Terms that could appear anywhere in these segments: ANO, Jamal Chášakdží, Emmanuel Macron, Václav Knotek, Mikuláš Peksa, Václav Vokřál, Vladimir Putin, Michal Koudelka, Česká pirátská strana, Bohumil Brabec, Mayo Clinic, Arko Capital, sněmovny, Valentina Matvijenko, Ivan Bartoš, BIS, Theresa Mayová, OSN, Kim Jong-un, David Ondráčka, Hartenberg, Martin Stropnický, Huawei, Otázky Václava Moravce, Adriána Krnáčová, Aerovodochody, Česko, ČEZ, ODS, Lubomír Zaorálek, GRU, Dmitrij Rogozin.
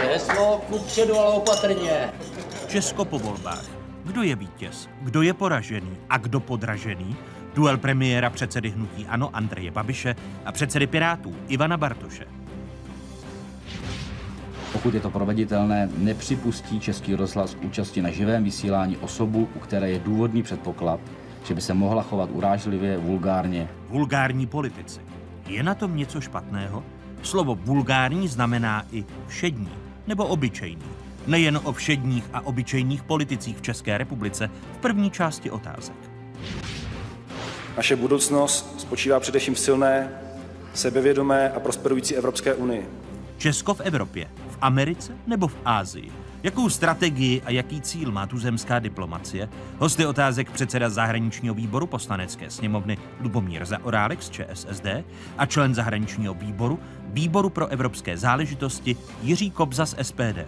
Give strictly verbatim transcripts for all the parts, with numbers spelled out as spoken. křeslo, kupředu, ale opatrně. Česko po volbách. Kdo je vítěz, kdo je poražený a kdo podražený? Duel premiéra předsedy hnutí ANO Andreje Babiše a předsedy Pirátů Ivana Bartoše. Pokud je to proveditelné, nepřipustí Český rozhlas k účasti na živém vysílání osobu, u které je důvodný předpoklad, že by se mohla chovat urážlivě, vulgárně. Vulgární politici. Je na tom něco špatného? Slovo vulgární znamená i všední nebo obyčejný. Nejen o všedních a obyčejných politicích v České republice v první části otázek. Naše budoucnost spočívá především v silné, sebevědomé a prosperující Evropské unii. Česko v Evropě, v Americe nebo v Asii? Jakou strategii a jaký cíl má tuzemská diplomacie? Hosty otázek předseda zahraničního výboru Poslanecké sněmovny Lubomír Zaorálek z ČSSD a člen zahraničního výboru Výboru pro evropské záležitosti Jiří Kobza z S P D.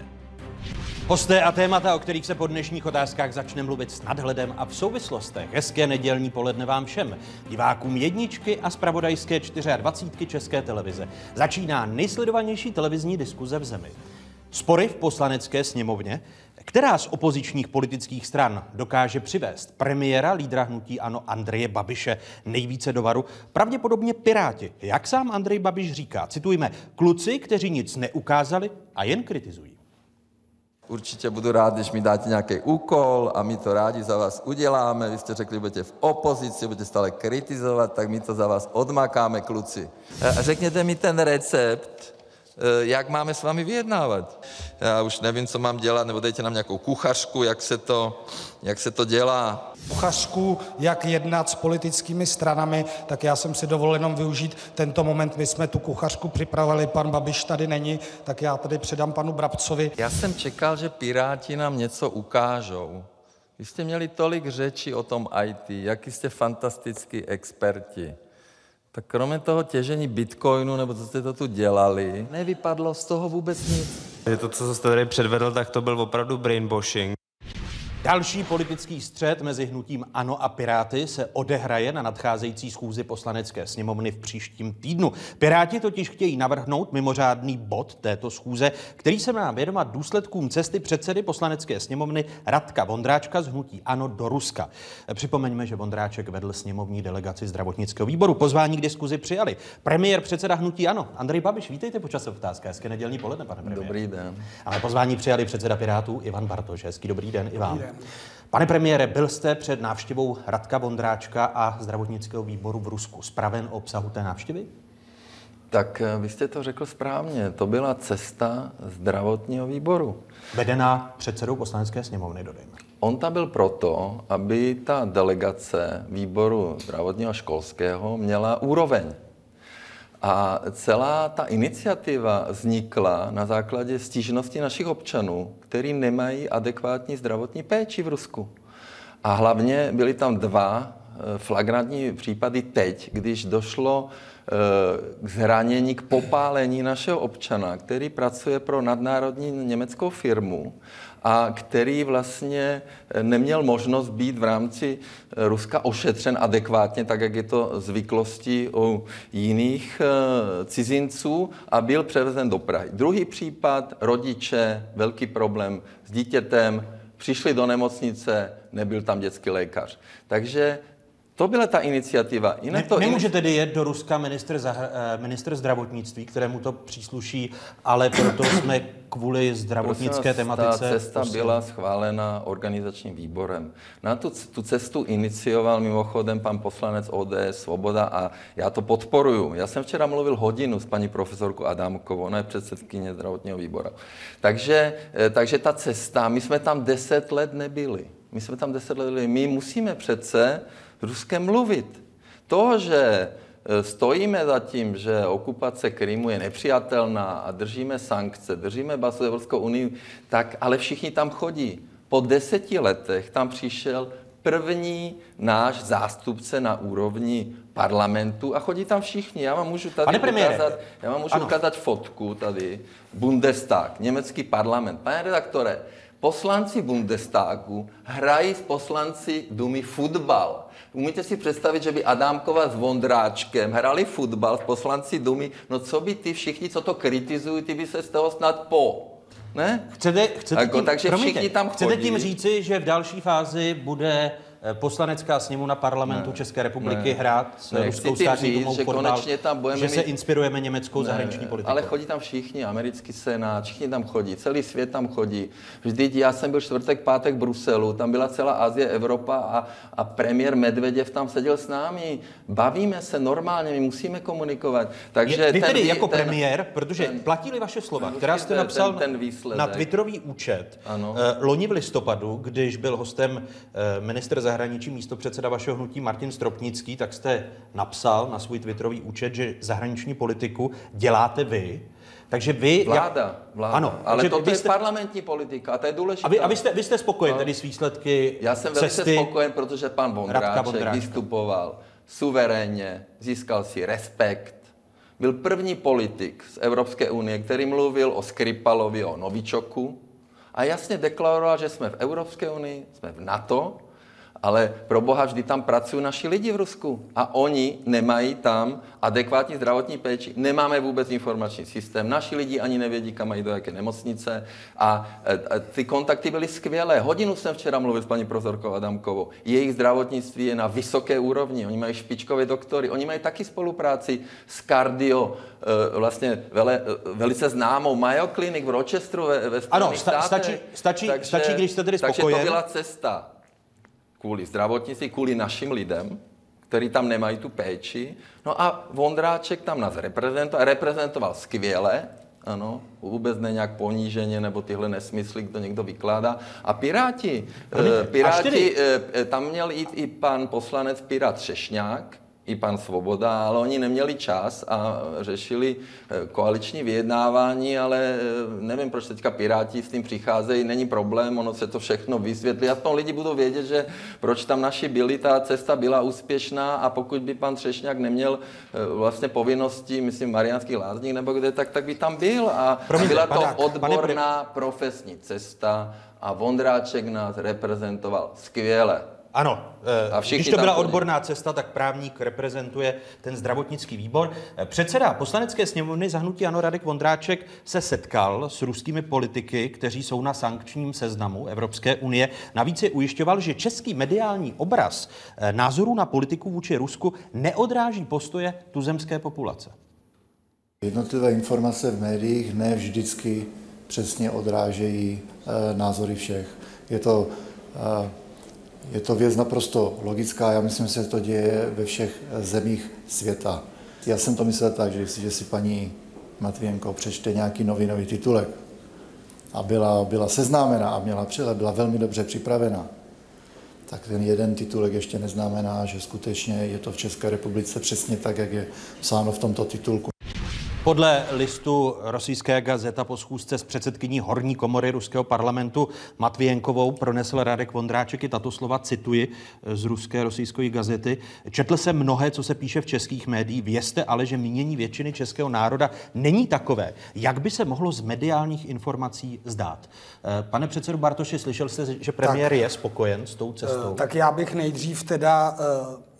Hosté a témata, o kterých se po dnešních otázkách začne mluvit s nadhledem a v souvislostech. Hezké nedělní poledne vám všem, divákům jedničky a zpravodajské dvacet čtyři České televize. Začíná nejsledovanější televizní diskuze v zemi. Spory v Poslanecké sněmovně, která z opozičních politických stran dokáže přivést premiéra, lídra hnutí ANO Andreje Babiše nejvíce do varu, pravděpodobně Piráti. Jak sám Andrej Babiš říká, citujme, kluci, kteří nic neukázali a jen kritizují. Určitě budu rád, když mi dáte nějaký úkol a my to rádi za vás uděláme. Vy jste řekli, budete v opozici, budete stále kritizovat, tak my to za vás odmakáme, kluci. A řekněte mi ten recept, jak máme s vámi vyjednávat. Já už nevím, co mám dělat, nebo dejte nám nějakou kuchařku, jak se to, jak se to dělá. Kuchařku, jak jednat s politickými stranami, tak já jsem si dovolil jenom využít tento moment. My jsme tu kuchařku připravili, pan Babiš tady není, tak já tady předám panu Brabcovi. Já jsem čekal, že Piráti nám něco ukážou. Vy jste měli tolik řečí o tom I T, jaký jste fantastický experti. Tak kromě toho těžení bitcoinu, nebo co jste to tu dělali, nevypadlo z toho vůbec nic. To, co jste tady předvedl, tak to byl opravdu brainwashing. Další politický střet mezi hnutím ANO a Piráty se odehraje na nadcházející schůzi Poslanecké sněmovny v příštím týdnu. Piráti totiž chtějí navrhnout mimořádný bod této schůze, který se má věnovat důsledkům cesty předsedy Poslanecké sněmovny Radka Vondráčka z hnutí ANO do Ruska. Připomeňme, že Vondráček vedl sněmovní delegaci zdravotnického výboru. Pozvání k diskuzi přijali premiér, předseda hnutí ANO Andrej Babiš. Vítejte po čase otázka. Hezké nedělní poledne, pane premiére. Dobrý den. Ale pozvání přijali předseda Pirátů Ivan Bartoš. Hezký dobrý den i vám. Pane premiére, byl jste před návštěvou Radka Vondráčka a zdravotnického výboru v Rusku zpraven o obsahu té návštěvy? Tak vy jste to řekl správně. To byla cesta zdravotního výboru. Vedená předsedou Poslanecké sněmovny, dodejme. On tam byl proto, aby ta delegace výboru zdravotního a školského měla úroveň. A celá ta iniciativa vznikla na základě stížnosti našich občanů, kteří nemají adekvátní zdravotní péči v Rusku. A hlavně byly tam dva flagrantní případy teď, když došlo k zranění, k popálení našeho občana, který pracuje pro nadnárodní německou firmu a který vlastně neměl možnost být v rámci Ruska ošetřen adekvátně, tak jak je to zvyklostí u jiných cizinců, a byl převezen do Prahy. Druhý případ, rodiče, velký problém s dítětem, přišli do nemocnice, nebyl tam dětský lékař. Takže to byla ta iniciativa. Ne, to nemůže tedy jet do Ruska ministr, zahr, ministr zdravotnictví, kterému to přísluší, ale proto jsme kvůli zdravotnické tematice... Ta cesta prostě... byla schválena organizačním výborem. Na tu, tu cestu inicioval mimochodem pan poslanec O D S Svoboda a já to podporuju. Já jsem včera mluvil hodinu s paní profesorkou Adámkovou, ona je předsedkyně zdravotního výbora. Takže, takže ta cesta, my jsme tam deset let nebyli. My jsme tam deset let nebyli. My musíme přece Ruskem mluvit. To, že stojíme za tím, že okupace Krymu je nepřijatelná a držíme sankce, držíme basu Evropskou unii, tak ale všichni tam chodí. Po deseti letech tam přišel první náš zástupce na úrovni parlamentu a chodí tam všichni. Já vám můžu tady ukázat, já vám můžu ukázat fotku tady. Bundestag, německý parlament. Pane redaktore, poslanci Bundestagu hrají s poslanci Dumy fotbal. Umíte si představit, že by Adámkova s Vondráčkem hrali fotbal s poslanci Dumy? No co by ty všichni, co to kritizují, ty by se z toho snad po. Ne? Chcete, chcete jako, tím, takže promiňte, všichni tam chcete tím říci, že v další fázi bude Poslanecká sněmovna Parlamentu ne, České republiky ne, hrát s ne, ruskou státní důmou fotbal, že, že se mít... inspirujeme německou ne, zahraniční politikou. Ale chodí tam všichni, americký senát, všichni tam chodí, celý svět tam chodí. Vždyť já jsem byl čtvrtek, pátek v Bruselu, tam byla celá Asie, Evropa a, a premiér Medveděv tam seděl s námi. Bavíme se normálně, my musíme komunikovat. Takže je, vy tedy ten, jako ten, premiér, protože ten, platí-li vaše slova, která jste napsal ten, ten na Twitterový účet, ano. Loni v listopadu, když byl hostem ministr zahraničí místopředseda vašeho hnutí Martin Stropnický, tak jste napsal na svůj twitterový účet, že zahraniční politiku děláte vy. Takže vy... Vláda, jak... vláda. Ano, ale to, to jste... je parlamentní politika a to je důležité. A vy, a vy, jste, vy jste spokojen no. tedy s výsledky Já jsem velice cesty... spokojen, protože pan Vondráček vystupoval suverénně, získal si respekt. Byl první politik z Evropské unie, který mluvil o Skripalovi, o Novičoku a jasně deklaroval, že jsme v Evropské unii, jsme v NATO. Ale pro boha, vždy tam pracují naši lidi v Rusku a oni nemají tam adekvátní zdravotní péči. Nemáme vůbec informační systém, naši lidi ani nevědí, kam mají do jaké nemocnice a ty kontakty byly skvělé. Hodinu jsem včera mluvil s paní Prozorkou Adamkovou. Jejich zdravotnictví je na vysoké úrovni, oni mají špičkové doktory, oni mají taky spolupráci s kardio, vlastně vele, velice známou Mayo Clinic v Rochesteru ve, ve Spojených ano, státech. Stačí, stačí, takže, stačí, když jste tedy spokojen. Takže to byla cesta. Kvůli zdravotnictví, kvůli našim lidem, kteří tam nemají tu péči. No a Vondráček tam nás reprezentoval, reprezentoval skvěle, ano, vůbec ne nějak poníženě, nebo tyhle nesmysly, kdo někdo vykládá. A Piráti, Promiňte, Piráti, tam měl jít i pan poslanec Pirát Třešňák, i pan Svoboda, ale oni neměli čas a řešili koaliční vyjednávání, ale nevím, proč teďka Piráti s tím přicházejí, není problém, ono se to všechno vysvětlí. Aspoň lidi budou vědět, že proč tam naši byli, ta cesta byla úspěšná a pokud by pan Třešňák neměl vlastně povinnosti, myslím, Mariánský Lázník nebo kde, tak, tak by tam byl a Promiňte, byla padák, to odborná pane... profesní cesta a Vondráček nás reprezentoval skvěle. Ano, a když to byla odborná cesta, tak právník reprezentuje ten zdravotnický výbor. Předseda Poslanecké sněmovny za hnutí ANO Radek Vondráček se setkal s ruskými politiky, kteří jsou na sankčním seznamu Evropské unie. Navíc je ujišťoval, že český mediální obraz názorů na politiku vůči Rusku neodráží postoje tuzemské populace. Jednotlivé informace v médiích ne vždycky přesně odrážejí e, názory všech. Je to... E, Je to věc naprosto logická, já myslím, že se to děje ve všech zemích světa. Já jsem to myslel tak, že když si paní Matvijenko přečte nějaký novinový titulek a byla, byla seznámena a měla přehled, byla velmi dobře připravena, tak ten jeden titulek ještě neznamená, že skutečně je to v České republice přesně tak, jak je psáno v tomto titulku. Podle listu Rosijské gazeta po schůzce s předsedkyní horní komory ruského parlamentu Matvijenkovou pronesl Radek Vondráček i tato slova, cituji z ruské rosijské gazety. Četl jsem mnohé, co se píše v českých médiích, vězte ale, že mínění většiny českého národa není takové, jak by se mohlo z mediálních informací zdát. Pane předsedu Bartoši, slyšel jste, že premiér tak, je spokojen s tou cestou? Tak já bych nejdřív teda...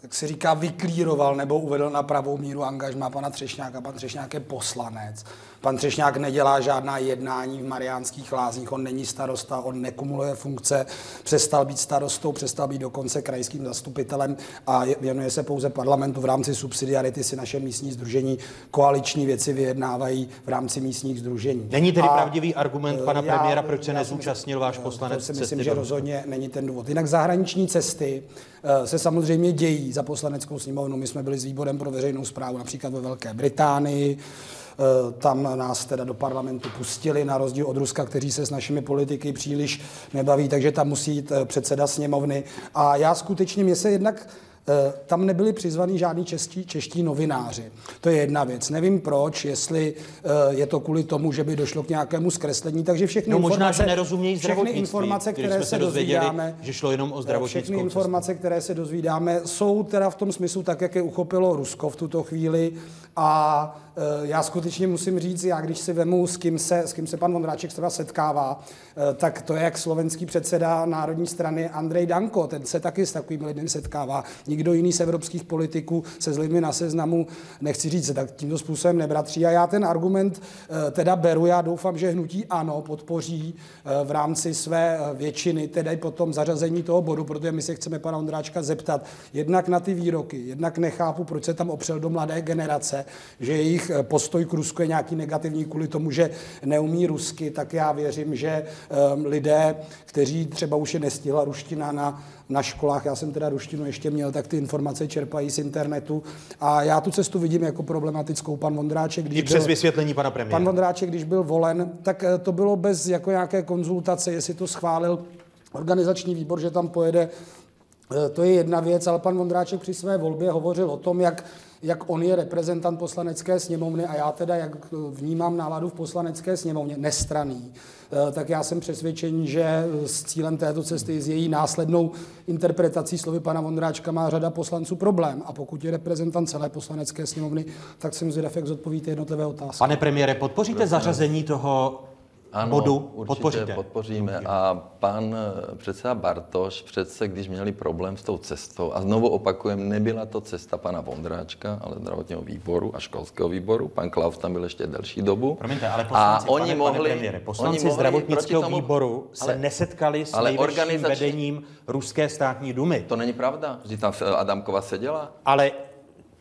jak se říká, vyklíroval nebo uvedl na pravou míru angažmá pana Třešňáka. Pan Třešňák je poslanec. Pan Třešňák nedělá žádná jednání v Mariánských Lázních, on není starosta, on nekumuluje funkce, přestal být starostou, přestal být dokonce krajským zastupitelem a věnuje se pouze parlamentu v rámci subsidiarity, si naše místní sdružení koaliční věci vyjednávají v rámci místních sdružení. Není tedy a pravdivý argument pana já, premiéra, proč se nezúčastnil váš poslanec? To si myslím, že rozhodně není ten důvod. Jinak zahraniční cesty se samozřejmě dějí za Poslaneckou sněmovnu. My jsme byli s výborem pro veřejnou správu například ve Velké Británii. Tam nás teda do parlamentu pustili, na rozdíl od Ruska, kteří se s našimi politiky příliš nebaví, takže tam musí jít předseda sněmovny. A já skutečně, mě se jednak... Tam nebyli přizvaní žádní čeští, čeští novináři. To je jedna věc. Nevím proč, jestli je to kvůli tomu, že by došlo k nějakému zkreslení. Takže všechny no, možná, informace, nerozumějí všechny informace, které se dozvídáme, že šlo jenom o zdravotnickou všechny informace, cestu. které se dozvídáme, jsou teda v tom smyslu tak, jak je uchopilo Rusko v tuto chvíli. A já skutečně musím říct, já když si vemu, s kým se, s kým se pan Vondráček třeba setkává, tak to je jak slovenský předseda Národní strany Andrej Danko. Ten se taky s takovými lidmi setkává. nikdo jiný z evropských politiků se s lidmi na Seznamu, nechci říct, tak tímto způsobem nebratří. A já ten argument teda beru, já doufám, že hnutí ANO podpoří v rámci své většiny, tedy potom zařazení toho bodu, protože my se chceme pana Ondráčka zeptat jednak na ty výroky, jednak nechápu, proč se tam opřel do mladé generace, že jejich postoj k Rusku je nějaký negativní kvůli tomu, že neumí rusky, tak já věřím, že lidé, kteří třeba už je nestihla ruština na, na školách, já jsem teda ruštinu ještě měl, tak ty informace čerpají z internetu a já tu cestu vidím jako problematickou. Pan Vondráček, když I přes byl, vysvětlení pana premiéra. Pan Vondráček, když byl volen, tak to bylo bez jako nějaké konzultace, jestli to schválil organizační výbor, že tam pojede. To je jedna věc, ale pan Vondráček při své volbě hovořil o tom, jak jak on je reprezentant Poslanecké sněmovny a já teda, jak vnímám náladu v Poslanecké sněmovně, nestranný, tak já jsem přesvědčen, že s cílem této cesty, s její následnou interpretací slovy pana Vondráčka má řada poslanců problém. A pokud je reprezentant celé Poslanecké sněmovny, tak jsem zvědav, jak zodpovíte jednotlivé otázky. Pane premiére, podpoříte Prosím. zařazení toho ano, bodu? Určitě podpoříme. A pan předseda Bartoš přece, když měli problém s tou cestou, a znovu opakujem, nebyla to cesta pana Vondráčka, ale zdravotního výboru a školského výboru. Pan Klaus tam byl ještě delší dobu. Promiňte, ale poslanci, a oni pane, mohli, pane premiére, poslanci oni zdravotnického tomu, výboru se ale, nesetkali s ale nejvyšším vedením ruské státní dumy. To není pravda, že tam Adamkova seděla. Ale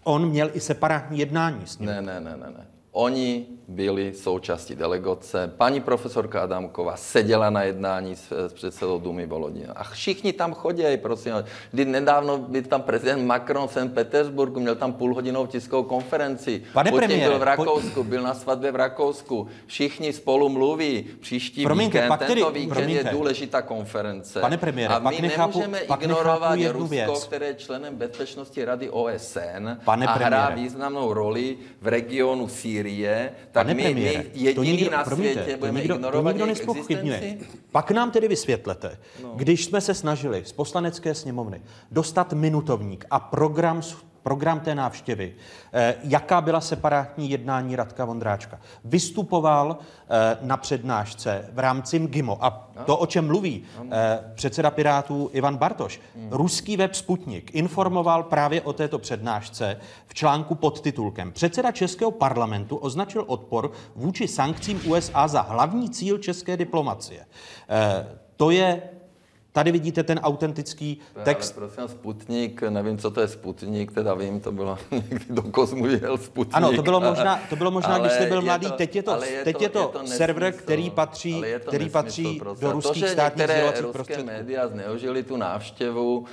on měl i separátní jednání s ním. Ne, ne, ne, ne. ne. Oni byli součástí delegace. Paní profesorka Adamková seděla na jednání s předsedou Dumy Volodina. A všichni tam chodí, prosím. Kdy nedávno byl tam prezident Macron v Sankt Petersburgu, měl tam půlhodinovou tiskovou konferenci. Pane Putin premiére, byl v Rakousku, po... byl na svatbě v Rakousku. Všichni spolu mluví. Příští promiňte, víkend, tento tedy, víkend promiňte. je důležitá konference. Pane premiére, a my nemůžeme chápu, ignorovat Rusko, věc. které je členem Bezpečnosti rady O S N pane a premiére. Hrá významnou roli v regionu Sýrie. Je, tak my, premiére, my jediný nikdo, na světě promiňte, budeme nikdo, ignorovat existenci. Pak nám tedy vysvětlete, no. když jsme se snažili z Poslanecké sněmovny dostat minutovník a program, program té návštěvy, eh, jaká byla separátní jednání Radka Vondráčka. Vystupoval eh, na přednášce v rámci M G I M O a no. to, o čem mluví eh, předseda Pirátů Ivan Bartoš. Hmm. Ruský web Sputnik informoval právě o této přednášce v článku pod titulkem Předseda českého parlamentu označil odpor vůči sankcím U S A za hlavní cíl české diplomacie. Eh, to je Tady vidíte ten autentický text. Ale prosím, Sputnik, nevím, co to je Sputnik, teda vím, to bylo někdy do kosmu jel Sputnik. Ano, to bylo možná, to bylo možná když jste byl mladý, to, teď je to, je teď to, je to, je to server, který patří, který patří do ruských to, státních sdělovacích prostředků. Ruské média zneužili tu návštěvu,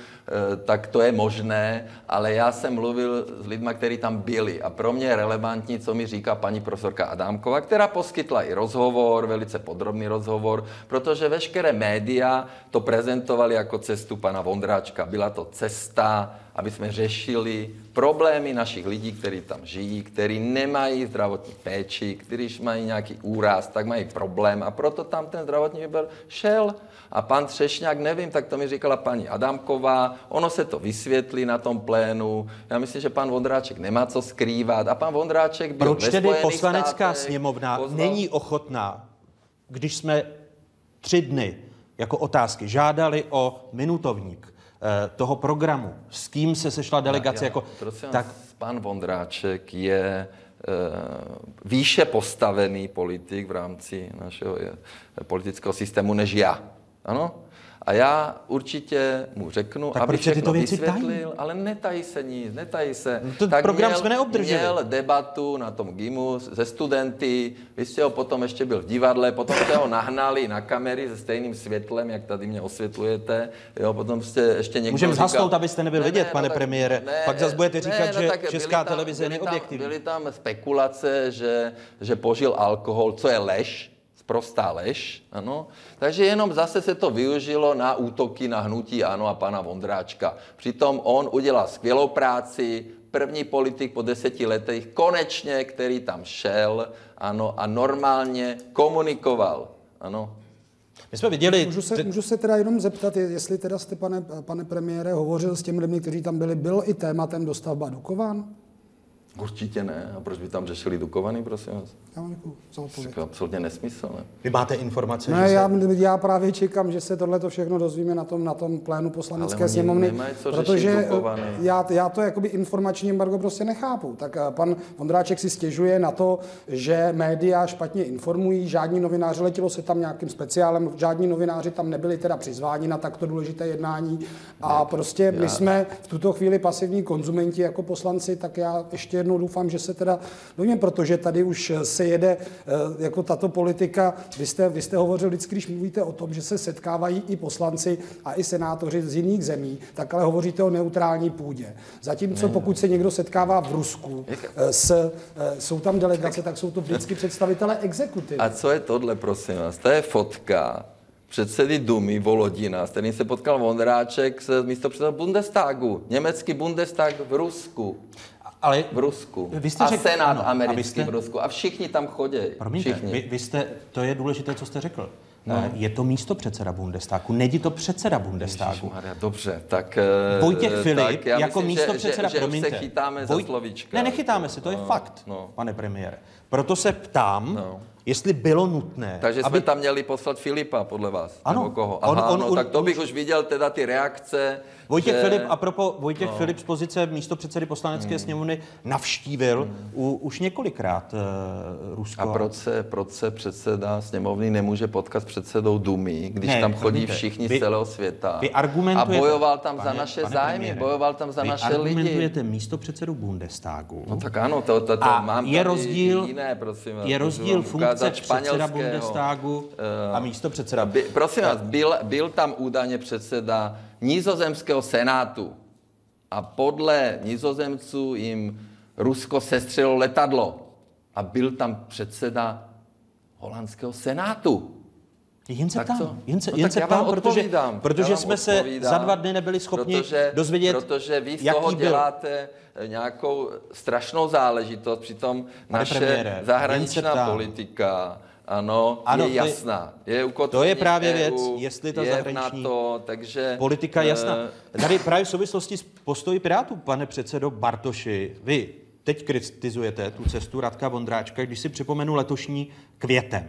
tak to je možné, ale já jsem mluvil s lidmi, kteří tam byli a pro mě je relevantní, co mi říká paní profesorka Adámková, která poskytla i rozhovor, velice podrobný rozhovor, protože veškeré média to prezentují jako cestu pana Vondráčka. Byla to cesta, aby jsme řešili problémy našich lidí, kteří tam žijí, kteří nemají zdravotní péči, když mají nějaký úraz, tak mají problém a proto tam ten zdravotní výbor šel. A pan Třešňák, nevím, tak to mi říkala paní Adamková, ono se to vysvětlí na tom plénu. Já myslím, že pan Vondráček nemá co skrývat a pan Vondráček byl Proč tedy Poslanecká státech, sněmovna poznal... není ochotná, když jsme tři dny jako otázky žádali o minutovník eh, toho programu, s kým se sešla delegace. Já, já, jako, prosím, tak... Pan Vondráček je eh, výše postavený politik v rámci našeho je, politického systému než já. Ano? A já určitě mu řeknu, tak aby všechno vysvětlil, tají? ale netají se nic, netají se. No to tak program měl, jsme neobdrželi. Měl debatu na tom G I M U se studenty, vy jste ho potom ještě byl v divadle, potom jste ho nahnali na kamery se stejným světlem, jak tady mě osvětlujete, jo, potom jste ještě někdo Můžeme říkal, zhasnout, abyste nebyl ne, vidět, ne, pane ne, premiére, ne, pak zase budete říkat, ne, no, že česká tam, televize je neobjektivní. Byly tam spekulace, že, že požil alkohol, co je lež. Prostá lež, ano. Takže jenom zase se to využilo na útoky na hnutí ANO a pana Vondráčka. Přitom on udělal skvělou práci, první politik po deseti letech, konečně, který tam šel, ano, a normálně komunikoval, ano. My jsme viděli... Můžu se, můžu se teda jenom zeptat, jestli teda jste, pane, pane premiére, hovořil s těmi lidmi, kteří tam byli, bylo i tématem dostavba Dukovan? Určitě ne. A proč by tam řešili Dukovany, prosím vás? Já vám děkuji za odpověď. Absolutně nesmysl, ne? Vy máte informace, ne, že já, se... já právě čekám, že se tohle všechno dozvíme na tom, na tom plénu poslanecké sněmovny, protože já, já to jakoby informační embargo prostě nechápu. Tak pan Vondráček si stěžuje na to, že média špatně informují, žádní novináři, letělo se tam nějakým speciálem, žádní novináři tam nebyli teda přizváni na takto důležité jednání a ne, prostě já... my jsme v tuto chvíli pasivní konzumenti jako poslanci, tak já ještě jednou doufám, že se teda dojím, protože tady už se jede jako tato politika. Vy jste, vy jste hovořil vždycky, když mluvíte o tom, že se setkávají i poslanci a i senátoři z jiných zemí, tak ale hovoříte o neutrální půdě. Zatímco pokud se někdo setkává v Rusku, s, jsou tam delegace, tak jsou to vždycky představitelé exekutivy. A co je tohle, prosím vás? To je fotka předsedy Dumy Volodina, s kterým se potkal Vondráček z místopředsedy Bundestagu, německý Bundestag v Rusku. Ale v Rusku. Vy jste a řekl, Senát ano, americký jste, v Rusku. A všichni tam chodí. Promiňte, vy, vy jste, to je důležité, co jste řekl. No. Je to místo předseda Bundestagu, není to předseda Bundestagu. Ježišmarja, dobře, tak... Vojtěch Filip tak jako myslím, místo že, předseda, že, promiňte. Že se chytáme Voj... za slovíčka. Ne, nechytáme se, to no, je fakt, no. Pane premiére. Proto se ptám, no. Jestli bylo nutné... Takže aby... jsme tam měli poslat Filipa, podle vás, ano, nebo koho. Aha, on, on, no, tak to bych on... už viděl teda ty reakce. Vojtěch že... Filip, apropo, Vojtěch no. Filip z pozice místopředsedy poslanecké hmm. sněmovny navštívil hmm. u, už několikrát uh, Rusko. A proč se, proč se předseda sněmovny nemůže potkat s předsedou Dumy, když ne, tam chodí víte, všichni vy, z celého světa? Vy a bojoval tam pane, za naše pane zájmy, premiére, bojoval tam za naše lidi. Vy argumentujete místopředsedu Bundestagu. No tak ano, to, to, to mám je rozdíl, jiné, prosím vás. Je rozdíl funkce předseda Bundestagu uh, a místo předseda. By, prosím vás, byl, byl tam údajně předseda nizozemského senátu a podle Nizozemců jim Rusko sestřelilo letadlo a byl tam předseda holandského senátu. Jen se ptám, no jen se ptám, protože, protože jsme se za dva dny nebyli schopni protože, dozvědět, protože vy z toho děláte byl. Nějakou strašnou záležitost, přitom naše premiére, zahraničná politika ano, ano, je jasná. Je ukotvený, to je právě E U, věc, jestli ta je zahraniční NATO, takže, politika je jasná. Tady právě v souvislosti s postoji Pirátů, pane předsedo Bartoši, vy teď kritizujete tu cestu Radka Vondráčka, když si připomenu letošní květem.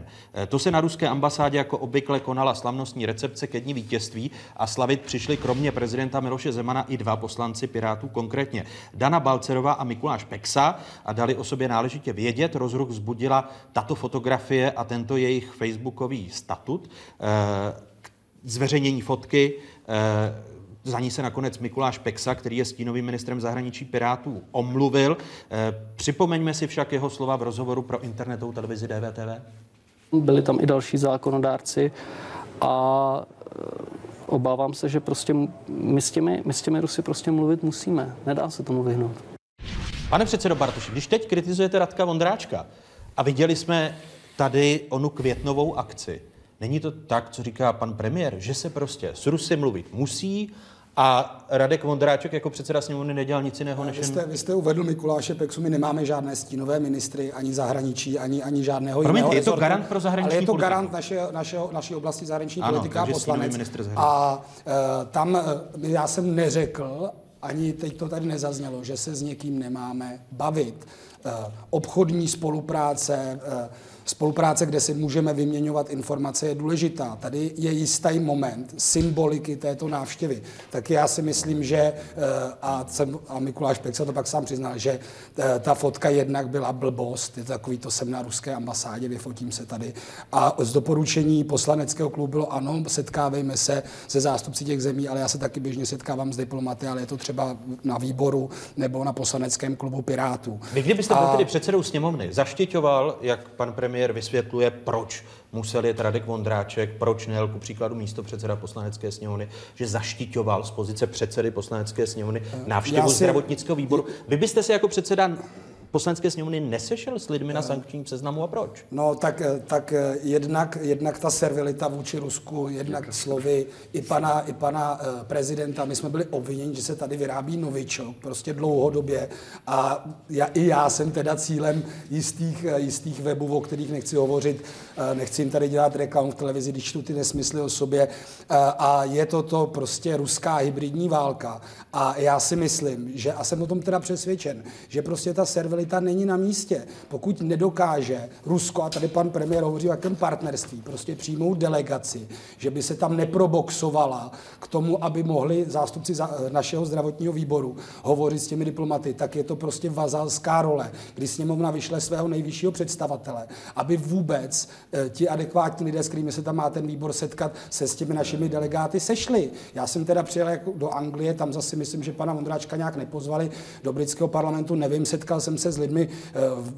To se na ruské ambasádě jako obvykle konala slavnostní recepce ke dni vítězství a slavit přišli kromě prezidenta Miloše Zemana i dva poslanci Pirátů, konkrétně Dana Balcerová a Mikuláš Peksa, a dali o sobě náležitě vědět. Rozruch vzbudila tato fotografie a tento jejich facebookový statut. Zveřejnění fotky, za ní se nakonec Mikuláš Peksa, který je stínovým ministrem zahraničí Pirátů, omluvil. Připomeňme si však jeho slova v rozhovoru pro internetovou televizi D V T V. Byli tam i další zákonodárci a obávám se, že prostě my s těmi, my s těmi Rusy prostě mluvit musíme. Nedá se tomu vyhnout. Pane předsedo Bartoši, když teď kritizujete Radka Vondráčka a viděli jsme tady onu květnovou akci, není to tak, co říká pan premiér, že se prostě s Rusy mluvit musí a Radek Vondráček jako předseda sněmovny nedělal nic jiného než... Vy jste, vy jste uvedl Mikuláše Peksu, my nemáme žádné stínové ministry, ani zahraničí, ani, ani žádného jiného. Promiňte, je to garant pro zahraniční politiku. Ale je to garant naše, naše, naší oblasti zahraniční politika a poslanec. A e, tam e, já jsem neřekl, ani teď to tady nezaznělo, že se s někým nemáme bavit. E, obchodní spolupráce... E, Spolupráce, kde si můžeme vyměňovat informace, je důležitá. Tady je jistý moment symboliky této návštěvy. Tak já si myslím, že, a, jsem, a Mikuláš Peksa to pak sám přiznal, že ta fotka jednak byla blbost, je to takový, to jsem na ruské ambasádě, vyfotím se tady. A z doporučení poslaneckého klubu bylo ano, setkávejme se se zástupci těch zemí, ale já se taky běžně setkávám s diplomaty, ale je to třeba na výboru nebo na poslaneckém klubu Pirátů. Vy kdybyste byl tedy předsedou sněmovny, zaštiťoval, jak pan premiér vysvětluje, proč musel jet Radek Vondráček, proč nejel ku příkladu místo předseda poslanecké sněmovny, že zaštiťoval z pozice předsedy poslanecké sněmovny návštěvu si... zdravotnického výboru. Vy byste se jako předseda poslanecké sněmovny nesešel s lidmi na sankčním seznamu a proč? No tak, tak jednak, jednak ta servilita vůči Rusku, jednak slovy i pana, i pana prezidenta. My jsme byli obviněni, že se tady vyrábí novičok, prostě dlouhodobě. A já, i já jsem teda cílem jistých, jistých webů, o kterých nechci hovořit, nechci jim tady dělat reklamu v televizi, když tu ty nesmysly o sobě. A je to to prostě ruská hybridní válka. A já si myslím, že, a jsem o tom teda přesvědčen, že prostě ta servilita stabilita není na místě. Pokud nedokáže Rusko, a tady pan premiér hovoří o jakém partnerství, prostě přijmou delegaci, že by se tam neproboxovala k tomu, aby mohli zástupci našeho zdravotního výboru hovořit s těmi diplomaty, tak je to prostě vazalská role, kdy sněmovna vyšle svého nejvyššího představatele, aby vůbec ti adekvátní lidé, s kterými se tam má ten výbor setkat, se s těmi našimi delegáty sešli. Já jsem teda přijel do Anglie, tam zase myslím, že pana Ondráčka nějak nepozvali do britského parlamentu, nevím, setkal jsem se s lidmi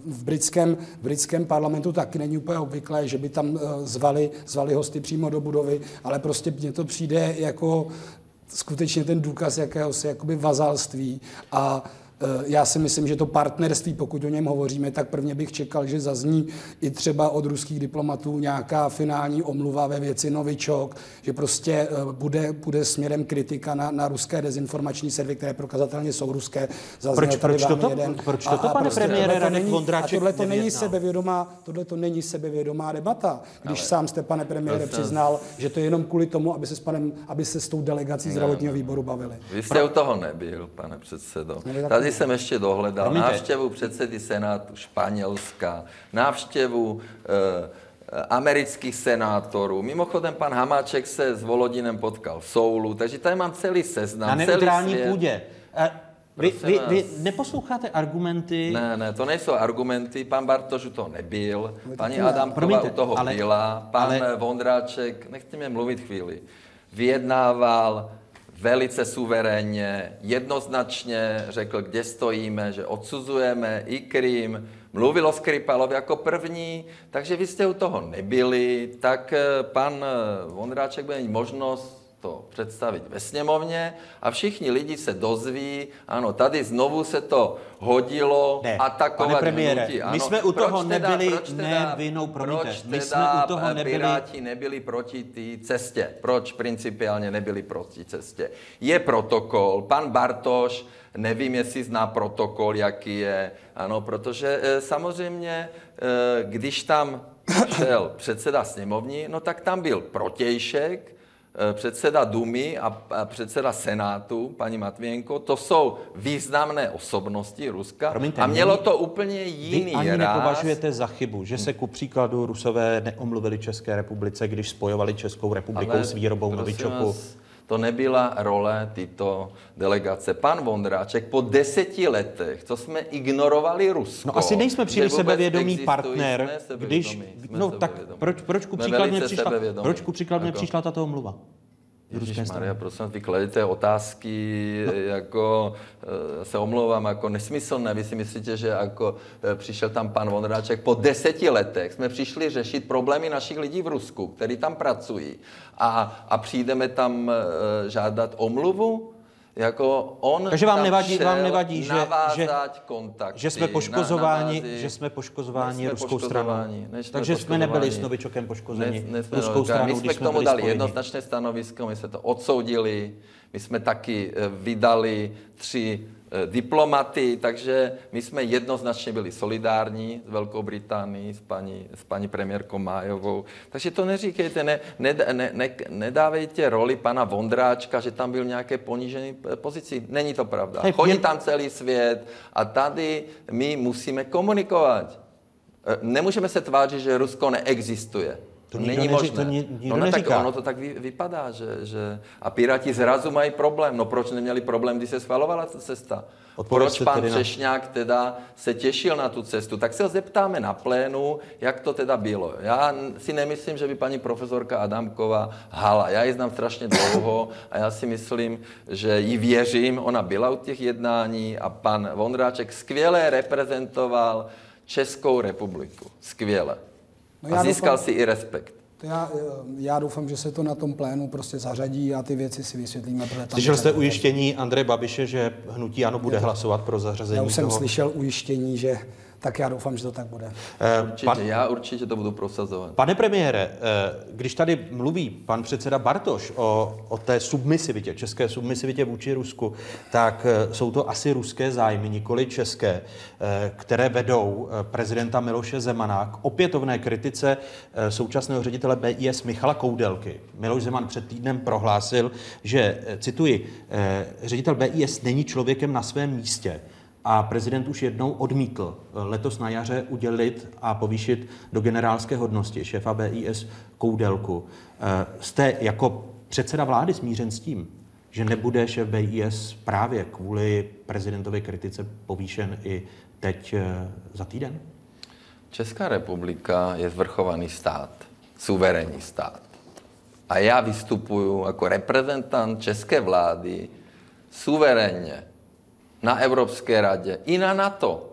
v britském, v britském parlamentu, tak není úplně obvyklé, že by tam zvali, zvali hosty přímo do budovy, ale prostě mně to přijde jako skutečně ten důkaz jakéhosi jakoby vazalství a já si myslím, že to partnerství, pokud o něm hovoříme, tak prvně bych čekal, že zazní i třeba od ruských diplomatů nějaká finální omluva ve věci Novičok, že prostě bude, bude směrem kritika na, na ruské dezinformační servy, které prokazatelně jsou ruské. Proč, proč toto, proč toto a, a pane prostě, premiére, Radek Vondráček tohle to není sebevědomá, tohle to není sebevědomá debata, když ale sám jste, pane premiére, přiznal, že to je jenom kvůli tomu, aby se s, panem, aby se s tou delegací zdravotního výboru bavili. Vy jste u toho nebyl, pane předsedo. Tady jsem ještě dohledal Promíte. návštěvu předsedy Senátu Španělska, návštěvu e, amerických senátorů. Mimochodem pan Hamáček se s Volodinem potkal v Soulu, takže tady mám celý seznam. Na neutrální půdě. Vy, vy, vy neposloucháte argumenty? Ne, ne, to nejsou argumenty. Pan Bartoš u toho nebyl, paní Adamková u toho ale, byla, pan ale... Vondráček, nechte mě mluvit chvíli, vyjednával velice suverénně, jednoznačně řekl, kde stojíme, že odsuzujeme i Krym, mluvil o Skripalovi jako první, takže vy jste u toho nebyli, tak pan Vondráček bude mít možnost to představit ve sněmovně a všichni lidi se dozví, ano, tady znovu se to hodilo ne, atakovat pane premiére, hnutí. Ano, my jsme u toho teda, nebyli teda, nevinou, promiňte, proč my teda jsme u toho nebyli... Piráti nebyli proti té cestě? Proč principiálně nebyli proti cestě? Je protokol, pan Bartoš, nevím, jestli zná protokol, jaký je, ano, protože samozřejmě, když tam šel předseda sněmovní, no tak tam byl Protějšek, předseda Dumy a předseda Senátu, paní Matvijenko, to jsou významné osobnosti Ruska. Promiňte, a mělo to úplně jiný ráz. Vy ani nepovažujete za chybu, že se ku příkladu Rusové neomluvili České republice, když spojovali Českou republikou ale s výrobou novičoku? To nebyla role tyto delegace. Pan Vondráček po deseti letech, co jsme ignorovali Rusko. No asi nejsme příliš sebevědomý partner, sebevědomí, když... No tak proč, proč ku příkladně přišla, proč ku příkladně přišla tato omluva? Ježišmarja, prosím, vy kladete otázky, no. jako, se omlouvám, jako nesmyslné. Vy si myslíte, že jako přišel tam pan Vondráček po deseti letech. Jsme přišli řešit problémy našich lidí v Rusku, kteří tam pracují. A, a přijdeme tam žádat omluvu? Jako on Takže vám nevadí, vám nevadí že, že, kontakty, že jsme poškozováni, navázit, že jsme poškozováni jsme ruskou stranou. Takže jsme nebyli s Novičokem poškozeni ne, ne, ruskou stranou. My jsme k tomu dali spojení. jednoznačné stanovisko, my jsme to odsoudili, my jsme taky vydali tři diplomaty, takže my jsme jednoznačně byli solidární s Velkou Británií, s paní, s paní premiérkou Májovou. Takže to neříkejte, ne, ne, ne, ne, nedávejte roli pana Vondráčka, že tam byl nějaké ponížené pozici. Není to pravda. Chodí tam celý svět a tady my musíme komunikovat. Nemůžeme se tvářit, že Rusko neexistuje. To není možné. To nikdo no, tak ono to tak vy, vypadá, že, že... A Piráti zrazu mají problém. No proč neměli problém, když se schvalovala ta cesta? Odpověď proč pan Třešňák na... teda se těšil na tu cestu? Tak se ho zeptáme na plénu, jak to teda bylo. Já si nemyslím, že by paní profesorka Adamková hala. Já ji znám strašně dlouho a já si myslím, že jí věřím. Ona byla u těch jednání a pan Vondráček skvěle reprezentoval Českou republiku. Skvěle. No a získal doufám, si i respekt. To já, já doufám, že se to na tom plénu prostě zařadí a ty věci si vysvětlíme. Slyšel jste ujištění Andreje Babiše, že hnutí ANO bude to, hlasovat pro zařazení Já už toho. jsem slyšel ujištění, že tak já doufám, že to tak bude. Eh, určitě, pan, já určitě to budu prosazovat. Pane premiére, eh, když tady mluví pan předseda Bartoš o, o té submisivitě, české submisivitě vůči Rusku, tak eh, jsou to asi ruské zájmy, nikoli české, eh, které vedou eh, prezidenta Miloše Zemana k opětovné kritice eh, současného ředitele B I S Michala Koudelky. Miloš Zeman před týdnem prohlásil, že, eh, cituji, eh, ředitel B I S není člověkem na svém místě. A prezident už jednou odmítl letos na jaře udělit a povýšit do generálské hodnosti šéfa B I S Koudelku. Jste jako předseda vlády smířen s tím, že nebude šéf B I S právě kvůli prezidentově kritice povýšen i teď za týden? Česká republika je zvrchovaný stát, suverénní stát. A já vystupuju jako reprezentant české vlády suverénně na Evropské radě i na NATO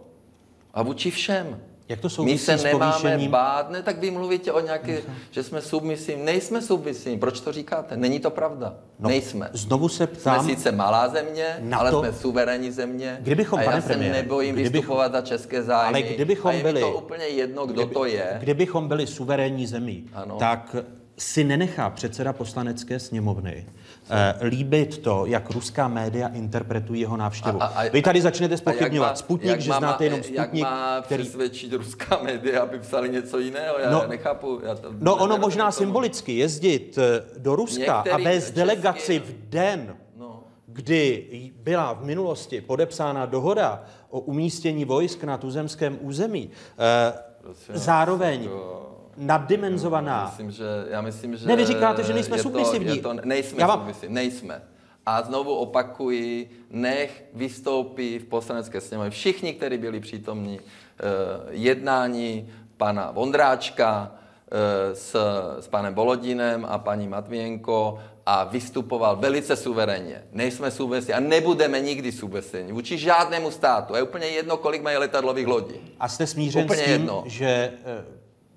a vůči všem. Jak to souvisí s povýšením? My se nemáme bát, ne, tak vy mluvíte o nějaké, že jsme submisivní. Nejsme submisivní. Proč to říkáte? Není to pravda. No, nejsme. Znovu se ptám. Jsme sice malá země, NATO, ale jsme suverénní země. Kdybychom, a já se nebojím kdybychom, vystupovat za české zájmy. Ale kdybychom a je byli, to úplně jedno, kdo kdyby, to je. Kdybychom byli suverénní zemí, ano, tak si nenechá předseda poslanecké sněmovny eh, líbit to, jak ruská média interpretují jeho návštěvu. A, a, a, Vy tady začnete zpochybňovat Sputnik, že má, znáte jenom Sputnik, jak má který... přesvědčit ruská média, aby psali něco jiného? Já no, nechápu. Já to, no ono možná tomu. symbolicky jezdit do Ruska některý a vést delegaci v den, no. kdy byla v minulosti podepsána dohoda o umístění vojsk na tuzemském území. Eh, zároveň... To... naddimenzovaná. Já myslím, že, já myslím, že ne, vy říkáte, že nejsme submisivní. Nejsme vám... submisivní, nejsme. A znovu opakuji, nech vystoupí v poslanecké sněmovně všichni, kteří byli přítomní eh, jednání pana Vondráčka eh, s, s panem Volodinem a paní Matvijenko a vystupoval velice suverénně. Nejsme submisivní a nebudeme nikdy submisivní vůči žádnému státu. Je úplně jedno, kolik mají letadlových lodí. A jste smířen úplně s tím, jedno. že... Eh...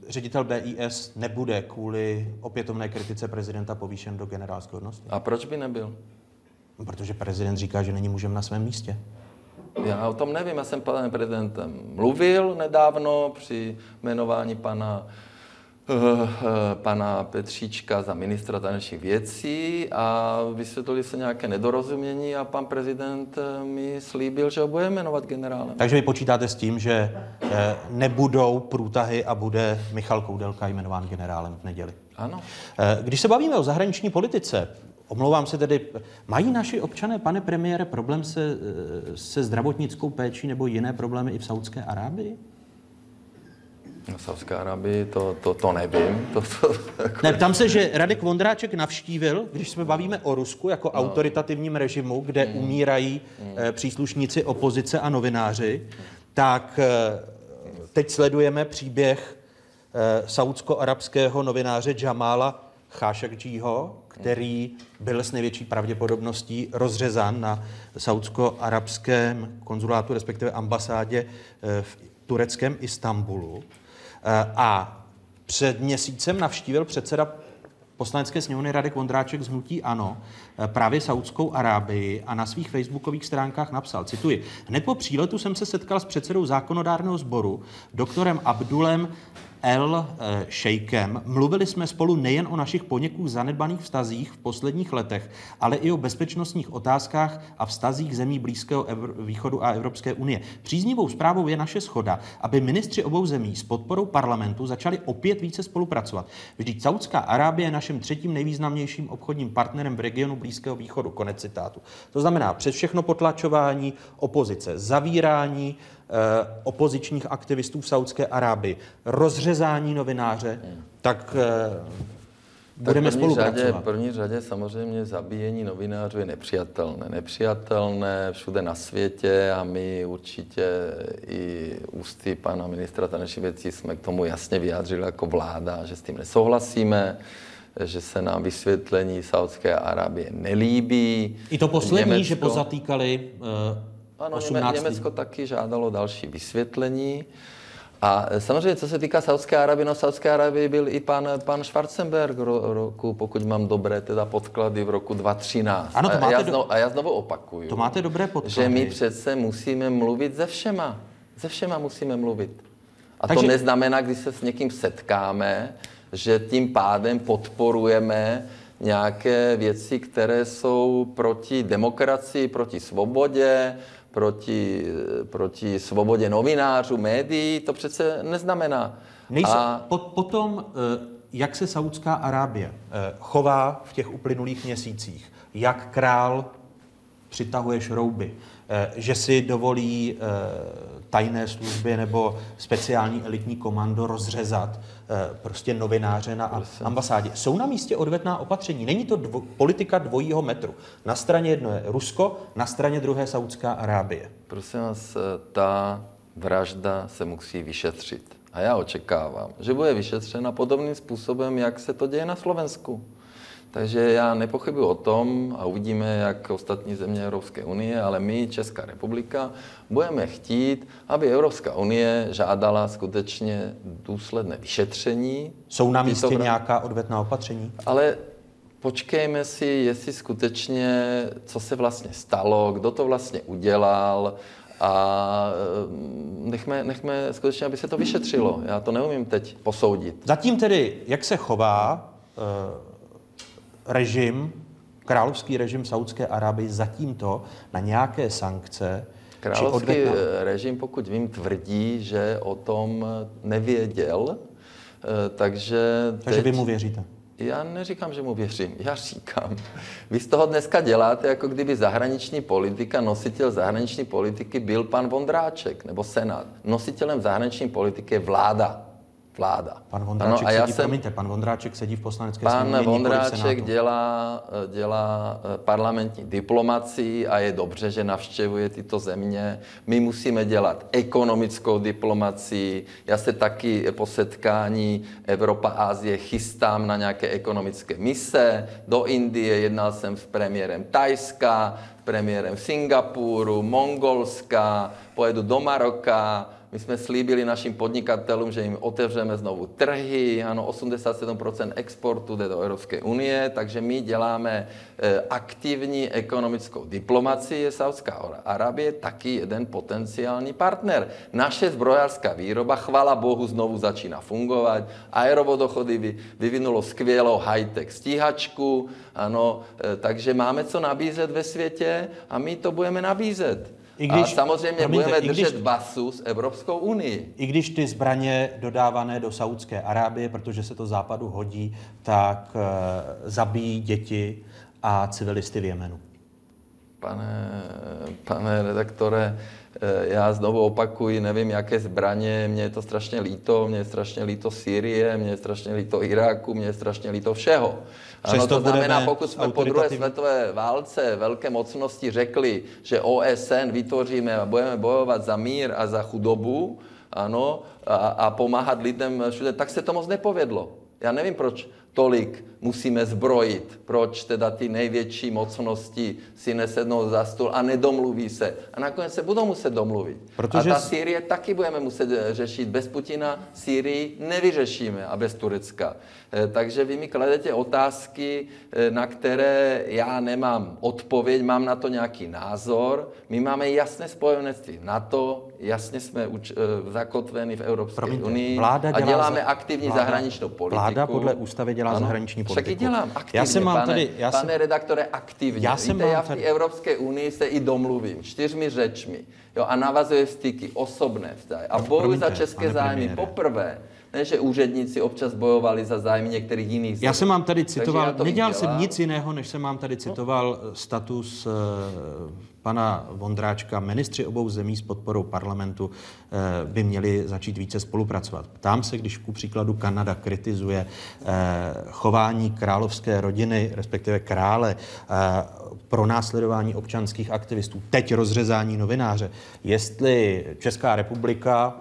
ředitel B I S nebude kvůli opětovné kritice prezidenta povýšen do generálské hodnosti. A proč by nebyl? Protože prezident říká, že není mužem na svém místě. Já o tom nevím, já jsem panem prezidentem mluvil nedávno při jmenování pana, uh, pana Petříčka za ministra zahraničních věcí a vysvětlili se nějaké nedorozumění a pan prezident mi slíbil, že ho bude jmenovat generálem. Takže vy počítáte s tím, že nebudou průtahy a bude Michal Koudelka jmenován generálem v neděli. Ano. Když se bavíme o zahraniční politice, omlouvám se tedy, mají naši občané, pane premiére, problém se, se zdravotnickou péčí nebo jiné problémy i v Saudské Arábii? Na Saudské Arábii to, to, to nevím. To, to, jako... Ne, tam se, že Radek Vondráček navštívil, když jsme bavíme o Rusku jako no. autoritativním režimu, kde mm. umírají mm. příslušníci opozice a novináři, tak teď sledujeme příběh saudsko-arabského novináře Jamala Chášakdžího, který byl s největší pravděpodobností rozřezán na saudsko-arabském konzulátu, respektive ambasádě v tureckém Istanbulu. A před měsícem navštívil předseda poslanecké sněmovny Radek Vondráček z hnutí ANO právě Saudskou Arábii a na svých facebookových stránkách napsal, cituji, hned po příletu jsem se setkal s předsedou zákonodárného sboru, doktorem Abdullahem el-Šejkem. Mluvili jsme spolu nejen o našich poněkud zanedbaných vztazích v posledních letech, ale i o bezpečnostních otázkách a vztazích zemí Blízkého východu a Evropské unie. Příznivou zprávou je naše shoda, aby ministři obou zemí s podporou parlamentu začali opět více spolupracovat. Vždyť Saudská Arábie je naším třetím nejvýznamnějším obchodním partnerem v regionu Blízkého východu. Konec citátu. To znamená přes všechno potlačování opozice, zavírání opozičních aktivistů v Saudské Arábii, rozřezání novináře, hmm. tak eh, budeme spolupracovat. V první řadě samozřejmě zabíjení novinářů je nepřijatelné. Nepřijatelné všude na světě a my určitě i ústy pana ministra zahraničních věcí jsme k tomu jasně vyjádřili jako vláda, že s tím nesouhlasíme, že se nám vysvětlení Saudské Arábie nelíbí. I to poslední, Německo, že pozatýkali... Eh, Ano, Německo taky žádalo další vysvětlení. A samozřejmě, co se týká Saudské Arabie, no v Saudské Arabii byl i pan, pan Schwarzenberg ro, roku, pokud mám dobré teda podklady, v roku dva tisíce třináct. Ano, to máte a, já znovu, a já znovu opakuju, to máte dobré podklady. Že my přece musíme mluvit se všema. Se všema musíme mluvit. A takže... to neznamená, když se s někým setkáme, že tím pádem podporujeme nějaké věci, které jsou proti demokracii, proti svobodě, Proti, proti svobodě novinářů, médií, to přece neznamená. Nejsou, a... po, potom, jak se Saudská Arábie chová v těch uplynulých měsících, jak král přitahuje šrouby, že si dovolí tajné služby nebo speciální elitní komando rozřezat prostě novináře na ambasádě. Jsou na místě odvetná opatření. Není to dvo- politika dvojího metru. Na straně jedno je Rusko, na straně druhé Saudská Arábie. Prosím vás, ta vražda se musí vyšetřit. A já očekávám, že bude vyšetřena podobným způsobem, jak se to děje na Slovensku. Takže já nepochybuji o tom a uvidíme, jak ostatní země Evropské unie, ale my, Česká republika, budeme chtít, aby Evropská unie žádala skutečně důsledné vyšetření. Jsou na místě vr... nějaká odvetná opatření? Ale počkejme si, jestli skutečně, co se vlastně stalo, kdo to vlastně udělal, a nechme, nechme skutečně, aby se to vyšetřilo. Já to neumím teď posoudit. Zatím tedy, jak se chová e, režim, královský režim Saúdské Arábie, zatím to na nějaké sankce? Královský režim, pokud vím, tvrdí, že o tom nevěděl, e, takže... Takže teď... vy mu věříte? Já neříkám, že mu věřím. Já říkám, vy z toho dneska děláte, jako kdyby zahraniční politika, nositel zahraniční politiky byl pan Vondráček nebo Senát. Nositelem zahraniční politiky je vláda. Vláda. Pan Vondráček, ano, a já sedí, jsem, promiňte, pan Vondráček sedí v poslanecké sněmovně. Pan Vondráček dělá, dělá parlamentní diplomacii a je dobře, že navštěvuje tyto země. My musíme dělat ekonomickou diplomacii. Já se taky po setkání Evropa-Ázie chystám na nějaké ekonomické mise. Do Indie jednal jsem s premiérem Thajska, premiérem Singapuru, Mongolska, pojedu do Maroka. My jsme slíbili našim podnikatelům, že jim otevřeme znovu trhy. Ano, osmdesát sedm procent exportu jde do Evropské unie, takže my děláme aktivní ekonomickou diplomacii. Saudská Arabie taky jeden potenciální partner. Naše zbrojářská výroba, chvala bohu, znovu začíná fungovat. Aerovodochody vyvinulo skvělou high-tech stíhačku. Ano, takže máme co nabízet ve světě a my to budeme nabízet. I když, a samozřejmě promiňte, budeme držet když, basu s Evropskou unii. I když ty zbraně dodávané do Saúdské Arábie, protože se to západu hodí, tak e, zabíjí děti a civilisty v Jemenu. Pane, pane redaktore, já znovu opakuji, nevím, jaké zbraně, mně je to strašně líto, mně je strašně líto Sýrie, mně je strašně líto Iráku, mně je strašně líto všeho. Ano, to znamená, pokud jsme po druhé světové válce velké mocnosti řekli, že O S N vytvoříme a budeme bojovat za mír a za chudobu, ano, a, a pomáhat lidem všude, tak se to moc nepovedlo. Já nevím, proč tolik musíme zbrojit, proč teda ty největší mocnosti si nesednou za stůl a nedomluví se. A nakonec se budou muset domluvit. Protože a ta Sýrie taky budeme muset řešit. Bez Putina Sýrii nevyřešíme a bez Turecka. Takže vy mi kladete otázky, na které já nemám odpověď, mám na to nějaký názor. My máme jasné spojenectví NATO, jasně jsme zakotveni v Evropské Promiňte, unii a děláme aktivní vláda, zahraničnou politiku. Vláda podle ústavy dělá ano, zahraniční politiku. Však dělám aktivně, já se mám pane, tady, já pane jsem, redaktore, aktivně. Já, Víte, já v té Evropské unii se i domluvím čtyřmi řečmi, jo, a navazuje styky, osobné vztahy a bojuji za české zájmy poprvé. Ne, že úředníci občas bojovali za zájmy některých jiných zemí. Já jsem vám tady citoval, nedělal jsem nic jiného, než jsem vám tady citoval status eh, pana Vondráčka. Ministři obou zemí s podporou parlamentu eh, by měli začít více spolupracovat. Ptám se, když ku příkladu Kanada kritizuje eh, chování královské rodiny, respektive krále, eh, pronásledování občanských aktivistů, teď rozřezání novináře, jestli Česká republika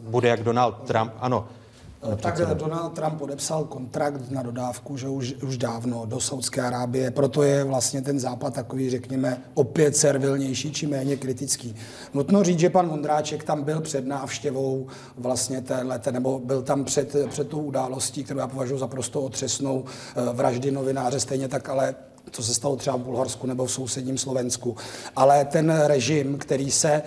bude jak Donald Trump, ano. Tak Donald Trump podepsal kontrakt na dodávku, že už, už dávno do Saúdské Arábie, proto je vlastně ten západ takový, řekněme, opět servilnější či méně kritický. Nutno říct, že pan Vondráček tam byl před návštěvou vlastně téhleté, nebo byl tam před, před tou událostí, kterou já považuji za prostou otřesnou, vraždy novináře, stejně tak ale co se stalo třeba v Bulharsku nebo v sousedním Slovensku. Ale ten režim, který se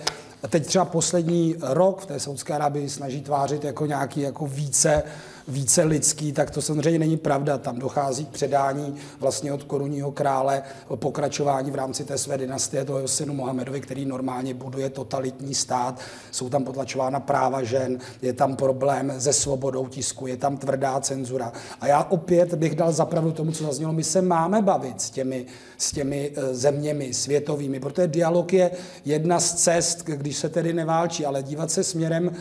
teď třeba poslední rok v té Saúdské Arábii snaží tvářit jako nějaký jako více více lidský, tak to samozřejmě není pravda. Tam dochází k předání vlastně od korunního krále pokračování v rámci té své dynastie toho synu Mohamedovi, který normálně buduje totalitní stát. Jsou tam potlačována práva žen, je tam problém se svobodou tisku, je tam tvrdá cenzura. A já opět bych dal zapravdu tomu, co zaznělo. My se máme bavit s těmi, s těmi zeměmi světovými, protože dialog je jedna z cest, když se tedy neválčí, ale dívat se směrem,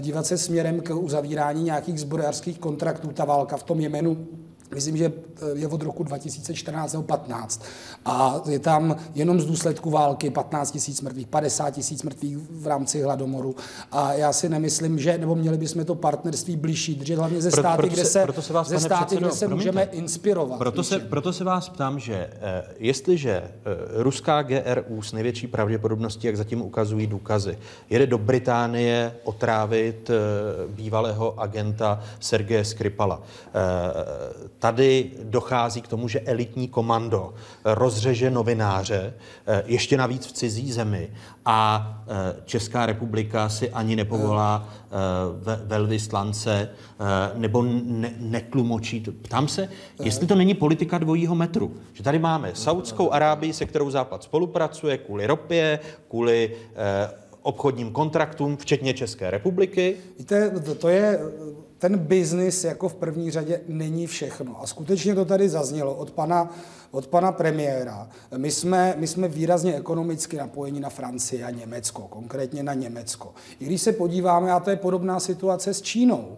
dívat se směrem k uzavírání nějakých zbrojařských kontraktů. Ta válka v tom Jemenu, myslím, že je od roku dva tisíce čtrnáct nebo patnáct. A je tam jenom z důsledku války patnáct tisíc mrtvých, padesát tisíc mrtvých v rámci hladomoru. A já si nemyslím, že, nebo měli bychom to partnerství blížší, protože hlavně ze státy, proto, kde se, proto se, vás, ze státy, předsedo, kde se můžeme inspirovat. Proto se, proto se vás ptám, že eh, jestliže eh, ruská G R U s největší pravděpodobností, jak zatím ukazují důkazy, jede do Británie otrávit eh, bývalého agenta Sergeje Skripala. Eh, Tady dochází k tomu, že elitní komando rozřeže novináře, ještě navíc v cizí zemi, a Česká republika si ani nepovolá velvyslance nebo ne, netlumočí. Ptám se, jestli to není politika dvojího metru. Že tady máme Saúdskou Arábii, se kterou Západ spolupracuje kvůli ropě, kvůli obchodním kontraktům, včetně České republiky. Víte, to je... Ten biznis jako v první řadě není všechno. A skutečně to tady zaznělo od pana, od pana premiéra. My jsme, my jsme výrazně ekonomicky napojeni na Francii a Německo, konkrétně na Německo. I když se podíváme, a to je podobná situace s Čínou.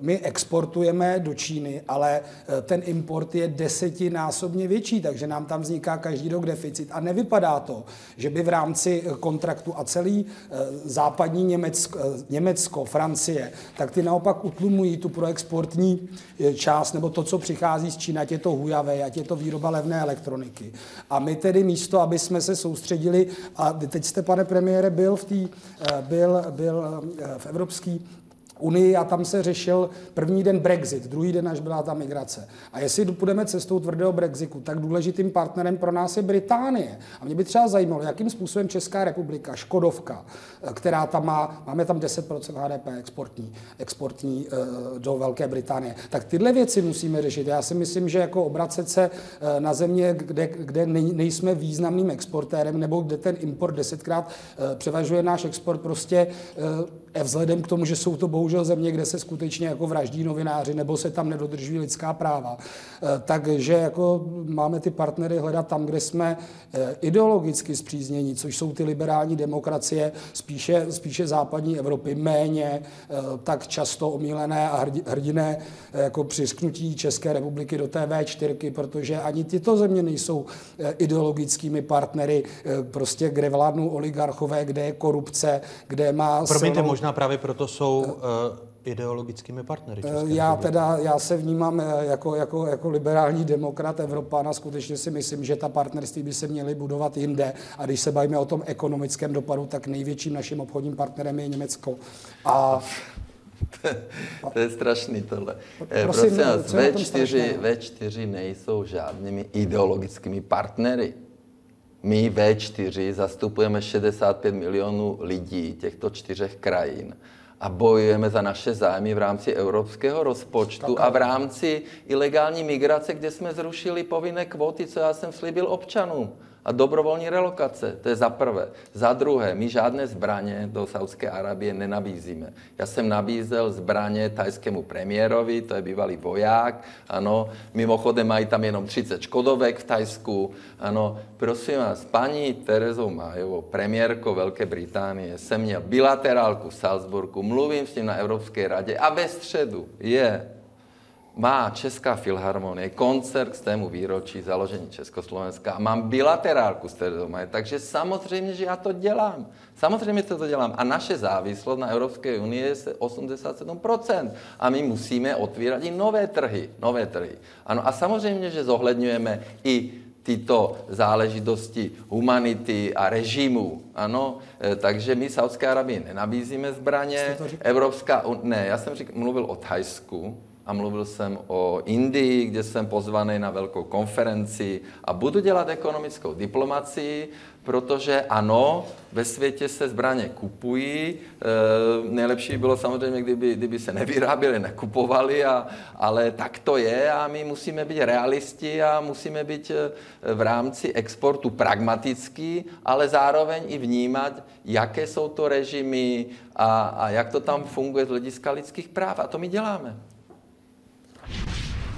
My exportujeme do Číny, ale ten import je desetinásobně větší, takže nám tam vzniká každý rok deficit. A nevypadá to, že by v rámci kontraktu a celý západní Německo, Německo Francie, tak ty naopak utlumují tu proexportní část, nebo to, co přichází z Číny, ať je to Huawei, ať je to výroba levné elektroniky. A my tedy místo, aby jsme se soustředili, a teď jste, pane premiére, byl v, tý, byl, byl v Evropský Unii a tam se řešil první den Brexit, druhý den, až byla ta migrace. A jestli půjdeme cestou tvrdého Brexitu, tak důležitým partnerem pro nás je Británie. A mě by třeba zajímalo, jakým způsobem Česká republika, Škodovka, která tam má, máme tam deset procent H D P exportní, exportní do Velké Británie. Tak tyhle věci musíme řešit. Já si myslím, že jako obracet se na země, kde, kde nejsme významným exportérem, nebo kde ten import desetkrát převažuje náš export, prostě vzhledem k tomu, že jsou to bohužel země, kde se skutečně jako vraždí novináři nebo se tam nedodržují lidská práva. Takže jako máme ty partnery hledat tam, kde jsme ideologicky spříznění, což jsou ty liberální demokracie spíše, spíše západní Evropy, méně tak často omílené a hrdinné jako přiřknutí České republiky do té V čtyři, protože ani tyto země nejsou ideologickými partnery, prostě kde vládnou oligarchové, kde je korupce, kde má... Promiňte, silnou... Možná právě proto jsou uh, ideologickými partnery. Já teda, já se vnímám jako, jako, jako liberální demokrat Evropan a skutečně si myslím, že ta partnerství by se měly budovat jinde. A když se bavíme o tom ekonomickém dopadu, tak největším naším obchodním partnerem je Německo. A... To je strašný tohle. Prosím, vás, V čtyři, V čtyři nejsou žádnými ideologickými partnery. My V čtyři zastupujeme šedesát pět milionů lidí těchto čtyřech krajin a bojujeme za naše zájmy v rámci evropského rozpočtu a v rámci ilegální migrace, kde jsme zrušili povinné kvóty, co já jsem slíbil občanům, a dobrovolní relokace. To je za prvé. Za druhé, my žádné zbraně do Saúdské Arábie nenabízíme. Já jsem nabízel zbraně tajskému premiérovi, to je bývalý voják, ano. Mimochodem mají tam jenom třicet škodovek v Tajsku, ano. Prosím vás, paní Terezou Májovou, premiérko Velké Británie, jsem měl bilaterálku v Salzburku, mluvím s ním na Evropské radě a ve středu je... Má Česká filharmonie koncert k tému výročí založení Československa a mám bilaterálku s Terezou Májovou, takže samozřejmě, že já to dělám. Samozřejmě to dělám. A naše závislost na Evropské unii je osmdesát sedm procent. A my musíme otvírat i nové trhy. Nové trhy. Ano, a samozřejmě, že zohledňujeme i tyto záležitosti humanity a režimu, ano, takže my Saúdské Arabii nenabízíme zbraně, Evropská unie, ne, já jsem řík, mluvil o Thajsku, a mluvil jsem o Indii, kde jsem pozvaný na velkou konferenci a budu dělat ekonomickou diplomacii, protože ano, ve světě se zbraně kupují. E, nejlepší bylo samozřejmě, kdyby, kdyby se nevyráběly, nekupovali, a, ale tak to je a my musíme být realisti a musíme být v rámci exportu pragmatický, ale zároveň i vnímat, jaké jsou to režimy a, a jak to tam funguje z hlediska lidských práv. A to my děláme.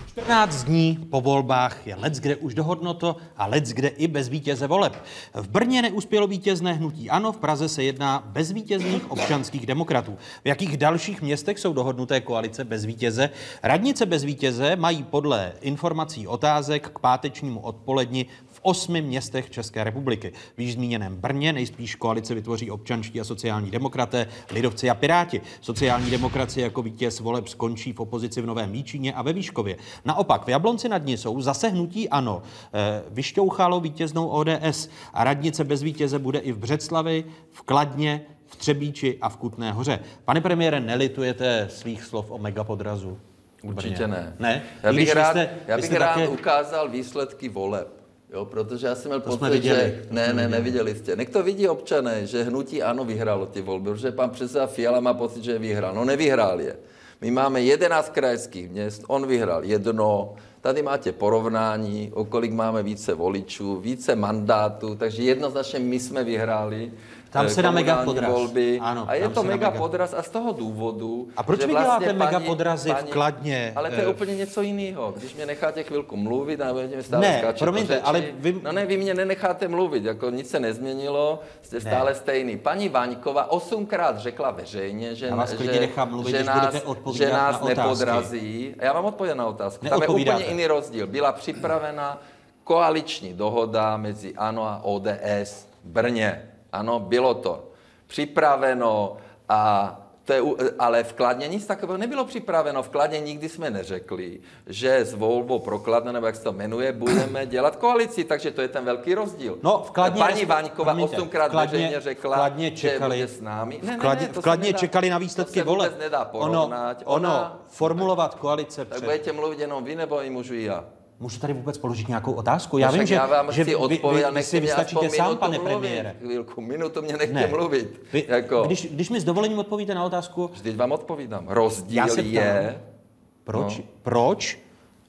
čtrnáct dní po volbách je leckde už dohodnuto a leckde i bez vítěze voleb. V Brně neuspělo vítězné hnutí ANO, v Praze se jedná bez vítězných občanských demokratů. V jakých dalších městech jsou dohodnuté koalice bez vítěze? Radnice bez vítěze mají podle informací otázek k pátečnímu odpoledni v osmi městech České republiky. V již zmíněném Brně nejspíš koalice vytvoří občanští a sociální demokraté, lidovci a piráti. Sociální demokracie jako vítěz voleb skončí v opozici v Novém Líčíně a ve Výškově. Naopak, v Jablonci nad Nisou zase hnutí ANO vyšťouchalo vítěznou O D S a radnice bez vítěze bude i v Břeclavi, v Kladně, v Třebíči a v Kutné Hoře. Pane premiére, nelitujete svých slov o megapodrazu? Určitě ne. ne. Já bych rád, jste, já bych rád také... ukázal výsledky voleb, jo, protože já jsem měl pocit, že... Ne, ne, neviděli jste. Někdo to vidí, občané, že hnutí ANO vyhrálo ty volby, protože pan předseda Fiala má pocit, že je vyhrál. No, nevyhrál je. My máme jedenáct krajských měst, on vyhrál jedno, tady máte porovnání, o kolik máme více voličů, více mandátů, takže jednoznačně my jsme vyhráli. Tam se dá mega podraz. Volby. Ano, a je to mega podraz a z toho důvodu... A proč vy vlastně děláte mega podrazy paní, v Kladně? Ale to je úplně něco jiného. Když mě necháte chvilku mluvit a budete stále ne, skáčet promiňte, ale vy... No ne, vy mě nenecháte mluvit, jako nic se nezměnilo, jste stále ne. stejný. Paní Vaňková osmkrát řekla veřejně, že, že, mluvit, že nás, že nás na nepodrazí. A já vám odpovědám na otázku. Tam je úplně jiný rozdíl. Byla připravena koaliční dohoda mezi ANO a O D S v Brně. Ano, bylo to připraveno, a to je, ale v Kladně nic takového nebylo připraveno. V Kladně nikdy jsme neřekli, že s volbou pro Kladno, nebo jak se to jmenuje, budeme dělat koalici, takže to je ten velký rozdíl. No, v Kladně, paní Váňková osmkrát veřejně řekla, Kladně čekali, že bude s námi. Ne, ne, ne, to v Kladně nedá, čekali na výsledky voleb. Nedá porovnat. Ono, ono Ona, formulovat koalice... Tak před... budete mluvit jenom vy, nebo i můžu i já? Můžu tady vůbec položit nějakou otázku? Já vím, že, já vám že chci odpovědět, vy, vy si vystačíte sám, pane premiére. Chvilku, minutu mě nechte ne. mluvit. Vy, jako... když, když mi s dovolením odpovíte na otázku... Vždyť vám odpovídám. Rozdíl je... Proč, no. proč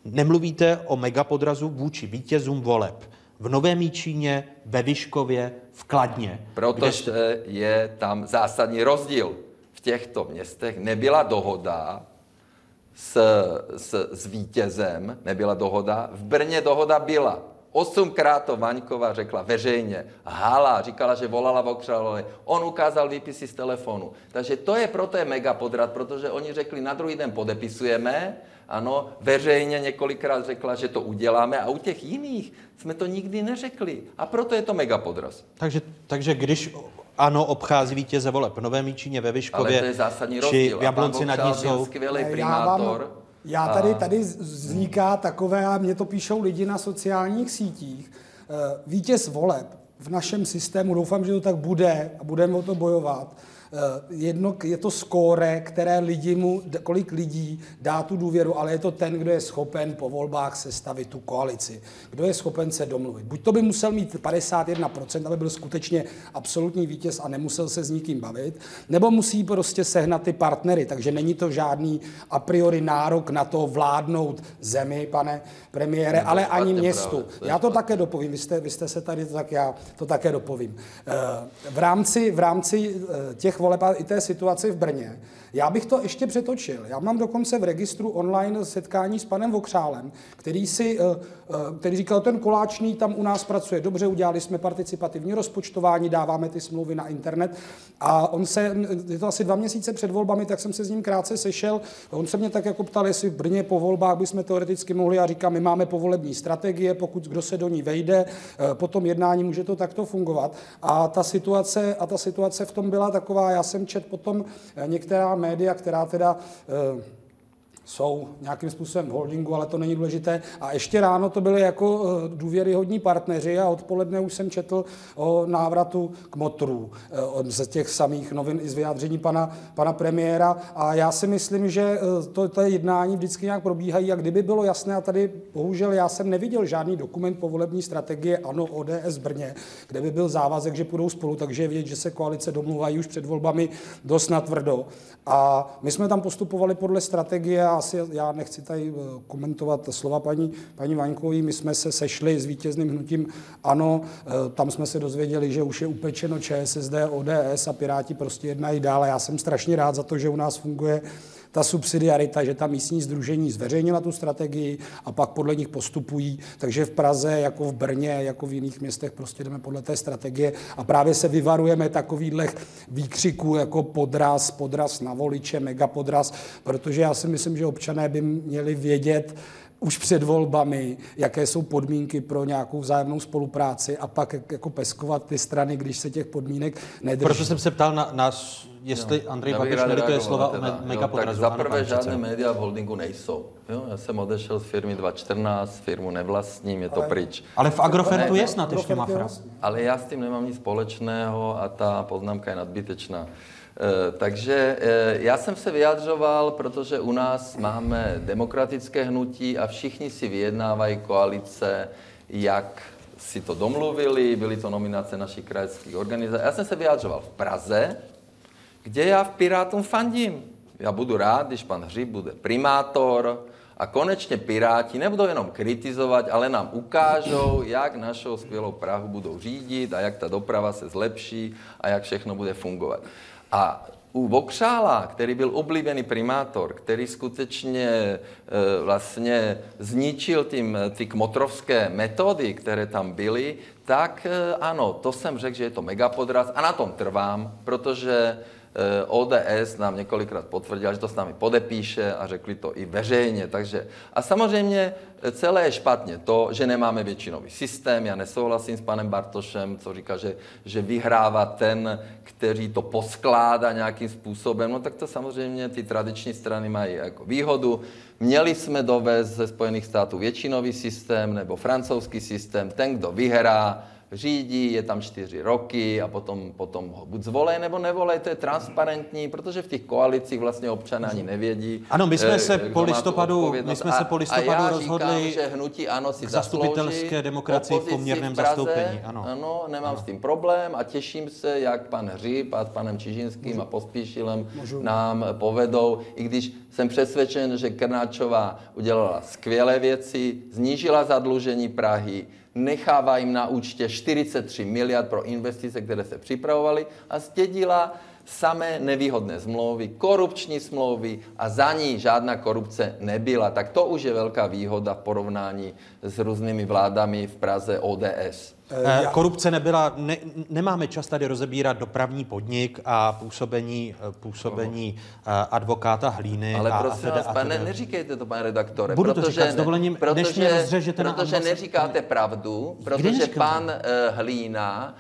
nemluvíte o megapodrazu vůči vítězům voleb? V Novém Líčíně, ve Vyškově, v Kladně. Protože kde... je tam zásadní rozdíl. V těchto městech nebyla dohoda... S, s, s vítězem, nebyla dohoda, v Brně dohoda byla. Osmkrát to Vaňková řekla veřejně, hala, říkala, že volala v okřalole, on ukázal výpisy z telefonu. Takže to je proto je mega podrat, protože oni řekli, na druhý den podepisujeme, ano, veřejně několikrát řekla, že to uděláme a u těch jiných jsme to nikdy neřekli. A proto je to mega podraz. Takže, takže když... Ano, obchází vítěze voleb v Novém Líčíně, ve Vyškově, ale to je zásadní rozdíl. Či Jablonci nad Nisou. Skvělý primátor. Já, já tady, tady vzniká takové, a mě to píšou lidi na sociálních sítích, vítěz voleb v našem systému, doufám, že to tak bude a budeme o to bojovat, jedno, je to skóre, které lidi mu, kolik lidí dá tu důvěru, ale je to ten, kdo je schopen po volbách sestavit tu koalici. Kdo je schopen se domluvit. Buď to by musel mít padesát jedna procent, aby byl skutečně absolutní vítěz a nemusel se s nikým bavit, nebo musí prostě sehnat ty partnery, takže není to žádný a priori nárok na to vládnout zemi, pane premiére, no, ale ani městu. Právě. Já to také dopovím, vy jste, vy jste se tady, tak já to také dopovím. V rámci, v rámci těch voleb a i té situaci v Brně. Já bych to ještě přetočil. Já mám dokonce v registru online setkání s panem Vokřálem, který si, který říkal, ten Koláčný tam u nás pracuje dobře, udělali jsme participativní rozpočtování, dáváme ty smlouvy na internet a on se, je to asi dva měsíce před volbami, tak jsem se s ním krátce sešel, on se mě tak jako ptal, jestli v Brně po volbách bychom teoreticky mohli, a říkám, my máme povolební strategie, pokud kdo se do ní vejde, po tom jednání může to takto fungovat a ta situace, a ta situace v tom byla taková. Já jsem četl potom některá média, která teda jsou nějakým způsobem v holdingu, ale to není důležité. A ještě ráno to byly jako důvěryhodní partneři a odpoledne už jsem četl o návratu kmotrů ze těch samých novin i z vyjádření pana, pana premiéra. A já si myslím, že to, to jednání vždycky nějak probíhají a kdyby bylo jasné, a tady bohužel já jsem neviděl žádný dokument povolební strategie ANO, O D S Brně, kde by byl závazek, že půjdou spolu, takže je vidět, že se koalice domluvají už před volbami dost natvrdo. A my jsme tam postupovali podle strategie. Asi já nechci tady komentovat slova paní, paní Vaňkové, my jsme se sešli s vítězným hnutím ANO, tam jsme se dozvěděli, že už je upečeno Č S S D, O D S a Piráti prostě jednají dál. Já jsem strašně rád za to, že u nás funguje ta subsidiarita, že ta místní sdružení zveřejnila tu strategii a pak podle nich postupují. Takže v Praze, jako v Brně, jako v jiných městech prostě jdeme podle té strategie a právě se vyvarujeme takovýchhle výkřiků jako podraz, podraz na voliče, megapodraz, protože já si myslím, že občané by měli vědět už před volbami, jaké jsou podmínky pro nějakou vzájemnou spolupráci a pak jako peskovat ty strany, když se těch podmínek nedrží. Proto jsem se ptal na nás, jestli jo, Andrej Babiš nelituje slova o me mega podrazu. Za prvé, žádné média v holdingu nejsou. Jo? Já jsem odešel z firmy dvacet čtrnáct, firmu nevlastním, je to ale, pryč. Ale v Agrofertu je snad ještě Mafra. Ale já s tím nemám nic společného a ta poznámka je nadbytečná. Takže já jsem se vyjadřoval, protože u nás máme demokratické hnutí a všichni si vyjednávají koalice, jak si to domluvili, byly to nominace našich krajských organizací. Já jsem se vyjadřoval v Praze, kde já v Pirátům fandím. Já budu rád, když pan Hřib bude primátor a konečně Piráti nebudou jenom kritizovat, ale nám ukážou, jak našou skvělou Prahu budou řídit a jak ta doprava se zlepší a jak všechno bude fungovat. A u Vokřála, který byl oblíbený primátor, který skutečně e, vlastně zničil tím, ty kmotrovské metody, které tam byly, tak e, ano, to jsem řekl, že je to megapodraz a na tom trvám, protože e, O D S nám několikrát potvrdila, že to s námi podepíše a řekli to i veřejně. Takže, a samozřejmě celé je špatně to, že nemáme většinový systém. Já nesouhlasím s panem Bartošem, co říká, že, že vyhrává ten, který to poskládá nějakým způsobem. No tak to samozřejmě ty tradiční strany mají jako výhodu. Měli jsme dovést ze Spojených států většinový systém nebo francouzský systém. Ten, kdo vyhrá, řídí, je tam čtyři roky a potom, potom ho buď zvolej nebo nevolej, to je transparentní, protože v těch koalicích vlastně občané ani nevědí. Ano, my jsme se po listopadu, my jsme se po listopadu a, a já rozhodli, říkám, že hnutí ANO si zastupitelské demokracii v poměrném v Praze, zastoupení. Ano, ano nemám ano. s tím problém a těším se, jak pan Hřib a s panem Čižinským Můžu. a Pospíšilem Můžu. nám povedou, i když jsem přesvědčen, že Krnáčová udělala skvělé věci, znížila zadlužení Prahy, nechává jim na účtě čtyřicet tři miliard pro investice, které se připravovaly a zdědila samé nevýhodné smlouvy, korupční smlouvy a za ní žádná korupce nebyla. Tak to už je velká výhoda v porovnání s různými vládami v Praze O D S. Korupce nebyla, ne, nemáme čas tady rozebírat dopravní podnik a působení, působení advokáta Hlíny. Ale a, prosím a vás, a pane, neříkejte to, pane redaktore. Budu protože, to říkat s dovolením, protože, než mě rozřežete na Protože neříkáte pravdu, protože pan uh, Hlína,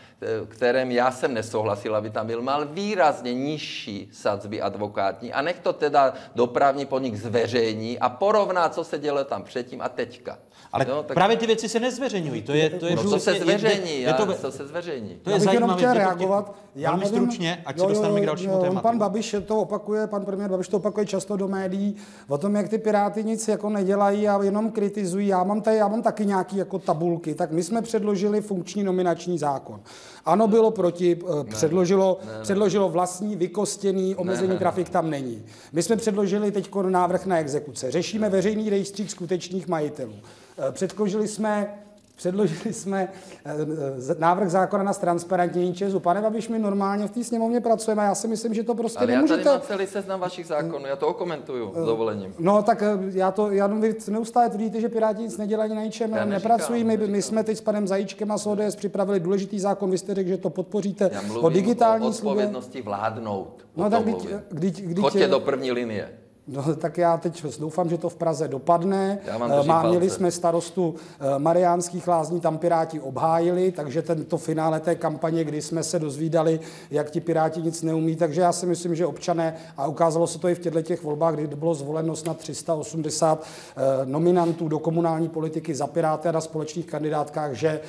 kterým já jsem nesouhlasil, aby tam byl, mal výrazně nižší sazby advokátní a nech to teda dopravní podnik zveřejní a porovná, co se dělo tam předtím a teďka. Ale no, tak právě ty věci se nezveřejňují. To je, to je no, se zveřejní, je to, to se zveřejní. To je zajímavé. Chtěl reagovat. Já velmi nevím, stručně, ať jo, se dostaneme k dalšímu tématu. Pan Babiš to opakuje, pan premiér Babiš to opakuje často do médií o tom, jak ty Piráty nic jako nedělají a jenom kritizují. Já mám tady, já mám taky nějaký jako tabulky. Tak my jsme předložili funkční nominační zákon. Ano, bylo proti, ne, předložilo, ne, ne. předložilo vlastní vykostěný, omezení ne, ne. trafik tam není. My jsme předložili teď návrh na exekuce. Řešíme veřejný rejstřík skutečných majitelů. Předložili jsme, předložili jsme návrh zákona na transparentnění ČEZu. Pane Babiš, my normálně v té sněmovně pracujeme a já si myslím, že to prostě ale nemůžete. Ale já tady mám celý seznam vašich zákonů, já to okomentuju s dovolením. No tak já to, já vy neustále tvrdíte, že Piráti nic nedělají, na ničem neříkám, nepracují. My, my jsme teď s panem Zajíčkem a s O D S připravili důležitý zákon, vy jste řekl, že to podpoříte. Já mluvím o digitální o odpovědnosti vládnout. No tak mluvím. Kdy, kdy, kdy, Choďte do první linie. No, tak já teď doufám, že to v Praze dopadne. Má, měli jsme starostu Mariánských Lázní, tam Piráti obhájili, takže tento finále té kampaně, kdy jsme se dozvídali, jak ti Piráti nic neumí, takže já si myslím, že občané, a ukázalo se to i v těchto těch volbách, kdy bylo zvoleno snad tři sta osmdesát nominantů do komunální politiky za Piráty a na společných kandidátkách, že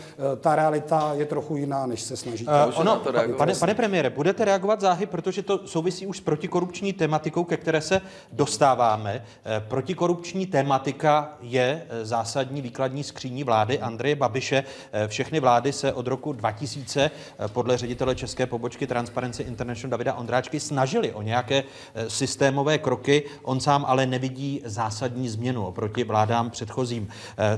ta realita je trochu jiná, než se snažíte. Uh, ono, to pane, pane premiére, budete reagovat záhy, protože to souvisí už s protikorupční tematikou, ke které se dostáváme. Protikorupční tematika je zásadní výkladní skříní vlády Andreje Babiše. Všechny vlády se od roku dva tisíce podle ředitele české pobočky Transparency International Davida Ondráčky snažily o nějaké systémové kroky. On sám ale nevidí zásadní změnu oproti vládám předchozím.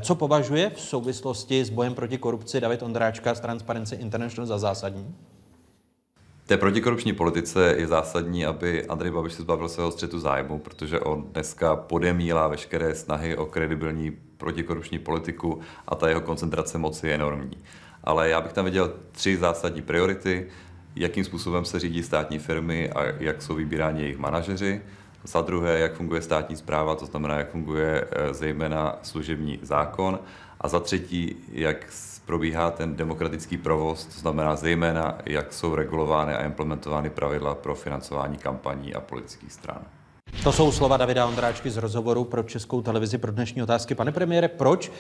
Co považuje v souvislosti s bojem proti korupci David Ondráčka z Transparency International za zásadní? Té protikorupční politice je zásadní, aby Andrej Babiš se zbavil svého střetu zájmu, protože on dneska podemílá veškeré snahy o kredibilní protikorupční politiku a ta jeho koncentrace moci je enormní. Ale já bych tam viděl tři zásadní priority, jakým způsobem se řídí státní firmy a jak jsou vybíráni jejich manažeři. Za druhé, jak funguje státní správa, to znamená, jak funguje zejména služební zákon. A za třetí, jak probíhá ten demokratický provoz, to znamená zejména, jak jsou regulovány a implementovány pravidla pro financování kampaní a politických stran. To jsou slova Davida Ondráčky z rozhovoru pro Českou televizi pro dnešní Otázky. Pane premiére, proč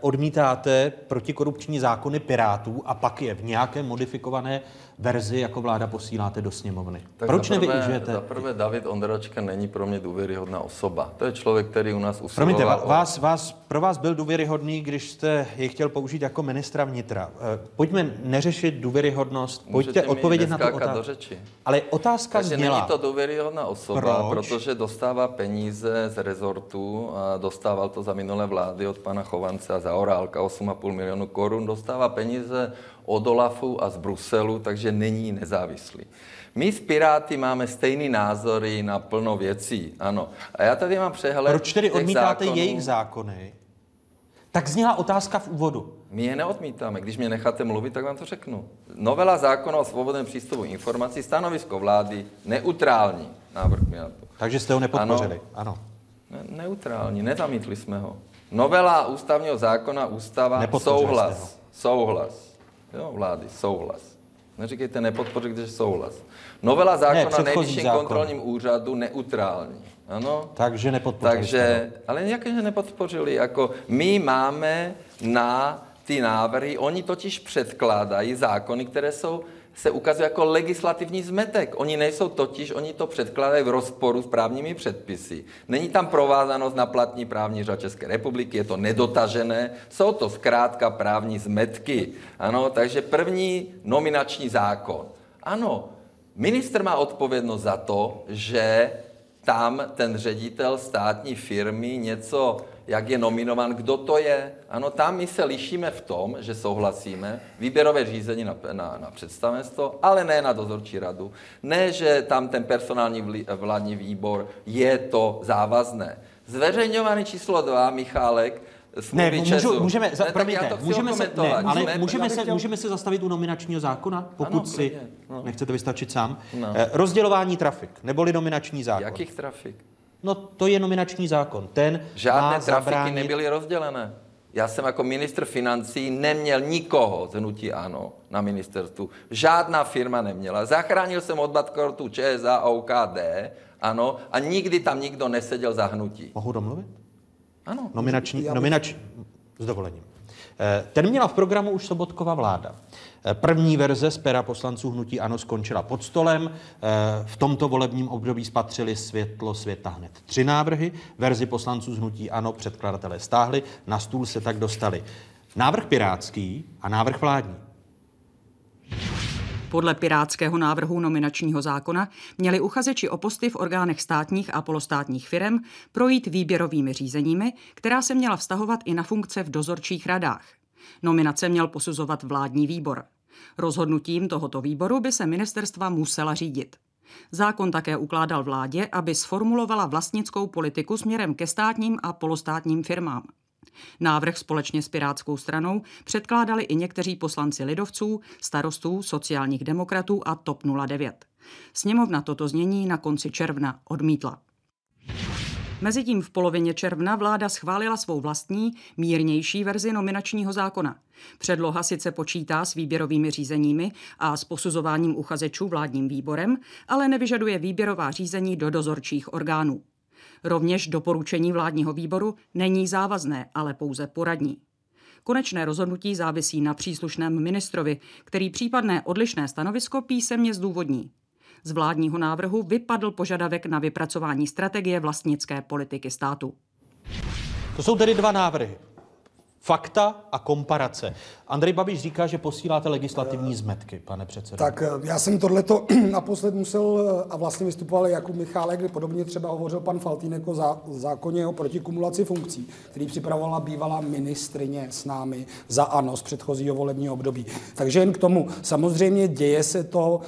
odmítáte protikorupční zákony Pirátů a pak je v nějaké modifikované verzi jako vláda posíláte do sněmovny? Tak proč zaprvé, nevyužijete? Zaprvé David Ondráčka není pro mě důvěryhodná osoba. To je člověk, který u nás usiloval. Promiňte, vás, vás, pro vás byl důvěryhodný, když jste jej chtěl použít jako ministra vnitra. Pojďme neřešit důvěryhodnost, pojďte odpovědět na tu otázku. Ale otázka Takže zněla. Není to důvěryhodná osoba, proč? Protože dostává peníze z rezortu, dostával to za minulé vlády od pana Chovance a Zaorálka, osm a půl milionu korun, dostává peníze od Olafu a z Bruselu, takže není nezávislý. My s Piráty máme stejný názory na plno věcí, ano. A já tady mám přehled. Proč tedy odmítáte zákonů. Jejich zákony? Tak zněla otázka v úvodu. My je neodmítáme. Když mě necháte mluvit, tak vám to řeknu. Novela zákona o svobodném přístupu informací, stanovisko vlády, neutrální návrh Pirátů. Takže jste ho nepodpořili? Ano. ano. Ne, neutrální, nezamítli jsme ho. Novela ústavního zákona, ústava, souhlas. Souhlas. Jo, vlády, souhlas. Neříkejte nepodpořit, když souhlas. Novela zákona ne, nejvyšším zákon. Kontrolním úřadu neutrální. Ano? Takže nepodpořili. Takže, ale nějaké, že nepodpořili. Jako my máme na ty návrhy, oni totiž předkládají zákony, které jsou, se ukazují jako legislativní zmetek. Oni nejsou totiž, oni to předkládají v rozporu s právními předpisy. Není tam provázanost na platný právní řád České republiky, je to nedotažené, jsou to zkrátka právní zmetky. Ano, takže první nominační zákon. Ano, ministr má odpovědnost za to, že tam ten ředitel státní firmy něco, jak je nominován, kdo to je. Ano, tam my se lišíme v tom, že souhlasíme výběrové řízení na, na, na představenstvo, ale ne na dozorčí radu. Ne, že tam ten personální vli, vládní výbor je to závazné. Zveřejňovaný číslo dva, Michálek, Ne, můžu, můžeme, za, ne, promiňte, můžeme, se, ne, ale ne, můžeme, se, můžeme se zastavit u nominačního zákona, pokud ano, si klidně, no. nechcete vystačit sám. No. Eh, rozdělování trafik, neboli nominační zákon. Jakých trafik? No to je nominační zákon. Ten Žádné trafiky zabránit... nebyly rozdělené. Já jsem jako ministr financí neměl nikoho z hnutí ANO na ministerstvu. Žádná firma neměla. Zachránil jsem od bankrotů ČSA a O K D, ano, a nikdy tam nikdo neseděl za hnutí. Mohu domluvit? Ano. Nominační, nominační, s dovolením. Ten měla v programu už Sobotkova vláda. První verze z pera poslanců hnutí ANO skončila pod stolem. V tomto volebním období spatřili světlo světa hned tři návrhy. Verzi poslanců hnutí ANO předkladatelé stáhli, na stůl se tak dostali návrh pirátský a návrh vládní. Podle pirátského návrhu nominačního zákona měli uchazeči o posty v orgánech státních a polostátních firem projít výběrovými řízeními, která se měla vztahovat i na funkce v dozorčích radách. Nominace měl posuzovat vládní výbor. Rozhodnutím tohoto výboru by se ministerstva musela řídit. Zákon také ukládal vládě, aby sformulovala vlastnickou politiku směrem ke státním a polostátním firmám. Návrh společně s Pirátskou stranou předkládali i někteří poslanci lidovců, starostů, sociálních demokratů a TOP nula devět. Sněmovna toto znění na konci června odmítla. Mezitím v polovině června vláda schválila svou vlastní, mírnější verzi nominačního zákona. Předloha sice počítá s výběrovými řízeními a s posuzováním uchazečů vládním výborem, ale nevyžaduje výběrová řízení do dozorčích orgánů. Rovněž doporučení vládního výboru není závazné, ale pouze poradní. Konečné rozhodnutí závisí na příslušném ministrovi, který případné odlišné stanovisko písemně zdůvodní. Z vládního návrhu vypadl požadavek na vypracování strategie vlastnické politiky státu. To jsou tedy dva návrhy. Fakta a komparace. Andrej Babiš říká, že posíláte legislativní zmetky, pane předsedo. Tak já jsem tohleto naposled musel, a vlastně vystupoval Jakub Michálek, kde podobně třeba hovořil pan Faltýnek o zá, zákoně o protikumulaci funkcí, který připravovala bývalá ministryně s námi za ANO z předchozího volebního období. Takže jen k tomu. Samozřejmě děje se to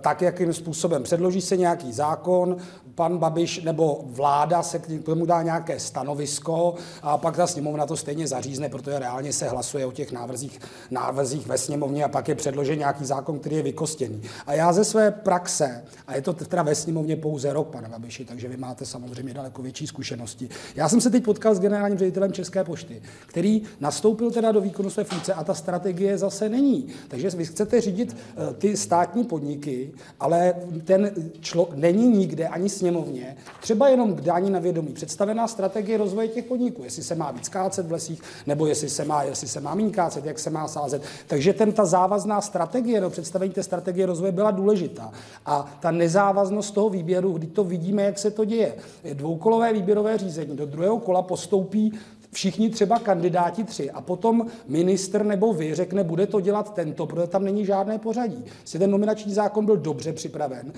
tak, jakým způsobem. Předloží se nějaký zákon, pan Babiš nebo vláda se k tomu dá nějaké stanovisko a pak ta sněmovna to stejně zařízne, protože reálně se hlasuje o těch návrzích, návrzích ve sněmovně a pak je předložen nějaký zákon, který je vykostěný. A já ze své praxe, a je to teda ve sněmovně pouze rok, pane Babiši, takže vy máte samozřejmě daleko větší zkušenosti. Já jsem se teď potkal s generálním ředitelem České pošty, který nastoupil teda do výkonu své funkce a ta strategie zase není. Takže vy chcete řídit ty státní podniky, ale ten člo, není nikde ani sněmovně, třeba jenom k dání na vědomí představená strategie rozvoje těch podniků, jestli se má víc kácet v lesích, nebo jestli se má, jestli se má méně kácet, jak se má sázet. Takže ten, ta závazná strategie, no představení té strategie rozvoje byla důležitá. A ta nezávaznost toho výběru, kdy to vidíme, jak se to děje. Dvoukolové výběrové řízení, do druhého kola postoupí všichni třeba kandidáti tři a potom ministr nebo vy řekne, bude to dělat tento, protože tam není žádné pořadí. Si ten nominační zákon byl dobře připraven.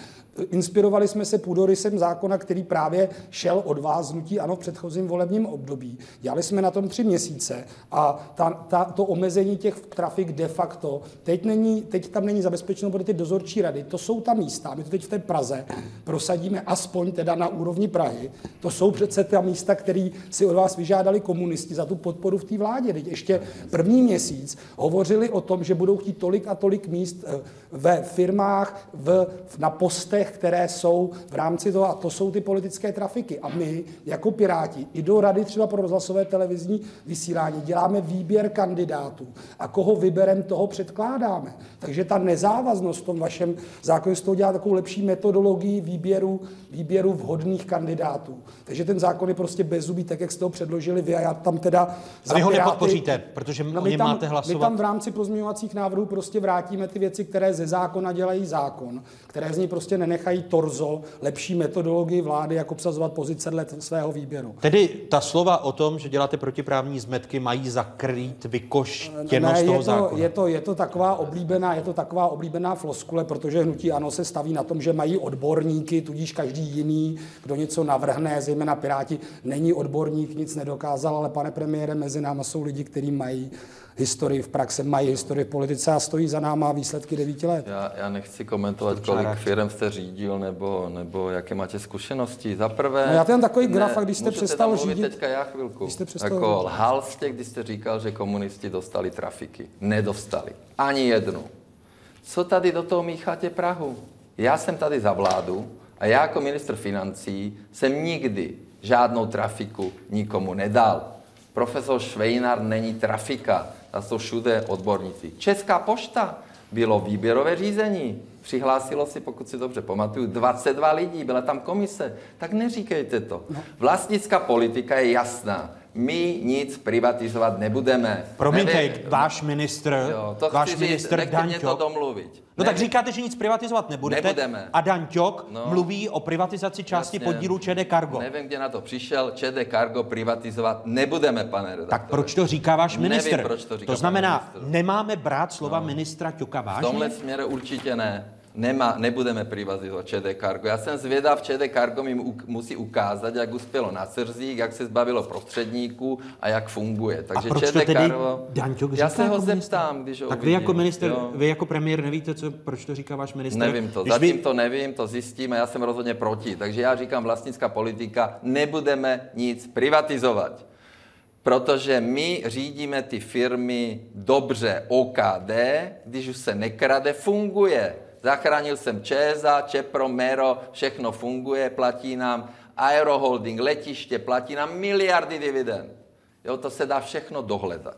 Inspirovali jsme se půdorysem zákona, který právě šel od vás, hnutí ANO, v předchozím volebním období. Dělali jsme na tom tři měsíce a ta, ta, to omezení těch trafik de facto, teď, není, teď tam není zabezpečeno, bude ty dozorčí rady, to jsou ta místa, my to teď v té Praze prosadíme aspoň teda na úrovni Prahy, to jsou přece ta místa, které si od vás vyžádali komu za tu podporu v té vládě. Teď ještě první měsíc hovořili o tom, že budou chtít tolik a tolik míst ve firmách, v, na postech, které jsou v rámci toho, a to jsou ty politické trafiky. A my, jako Piráti, i do rady třeba pro rozhlasové televizní vysílání děláme výběr kandidátů a koho vyberem, toho předkládáme. Takže ta nezávaznost v tom vašem zákoně z toho dělá takovou lepší metodologii výběru, výběru vhodných kandidátů. Takže ten zákon je prostě bezzubý, tak jak jste ho předložili vy a já tam teda... A vy ho nepodpoříte, protože no, o něm tam, máte hlasovat. My tam v rámci pozměňovacích návrhů prostě vrátíme ty věci, které ze zákona dělají zákon, které z ní prostě nenechají torzo lepší metodologii vlády, jak obsazovat pozice dle svého výběru. Tedy ta slova o tom, že děláte protiprávní zmetky, mají zakrýt vykoštěnost ne, toho to, zákona. Je to, je, to taková oblíbená, je to taková oblíbená floskule, protože hnutí ANO se staví na tom, že mají odborníky, tudíž každý jiný, kdo něco navrhne, zejména Piráti, není odborník, nic nedokázal. Ale pane premiére, mezi náma jsou lidi, kteří mají historii v praxi, mají historii v politice a stojí za náma výsledky devíti let. Já, já nechci komentovat, kolik firem jste řídil nebo, nebo jaké máte zkušenosti. Za prvé... No já ten takový graf, ne, když jste přestal řídit... teďka já chvilku. Přestal jako lhal jste, když jste říkal, že komunisti dostali trafiky. Nedostali. Ani jednu. Co tady do toho mícháte Prahu? Já jsem tady za vládu a já jako ministr financí jsem nikdy žádnou trafiku nikomu nedal. Profesor Švejnar není trafika, to jsou všude odborníci. Česká pošta, bylo výběrové řízení, přihlásilo si, pokud si dobře pamatuju, dvacet dva lidí, byla tam komise, tak neříkejte to. Vlastnická politika je jasná. My nic privatizovat nebudeme. Promiňte, Nevě... váš ministr, jo, to váš ministr Danťok. To domluvit. No ne... tak říkáte, že nic privatizovat nebudete. Nebudeme. A Danťok no, mluví o privatizaci části jasně, podílu ČD Cargo. Nevím, kde na to přišel. ČD Cargo privatizovat nebudeme, pane redaktore. Tak proč to říká váš ministr? Nevím, proč to říká. To znamená, nemáme brát slova no, ministra Ťoka vážně? V tomhle směru určitě ne. Nemá, nebudeme privatizovat ČD Cargo. Já jsem zvědav, ČD Cargo mi u, musí ukázat, jak uspělo na trzích, jak se zbavilo prostředníků a jak funguje. Takže a proč ČD to Cargo, já se ho zeptám, když ho tak uvidím, vy jako minister, jo? Vy jako premiér nevíte, co, proč to říká váš minister? Nevím to, když zatím vy... to nevím, to zjistím a já jsem rozhodně proti. Takže já říkám vlastnická politika, nebudeme nic privatizovat. Protože my řídíme ty firmy dobře, O K D, když už se nekrade, funguje. Zachránil jsem ČEZA, ČEPRO, MERO, všechno funguje, platí nám Aeroholding, letiště, platí nám miliardy dividend. Jo, to se dá všechno dohledat.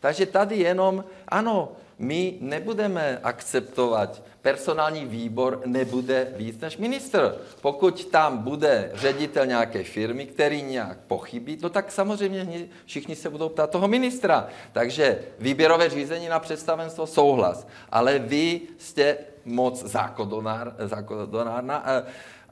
Takže tady jenom, ano, my nebudeme akceptovat, personální výbor nebude víc než ministr. Pokud tam bude ředitel nějaké firmy, který nějak pochybí, no tak samozřejmě všichni se budou ptát toho ministra. Takže výběrové řízení na představenstvo souhlas. Ale vy jste moc zákonodárná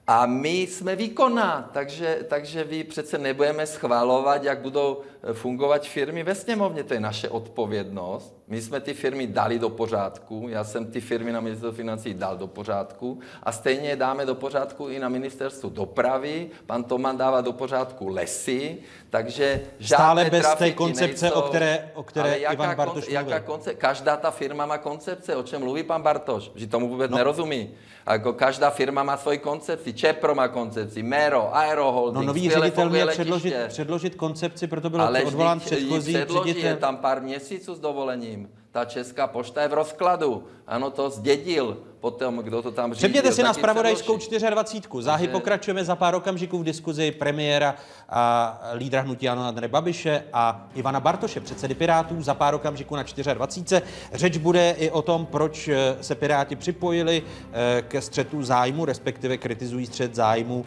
a my jsme výkonná, takže, takže vy přece nebudeme schvalovat, jak budou fungovat firmy ve sněmovně. To je naše odpovědnost. My jsme ty firmy dali do pořádku, já jsem ty firmy na ministerstvu financí dal do pořádku a stejně je dáme do pořádku i na ministerstvu dopravy. Pan Toman dává do pořádku lesy, takže stále bez té koncepce, nejsou, o které, o které Ivan Bartoš mluví. Jaká konce, každá ta firma má koncepce, o čem mluví pan Bartoš, že tomu vůbec no. nerozumí. Jako každá firma má svoji koncepci, ČEPRO má koncepci, MERO, Aeroholding, no, nový ředitel měl předložit, předložit koncepci, proto bylo ale odvolán předchozí ředitel. Tam pár měsíců s dovolením. Ta Česká pošta je v rozkladu. Ano, to zdědil potom, kdo to tam řídil. Přepněte si na Zpravodajskou dvacet čtyři. Záhy pokračujeme za pár okamžiků v diskuzi premiéra a lídra hnutí ANO Andreje Babiše a Ivana Bartoše, předsedy Pirátů, za pár okamžiků na dvacet čtyři. Řeč bude i o tom, proč se Piráti připojili ke střetu zájmu, respektive kritizují střet zájmu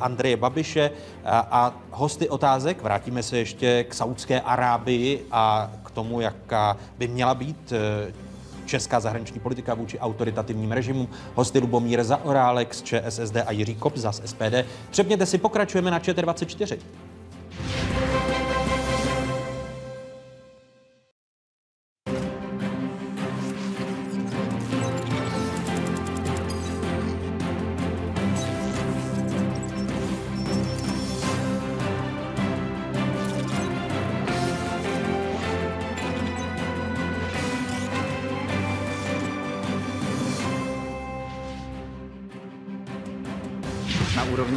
Andreje Babiše a hosty otázek. Vrátíme se ještě k Saúdské Arábii a k tomu, jaká by měla být česká zahraniční politika vůči autoritativním režimům. Hosty Lubomír Zaorálek z ČSSD a Jiří Kobza z S P D. Přepněte si, pokračujeme na ČT24.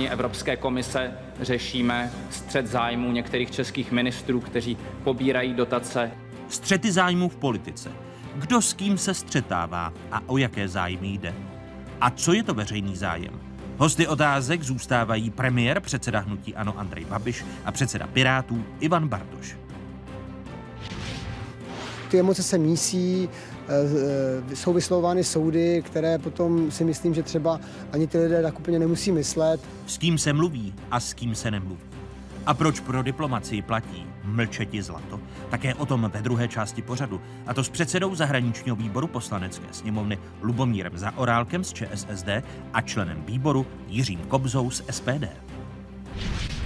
Evropské komise řešíme střet zájmů některých českých ministrů, kteří pobírají dotace. Střety zájmů v politice. Kdo s kým se střetává a o jaké zájmy jde? A co je to veřejný zájem? Hosty otázek zůstávají premiér, předseda hnutí ANO Andrej Babiš a předseda Pirátů Ivan Bartoš. Ty emoce se mísí, jsou vyslovovány soudy, které potom si myslím, že třeba ani ty lidé tak úplně nemusí myslet. S kým se mluví a s kým se nemluví. A proč pro diplomacii platí mlčeti zlato? Také o tom ve druhé části pořadu. A to s předsedou zahraničního výboru Poslanecké sněmovny Lubomírem Zaorálkem z ČSSD a členem výboru Jiřím Kobzou z S P D.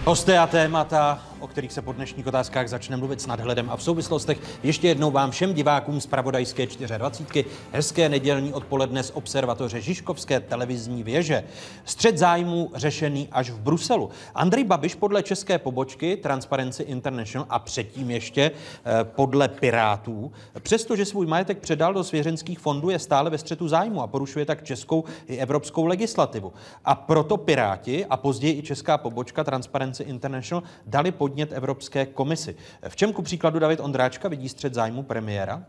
Hosté a témata, o kterých se po dnešních otázkách začne mluvit s nadhledem a v souvislostech. Ještě jednou vám všem divákům z Zpravodajské dvacet čtyři hezké nedělní odpoledne z observatoře Žižkovské televizní věže. Střet zájmů řešený až v Bruselu. Andrej Babiš podle české pobočky Transparency International a předtím ještě podle Pirátů, přestože svůj majetek předal do svěřenských fondů, je stále ve střetu zájmu a porušuje tak českou i evropskou legislativu. A proto Piráti a později i česká pobočka Transparency International dali podíl Evropské komisi. V čem ku příkladu David Ondráčka vidí střet zájmu premiéra?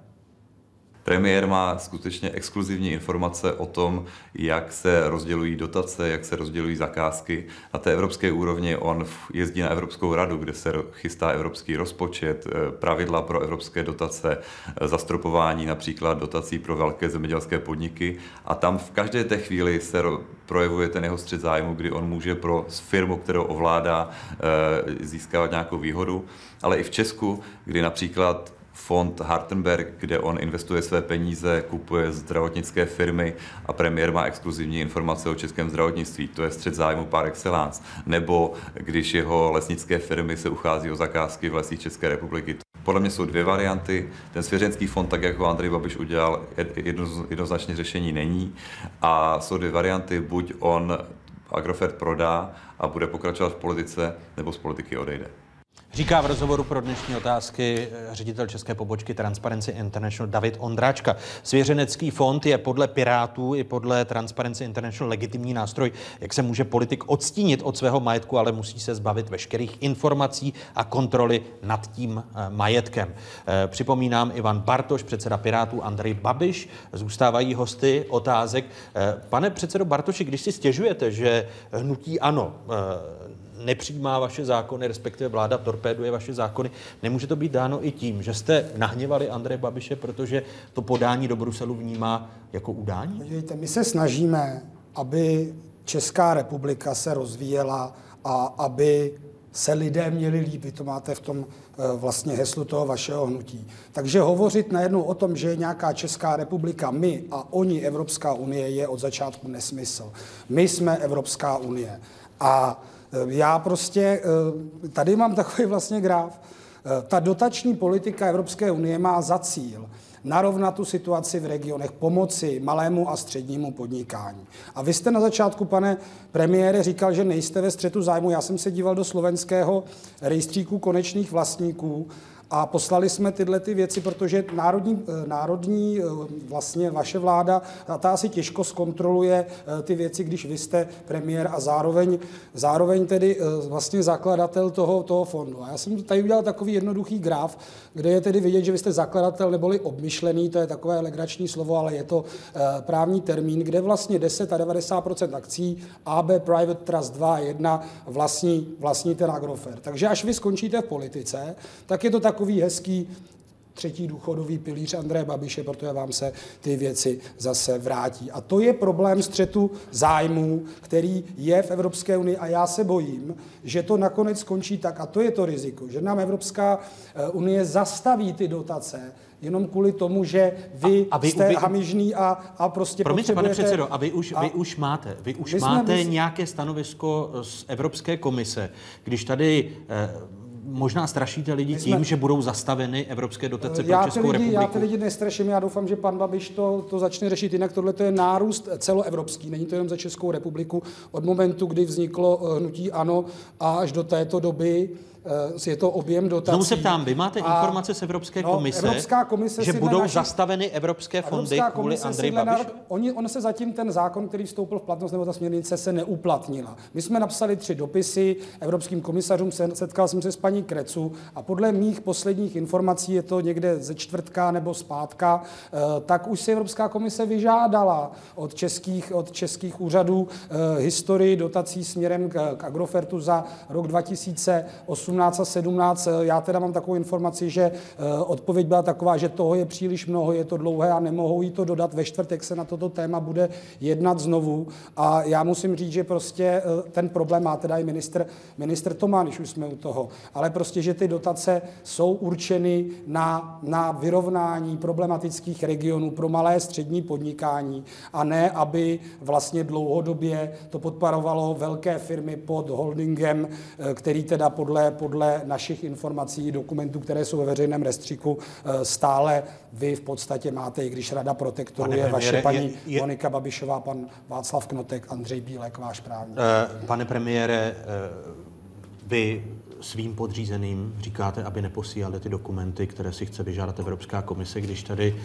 Premiér má skutečně exkluzivní informace o tom, jak se rozdělují dotace, jak se rozdělují zakázky. Na té evropské úrovni on jezdí na Evropskou radu, kde se chystá evropský rozpočet, pravidla pro evropské dotace, zastropování například dotací pro velké zemědělské podniky. A tam v každé té chvíli se projevuje ten jeho střet zájmu, kdy on může pro firmu, kterou ovládá, získávat nějakou výhodu. Ale i v Česku, kdy například fond Hartenberg, kde on investuje své peníze, kupuje zdravotnické firmy a premiér má exkluzivní informace o českém zdravotnictví. To je střet zájmu par excellence. Nebo když jeho lesnické firmy se uchází o zakázky v lesích České republiky. Podle mě jsou dvě varianty. Ten svěřenský fond, tak jak ho Andrej Babiš udělal, jednoznačně řešení není. A jsou dvě varianty. Buď on Agrofert prodá a bude pokračovat v politice, nebo z politiky odejde. Říká v rozhovoru pro dnešní otázky ředitel české pobočky Transparency International David Ondráčka. Svěřenecký fond je podle Pirátů i podle Transparency International legitimní nástroj, jak se může politik odstínit od svého majetku, ale musí se zbavit veškerých informací a kontroly nad tím majetkem. Připomínám, Ivan Bartoš, předseda Pirátů, Andrej Babiš zůstávají hosty otázek. Pane předsedo Bartoši, když si stěžujete, že hnutí ANO nepřijímá vaše zákony, respektive vláda torpéduje vaše zákony, nemůže to být dáno i tím, že jste nahněvali Andreje Babiše, protože to podání do Bruselu vnímá jako udání? Podívejte, my se snažíme, aby Česká republika se rozvíjela a aby se lidé měli líp. Vy to máte v tom vlastně heslu toho vašeho hnutí. Takže hovořit najednou o tom, že je nějaká Česká republika, my a oni Evropská unie, je od začátku nesmysl. My jsme Evropská unie. A já prostě, tady mám takový vlastně graf. Ta dotační politika Evropské unie má za cíl narovnat tu situaci v regionech, pomoci malému a střednímu podnikání. A vy jste na začátku, pane premiére, říkal, že nejste ve střetu zájmu. Já jsem se díval do slovenského rejstříku konečných vlastníků a poslali jsme tyhle ty věci, protože národní, národní vlastně vaše vláda, ta si těžko zkontroluje ty věci, když vy jste premiér a zároveň, zároveň tedy vlastně zakladatel toho, toho fondu. A já jsem tady udělal takový jednoduchý graf, kde je tedy vidět, že vy jste zakladatel neboli obmyšlený, to je takové legrační slovo, ale je to právní termín, kde vlastně deset a devadesát procent akcí A B Private Trust dva a jedna vlastní, vlastní ten Agrofert. Takže až vy skončíte v politice, tak je to tak takový hezký třetí důchodový pilíř Andreje Babiše, protože vám se ty věci zase vrátí. A to je problém střetu zájmů, který je v Evropské unii a já se bojím, že to nakonec skončí tak, a to je to riziko, že nám Evropská unie zastaví ty dotace jenom kvůli tomu, že vy, a, a vy jste vy, hamižný a, a prostě promiňte, potřebujete... Pane předsedo, a vy už, a, vy už máte, vy už vy máte jsme, nějaké stanovisko z Evropské komise, když tady... Eh, Možná strašíte lidi jsme... tím, že budou zastaveny evropské dotace pro Českou lidi, republiku. Já ty lidi nestraším, já doufám, že pan Babiš to, to začne řešit, jinak tohle to je nárůst celoevropský, není to jenom za Českou republiku. Od momentu, kdy vzniklo hnutí ANO a až do této doby je to objem dotací. Znovu se ptám, vy máte a... informace z Evropské no, komise, Evropská komise že budou naši... zastaveny evropské fondy Evropská kvůli Andreji Babišovi? Oni, on se zatím ten zákon, který vstoupil v platnost, nebo ta směrnice, se neuplatnila. My jsme napsali tři dopisy evropským komisařům, setkal jsem se s paní Krecu a podle mých posledních informací, je to někde ze čtvrtka nebo zpátka, tak už si Evropská komise vyžádala od českých, od českých úřadů historii dotací směrem k Agrofertu za rok dva tisíce osmnáct. osmnáct a sedmnáct, já teda mám takovou informaci, že odpověď byla taková, že toho je příliš mnoho, je to dlouhé a nemohou jí to dodat. Ve čtvrtek se na toto téma bude jednat znovu a já musím říct, že prostě ten problém má teda i ministr, ministr Tomáš, když už jsme u toho, ale prostě, že ty dotace jsou určeny na, na vyrovnání problematických regionů pro malé střední podnikání a ne, aby vlastně dlouhodobě to podporovalo velké firmy pod holdingem, který teda podle podle našich informací, dokumentů, které jsou ve veřejném rejstříku, stále vy v podstatě máte, i když rada protektoruje premiére, vaše paní je, je... Monika Babišová, pan Václav Knotek, Andrej Bílek, váš právník. Pane premiére, vy svým podřízeným říkáte, aby neposílali ty dokumenty, které si chce vyžádat Evropská komise, když tady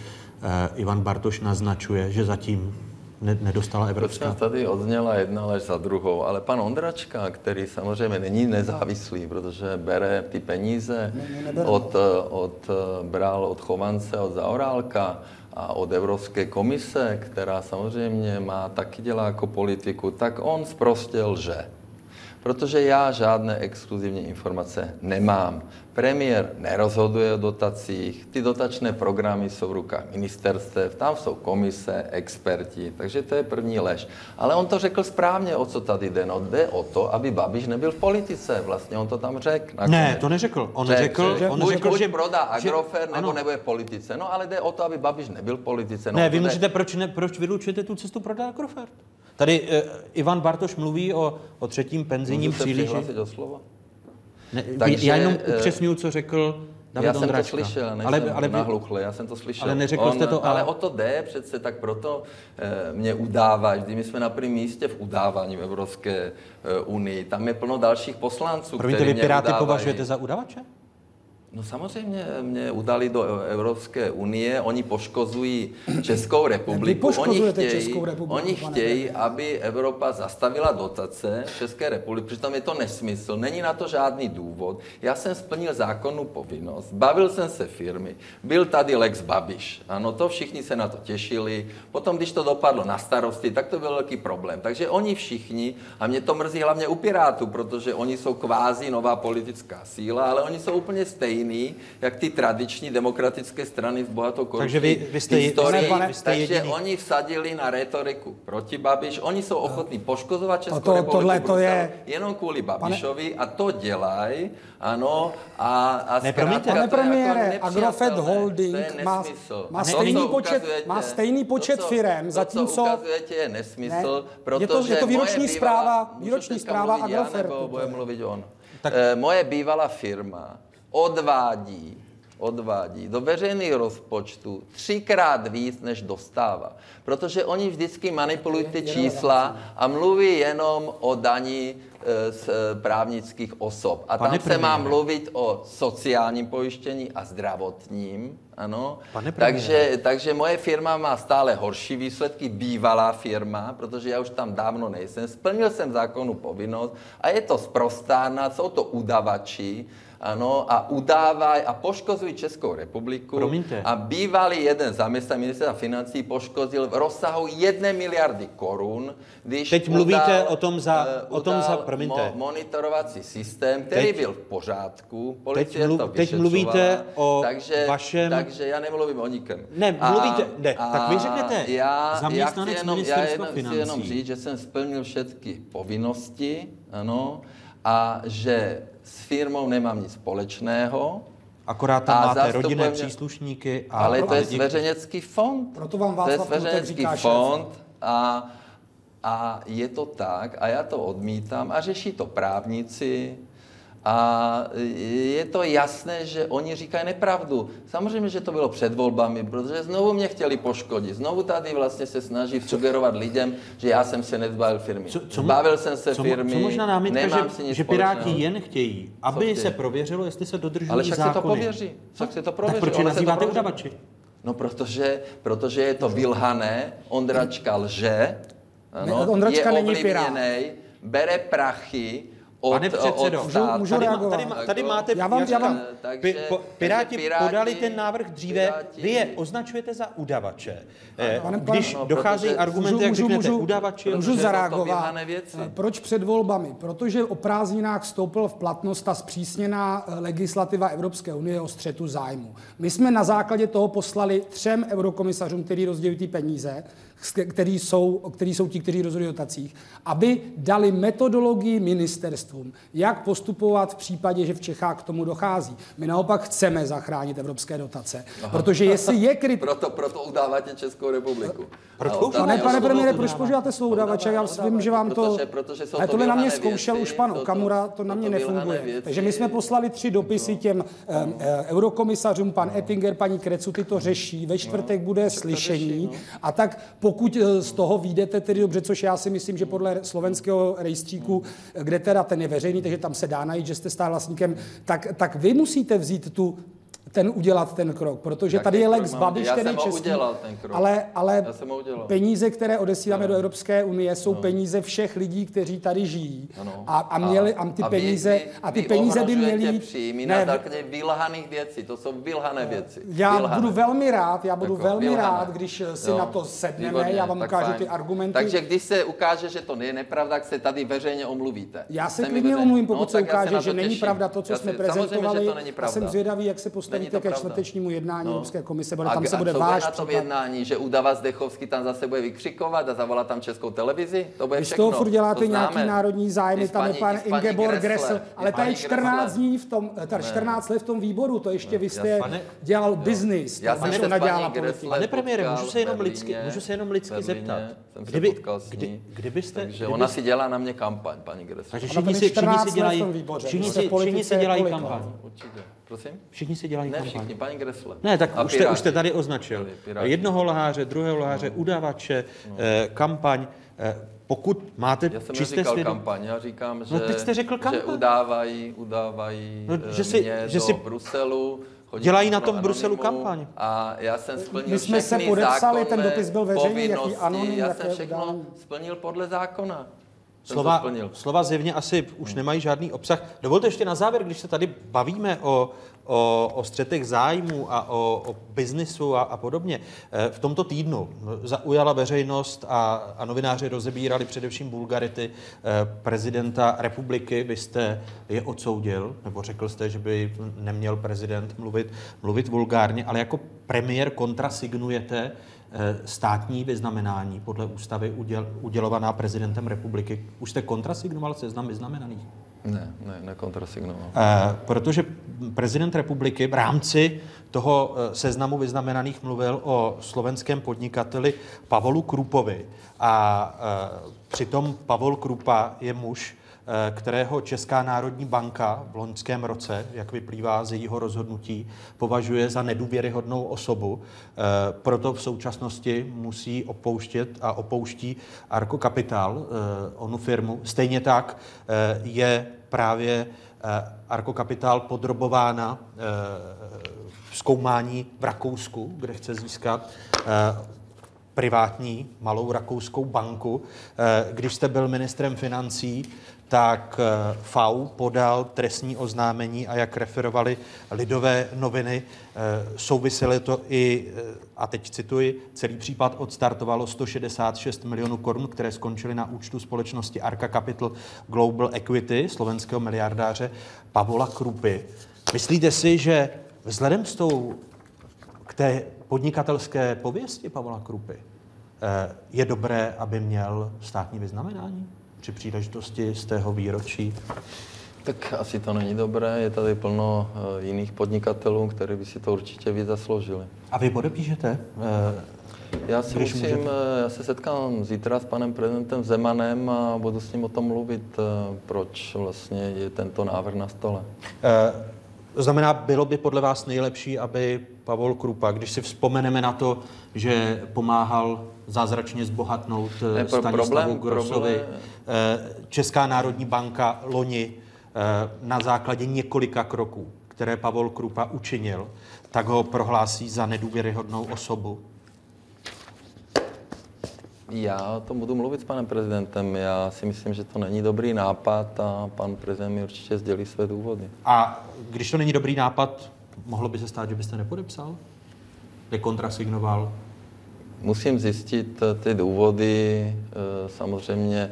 Ivan Bartoš naznačuje, že zatím nedostala Evropská. Tady odzněla jedna lež za druhou, ale pan Ondráčka, který samozřejmě není nezávislý, protože bere ty peníze, ne, od, od, bral od Chovance, od Zaorálka a od Evropské komise, která samozřejmě má taky dělá jako politiku, tak on sprostě lže. Protože já žádné exkluzivní informace nemám. Premiér nerozhoduje o dotacích, ty dotačné programy jsou v rukách ministerstev, tam jsou komise, experti, takže to je první lež. Ale on to řekl správně, o co tady jde. No, jde o to, aby Babiš nebyl v politice, vlastně on to tam řekl. Nakonec. Ne, to neřekl. On řekl, řekl, že, on řekl, že prodá Agrofert, nebo nebude v politice. No, ale jde o to, aby Babiš nebyl v politice. No, ne, vy můžete, proč, ne, proč vylučujete tu cestu prodá Agrofert? Tady e, Ivan Bartoš mluví o, o třetím penzijním příliši. Můžu se přihlásit do slova? Ne, takže, já jenom upřesňuji, co řekl David já Ondráčka. Jsem to slyšel, než ale, jsem ale, nahluchl, já jsem to slyšel. Ale neřekl On, jste to... Ale... ale o to jde přece, tak proto e, mě udává. Vždy my jsme na prvním místě v udávání v Evropské e, unii. Tam je plno dalších poslanců, Promiňte, který mě Piráty udávají. Považujete za udavače? No samozřejmě mě udali do Evropské unie, oni poškozují Českou republiku. Oni chtějí, oni chtějí, aby Evropa zastavila dotace České republiky, přitom je to nesmysl, není na to žádný důvod. Já jsem splnil zákonnou povinnost, bavil jsem se firmy, byl tady Lex Babiš, ano, to všichni se na to těšili. Potom, když to dopadlo na Starosty, tak to byl velký problém. Takže oni všichni, a mě to mrzí hlavně u Pirátů, protože oni jsou kvázi nová politická síla, ale oni jsou úplně stejní. Jiný, jak ty tradiční demokratické strany v bohatou korupční historii. Takže oni vsadili na retoriku proti Babiš. Oni jsou ochotní poškozovat Českou to, republiku to je... jenom kvůli Babišovi pane... a to dělají, ano, a, a zkrátka... Pane premiére, Agrofed Holding má, má, stejný počet, má stejný počet firem, zatímco... To, co ukazujete, je nesmysl, ne. protože... Je to, to výroční zpráva, výroční zpráva Agrofertu. Nebo bude mluvit on. Tak... E, moje bývalá firma odvádí, odvádí do veřejných rozpočtů třikrát víc, než dostává. Protože oni vždycky manipulují ty čísla a mluví jenom o dani z právnických osob. A tam se má mluvit o sociálním pojištění a zdravotním. Ano. Takže, takže moje firma má stále horší výsledky, bývalá firma, protože já už tam dávno nejsem. Splnil jsem zákonnou povinnost a je to sprostárna, jsou to udavači, ano, a udávají a poškozují Českou republiku. Promiňte. A bývalý jeden zaměstnanec ministra financí poškozil v rozsahu jedné miliardy korun, když Teď udal, mluvíte o tom za, o tom za mo, monitorovací systém, který teď, byl v pořádku, policie teď, to teď mluvíte o takže, vašem... Takže já nemluvím o nikem. Ne, mluvíte, a, ne, tak vy řeknete já, zaměstnanec já jenom, ministerstva já jenom, financí. Já jenom říct, že jsem splnil všechny povinnosti, ano, a že s firmou nemám nic společného. Akorát tam a máte rodinné příslušníky. A ale to je svěřenecký fond. Proto vám Václav to je svěřenecký fond a, a je to tak a já to odmítám a řeší to právníci. A je to jasné, že oni říkají nepravdu. Samozřejmě, že to bylo před volbami, protože znovu mě chtěli poškodit. Znovu tady vlastně se snaží sugerovat lidem, že já jsem se nedbal firmy. Co, co, Bavil jsem se co, firmy, co možná námitka, nemám že, si nic že Piráti jen chtějí, aby se prověřilo, jestli se dodržují zákony. Ale však se to pověří. Však se to prověří. Tak proč je nazýváte udavači? No protože, protože je to vylhané, Ondráčka lže, ano, Ondráčka je ovlivněnej, bere prachy, Od, Pane předsedo, můžu, můžu tady, má, tady, má, tady máte, já vám, já vám, takže, po, Piráti, piráti podali ten návrh dříve, piráti, vy je označujete za udavače. Ano, Když ano, docházejí argumenty, můžu, jak můžu, řeknete můžu, udavači. Můžu zareagovat. Proč před volbami? Protože o prázdninách vstoupil v platnost ta zpřísněná legislativa Evropské unie o střetu zájmu. My jsme na základě toho poslali třem eurokomisařům, který rozdělí ty peníze, Který jsou, který jsou ti, kteří rozhodují o dotacích, aby dali metodologii ministerstvům, jak postupovat v případě, že v Čechách k tomu dochází. My naopak chceme zachránit evropské dotace, Aha. protože jestli je kryt... proto, proto udáváte Českou republiku. Proto, ne, pane premiére, proč požíváte slovo udavače? Já vím, že vám to... Protože, protože ale to na mě zkoušel věci, už pan Okamura, to, to na mě to nefunguje. Věci, Takže my jsme poslali tři dopisy to, těm no. um, eurokomisařům, pan no. Ettinger, paní Krecu, ty to řeší, ve čtvrtek bude no. slyšení a tak pokud z toho vyjdete tedy dobře, což já si myslím, že podle slovenského rejstříku, kde teda ten je veřejný, takže tam se dá najít, že jste stále vlastníkem, tak, tak vy musíte vzít tu ten udělat ten krok, protože tak tady je Lex Babiš, který je český, ale, ale peníze, které odesíláme do Evropské unie, jsou ano. peníze všech lidí, kteří tady žijí a, a, měli, a ty a peníze, vy, a ty vy peníze by měly... Příjmy ne, na základě vylhaných věcí, to jsou vylhané věci. Já vylhané. budu velmi rád, já budu Tako, velmi vylhané. rád, když si no, na to sedneme, výborně, já vám ukážu fajn. ty argumenty. Takže když se ukáže, že to je nepravda, tak se tady veřejně omluvíte. Já se klidně omluvím, pokud se ukáže, že není pravda to, co jsme prezentovali, a jsem zvědavý, jak se postaví ke čtvrtečnímu jednání no. Evropské komise, bude, tam a, se bude váš na tom jednání, že udává Zdechovský tam zase bude vykřikovat a zavolá tam Českou televizi? To bude všechno. Vy z toho furt děláte to nějaký národní zájmy, tam je pan Ingeborg Gräßle, ale ta je čtrnáct dní v tom, ta čtrnáct let v tom výboru, to ještě ne. vy jste pane, dělal biznis. Já jsem se s paní Gräßle Pane premiére, můžu se jenom lidsky, můžu se jenom lidsky zeptat. Kdyby, kdybyste... Takže ona si dělá na mě kampaň, paní Gräßle. Všichni si dělají kampaň. Prosím? Všichni si dělají kampaň. Ne všichni, paní Gräßle. Ne, tak už jste, už jste tady označil. Jednoho lháře, druhého lháře, no. udavače, no. Eh, kampaň. Eh, pokud máte čisté svědomí... Já jsem neříkal svědom... kampaň, já říkám, že, no, teď jste řekl kampaň. že udávají, udávají no, že si, mě že si... do Bruselu. Dělají na tom anonymu, Bruselu kampaň. A já jsem splnil My jsme se podepsali, ten dopis byl veřejný, jaký anonym, já jsem všechno udávání. splnil podle zákona. Slova, slova zjevně asi už nemají žádný obsah. Dovolte ještě na závěr, když se tady bavíme o, o, o střetech zájmů a o, o biznisu a, a podobně. V tomto týdnu zaujala veřejnost a, a novináři rozebírali především vulgarity prezidenta republiky. Vy jste je odsoudil, nebo řekl jste, že by neměl prezident mluvit, mluvit vulgárně, ale jako premiér kontrasignujete státní vyznamenání podle ústavy uděl, udělovaná prezidentem republiky. Už jste kontrasignoval seznam vyznamenaných? Ne, ne, nekontrasignoval. E, protože prezident republiky v rámci toho seznamu vyznamenaných mluvil o slovenském podnikateli Pavolu Krupovi. A e, přitom Pavol Krupa je muž, kterého Česká národní banka v loňském roce, jak vyplývá z jejího rozhodnutí, považuje za nedůvěryhodnou osobu. Proto v současnosti musí opouštět a opouští Arko Kapitál, onu firmu. Stejně tak je právě Arko Kapitál podrobována zkoumání v Rakousku, kde chce získat privátní malou rakouskou banku. Když jste byl ministrem financí, tak F A U podal trestní oznámení a jak referovali Lidové noviny, souviselo to i, a teď cituji, celý případ odstartovalo sto šedesát šest milionů korun, které skončily na účtu společnosti Arka Capital Global Equity, slovenského miliardáře Pavola Krupy. Myslíte si, že vzhledem s tou, k té podnikatelské pověsti Pavola Krupy je dobré, aby měl státní vyznamenání při příležitosti z tého výročí? Tak asi to není dobré. Je tady plno uh, jiných podnikatelů, kteří by si to určitě víc zasloužili. A vy podepíšete? Uh, já, si musím, můžete... já se setkám zítra s panem prezidentem Zemanem a budu s ním o tom mluvit, uh, proč vlastně je tento návrh na stole. Uh, To znamená, bylo by podle vás nejlepší, aby Pavol Krupa, když si vzpomeneme na to, že pomáhal zázračně zbohatnout ne, pro, Stanislavu Grosovi, Česká národní banka loni na základě několika kroků, které Pavol Krupa učinil, tak ho prohlásí za nedůvěryhodnou osobu. Já o tom budu mluvit s panem prezidentem. Já si myslím, že to není dobrý nápad a pan prezident mi určitě sdělí své důvody. A když to není dobrý nápad, mohlo by se stát, že byste nepodepsal? Nekontrasignoval? Musím zjistit ty důvody. Samozřejmě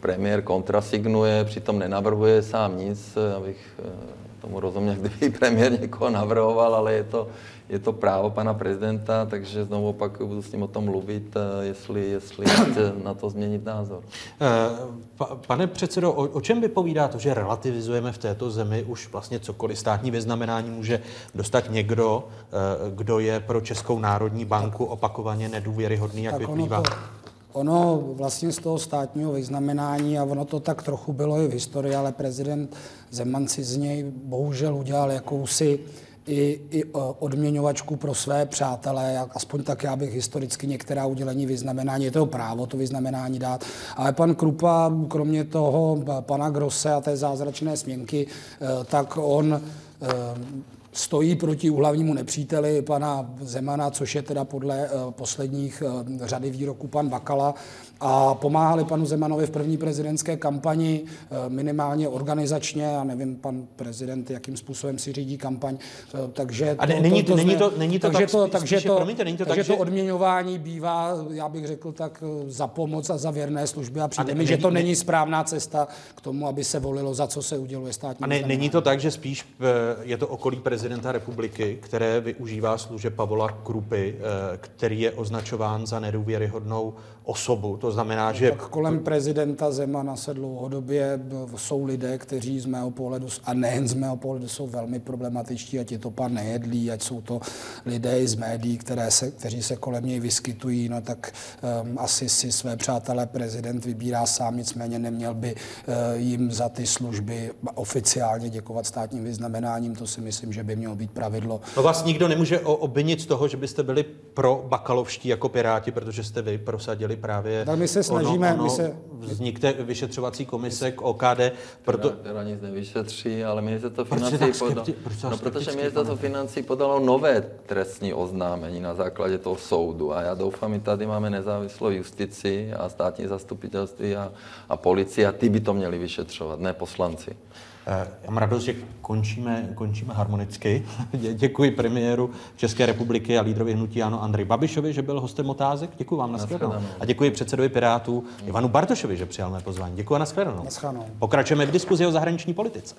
premiér kontrasignuje, přitom nenavrhuje sám nic, abych tomu rozuměl, kdyby premiér někoho navrhoval, ale je to, je to právo pana prezidenta, takže znovu pak budu s ním o tom mluvit, jestli, jestli chce na to změnit názor. Pane předsedo, o, o čem vypovídá to, že relativizujeme v této zemi už vlastně cokoliv? Státní vyznamenání může dostat někdo, kdo je pro Českou národní banku opakovaně nedůvěryhodný, jak vyplývá? Ono vlastně z toho státního vyznamenání, a ono to tak trochu bylo i v historii, ale prezident Zeman si z něj bohužel udělal jakousi i, i odměňovačku pro své přátelé, aspoň tak já bych historicky některá udělení vyznamenání, je toho právo to vyznamenání dát, ale pan Krupa, kromě toho pana Grosse a té zázračné směnky, tak on... stojí proti hlavnímu nepříteli pana Zemana, což je teda podle posledních řady výroků pan Bakala. A pomáhali panu Zemanovi v první prezidentské kampani minimálně organizačně. Já nevím, pan prezident, jakým způsobem si řídí kampaň. Takže to odměňování bývá, já bych řekl tak, za pomoc a za věrné služby. A přijde mi, že to není správná cesta k tomu, aby se volilo, za co se uděluje státní. A ne, není to tak, že spíš je to okolí prezidenta, prezidenta republiky, které využívá služeb Pavola Krupy, který je označován za nedůvěryhodnou osobu. To znamená, že... Tak kolem prezidenta Zemana se dlouhodobě jsou lidé, kteří z mého pohledu, a nejen z mého pohledu, jsou velmi problematičtí, ať je to pan Nejedlý, ať jsou to lidé z médií, které se, kteří se kolem něj vyskytují, no tak um, asi si své přátelé prezident vybírá sám, nicméně neměl by uh, jim za ty služby oficiálně děkovat státním vyznamenáním, to si myslím, že by mělo být pravidlo. No vás nikdo nemůže obvinit z toho, že byste byli pro bakalovští jako Piráti, protože jste vy prosadili právě tak my se snažíme, ono, ono my se... vznik té vyšetřovací komise k O K D. Proto... Která, která nic nevyšetří, ale ministerstvo financí, podal... no, protože ministerstvo financí podalo nové trestní oznámení na základě toho soudu a já doufám, že tady máme nezávislou justici a státní zastupitelství a, a policii a ty by to měli vyšetřovat, ne poslanci. Já mám radost, že končíme, končíme harmonicky. Děkuji premiéru České republiky a lídrovi hnutí ANO Andreji Babišovi, že byl hostem Otázek. Děkuji vám, nashledanou. A děkuji předsedovi Pirátů Ivanu Bartošovi, že přijal mé pozvání. Děkuji a nashledanou. Pokračujeme v diskuzi o zahraniční politice.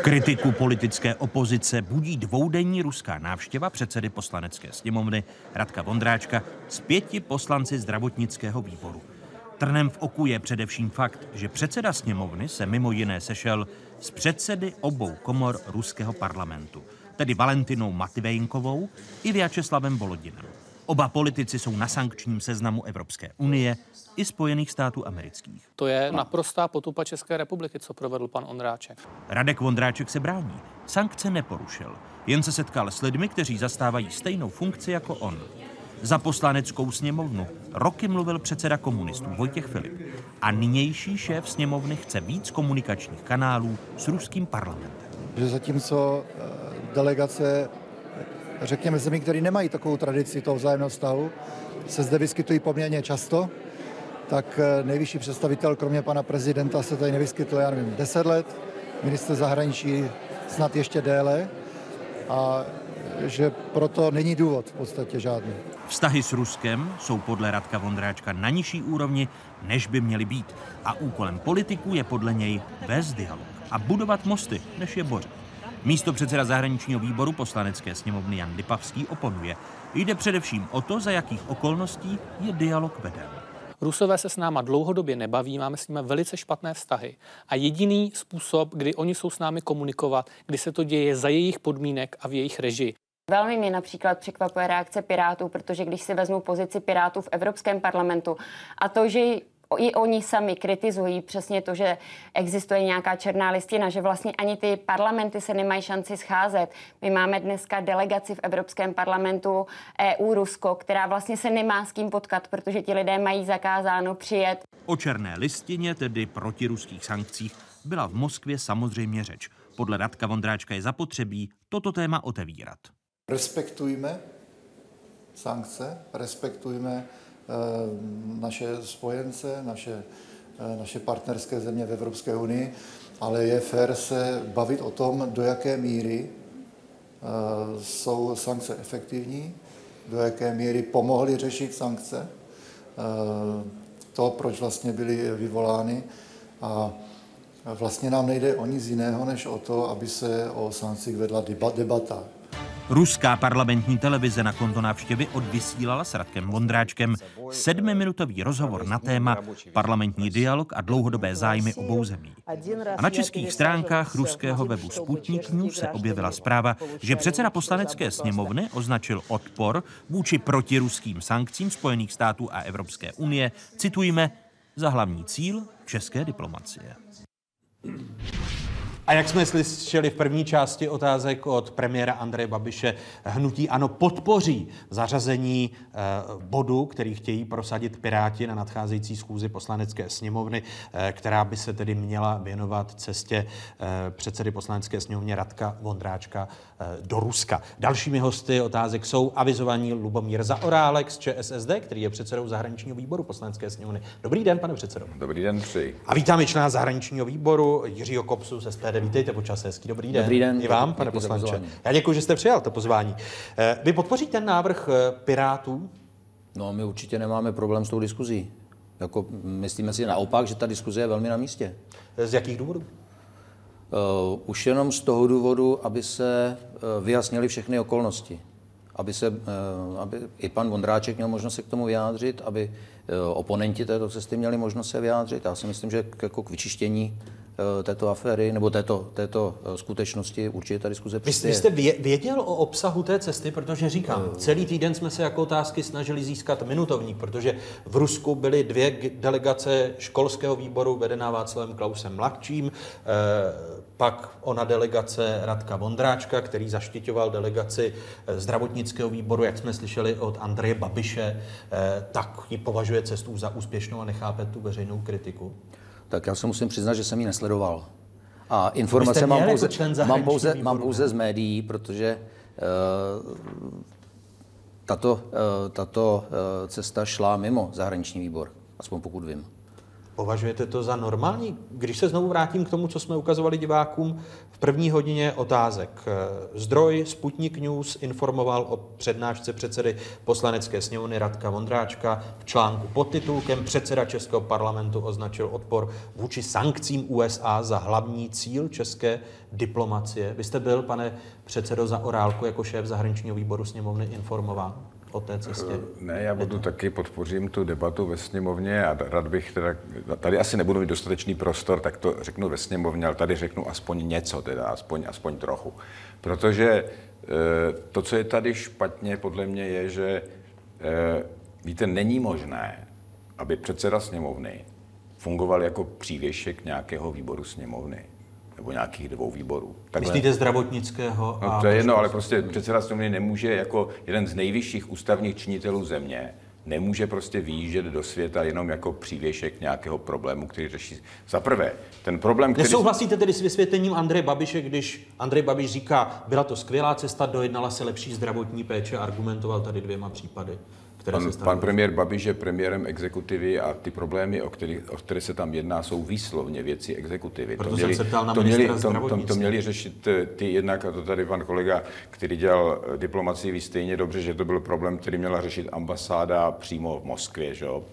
Kritiku politické opozice budí dvoudenní ruská návštěva předsedy poslanecké sněmovny Radka Vondráčka s pěti poslanci zdravotnického výboru. Trnem v oku je především fakt, že předseda sněmovny se mimo jiné sešel s předsedy obou komor ruského parlamentu, tedy Valentinou Matvijenkovou i Vjačeslavem Volodinem. Oba politici jsou na sankčním seznamu Evropské unie i Spojených států amerických. To je naprostá potupa České republiky, co provedl pan Ondráček. Radek Vondráček se brání. Sankce neporušil. Jen se setkal s lidmi, kteří zastávají stejnou funkci jako on. Za poslaneckou sněmovnu roky mluvil předseda komunistů Vojtěch Filip a nynější šéf sněmovny chce víc komunikačních kanálů s ruským parlamentem. Že zatímco delegace, řekněme zemí, které nemají takovou tradici toho vzájemného vztahu, se zde vyskytují poměrně často, tak nejvyšší představitel, kromě pana prezidenta, se tady nevyskytl, já nevím, deset let, ministr zahraničí snad ještě déle a že proto není důvod v podstatě žádný. Vztahy s Ruskem jsou podle Radka Vondráčka na nižší úrovni, než by měly být. A úkolem politiků je podle něj vést dialog a budovat mosty, než je bořit. Místopředseda zahraničního výboru poslanecké sněmovny Jan Lipavský oponuje. Jde především o to, za jakých okolností je dialog veden. Rusové se s náma dlouhodobě nebaví, máme s nimi velice špatné vztahy. A jediný způsob, kdy oni jsou s námi komunikovat, kdy se to děje za jejich podmínek a v jejich režii. Velmi mě například překvapuje reakce Pirátů, protože když si vezmu pozici Pirátů v Evropském parlamentu a to, že i oni sami kritizují přesně to, že existuje nějaká černá listina, že vlastně ani ty parlamenty se nemají šanci scházet. My máme dneska delegaci v Evropském parlamentu E U Rusko, která vlastně se nemá s kým potkat, protože ti lidé mají zakázáno přijet. O černé listině, tedy protiruských sankcích, byla v Moskvě samozřejmě řeč. Podle Radka Vondráčka je zapotřebí toto téma otevírat. Respektujme sankce, respektujme naše spojence, naše, naše partnerské země v Evropské unii, ale je fér se bavit o tom, do jaké míry jsou sankce efektivní, do jaké míry pomohly řešit sankce, to, proč vlastně byly vyvolány. A vlastně nám nejde o nic jiného, než o to, aby se o sankcích vedla debata. Ruská parlamentní televize na konto návštěvy odvysílala s Radkem Vondráčkem sedmiminutový rozhovor na téma parlamentní dialog a dlouhodobé zájmy obou zemí. A na českých stránkách ruského webu Sputnik News se objevila zpráva, že předseda poslanecké sněmovny označil odpor vůči protiruským sankcím Spojených států a Evropské unie, citujme, za hlavní cíl české diplomacie. A jak jsme slyšeli v první části Otázek od premiéra Andreje Babiše, hnutí ANO podpoří zařazení eh, bodu, který chtějí prosadit Piráti na nadcházející schůzi poslanecké sněmovny, eh, která by se tedy měla věnovat cestě eh, předsedy poslanecké sněmovny Radka Vondráčka eh, do Ruska. Dalšími hosty Otázek jsou avizovaní Lubomír Zaorálek z Č S S D, který je předsedou zahraničního výboru poslanecké sněmovny. Dobrý den, pane předsedo. Dobrý den, přeji. A vítáme člena zahraničního výboru Jiřího Kobzu z S P D. Vítejte po čase, hezký dobrý den. Dobrý den. I vám, pane poslanče. Já děkuji, že jste přijal to pozvání. Vy podpoříte návrh Pirátů? No, my určitě nemáme problém s tou diskuzí. Jako, myslíme si naopak, že ta diskuze je velmi na místě. Z jakých důvodů? Už jenom z toho důvodu, aby se vyjasnily všechny okolnosti. Aby se, aby i pan Vondráček měl možnost se k tomu vyjádřit, aby oponenti této cesty měli možnost se vyjádřit. Já si myslím, že k, jako k vyčištění této aféry nebo této, této skutečnosti určitě ta diskuze přispěje. Vy jste věděl o obsahu té cesty, protože říkám, celý týden jsme se jako otázky snažili získat minutovník, protože v Rusku byly dvě delegace školského výboru vedená Václavem Klausem mladším, pak ona delegace Radka Vondráčka, který zaštiťoval delegaci zdravotnického výboru, jak jsme slyšeli od Andreje Babiše, tak ji považuje cestu za úspěšnou a nechápe tu veřejnou kritiku. Tak já se musím přiznat, že jsem ji nesledoval. A informace mám pouze, mám, pouze, mám pouze z médií, protože uh, tato, uh, tato uh, cesta šla mimo zahraniční výbor, aspoň pokud vím. Považujete to za normální? Když se znovu vrátím k tomu, co jsme ukazovali divákům v první hodině otázek. Zdroj Sputnik News informoval o přednášce předsedy Poslanecké sněmovny Radka Vondráčka v článku pod titulkem Předseda Českého parlamentu označil odpor vůči sankcím U S A za hlavní cíl české diplomacie. Vy jste byl, pane předsedo Zaorálku, jako šéf zahraničního výboru sněmovny informován o té cestě? Ne, já budu taky podpořím tu debatu ve sněmovně a rád bych teda, tady asi nebudu mít dostatečný prostor, tak to řeknu ve sněmovně, ale tady řeknu aspoň něco, teda aspoň, aspoň trochu. Protože to, co je tady špatně, podle mě je, že víte, není možné, aby předseda sněmovny fungoval jako přívěšek nějakého výboru sněmovny nebo nějakých dvou výborů. Takhle. Myslíte zdravotnického? A no, to je jedno, ale prostě předseda sněmovny nemůže jako jeden z nejvyšších ústavních činitelů země, nemůže prostě vyjíždět do světa jenom jako přívěšek nějakého problému, který řeší. Za prvé, ten problém, který... Nesouhlasíte tedy s vysvětlením Andreje Babiše, když Andrej Babiš říká, byla to skvělá cesta, dojednala se lepší zdravotní péče, a argumentoval tady dvěma případy? Pan, pan premiér Babiš je premiérem exekutivy a ty problémy, o kterých o které se tam jedná, jsou výslovně věci exekutivy. Proto to měli, jsem se ptal na to měli, to, to, to měli řešit ty jednak, a to tady pan kolega, který dělal diplomacii, ví stejně dobře, že to byl problém, který měla řešit ambasáda přímo v Moskvě, že jo,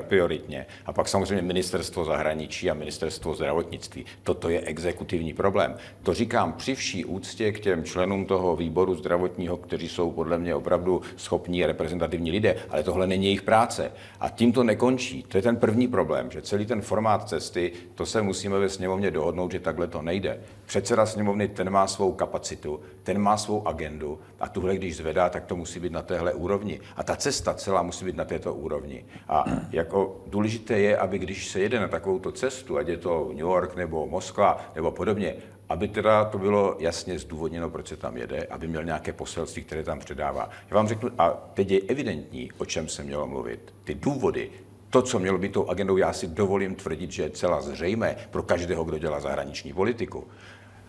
prioritně. A pak samozřejmě ministerstvo zahraničí a ministerstvo zdravotnictví. Toto je exekutivní problém. To říkám při vší úctě k těm členům toho výboru zdravotního, kteří jsou podle mě opravdu schopní reprezentativní lidé. Ale tohle není jejich práce. A tím to nekončí. To je ten první problém, že celý ten formát cesty, to se musíme ve sněmovně dohodnout, že takhle to nejde. Předseda sněmovny, ten má svou kapacitu, ten má svou agendu a tuhle, když zvedá, tak to musí být na téhle úrovni. A ta cesta celá musí být na této úrovni. A jako důležité je, aby když se jede na takovouto cestu, ať je to New York nebo Moskva nebo podobně, aby teda to bylo jasně zdůvodněno, proč se tam jede, aby měl nějaké poselství, které tam předává. Já vám řeknu, a teď je evidentní, o čem se mělo mluvit. Ty důvody, to, co mělo být tou agendou, já si dovolím tvrdit, že je celá zřejmé pro každého, kdo dělá zahraniční politiku.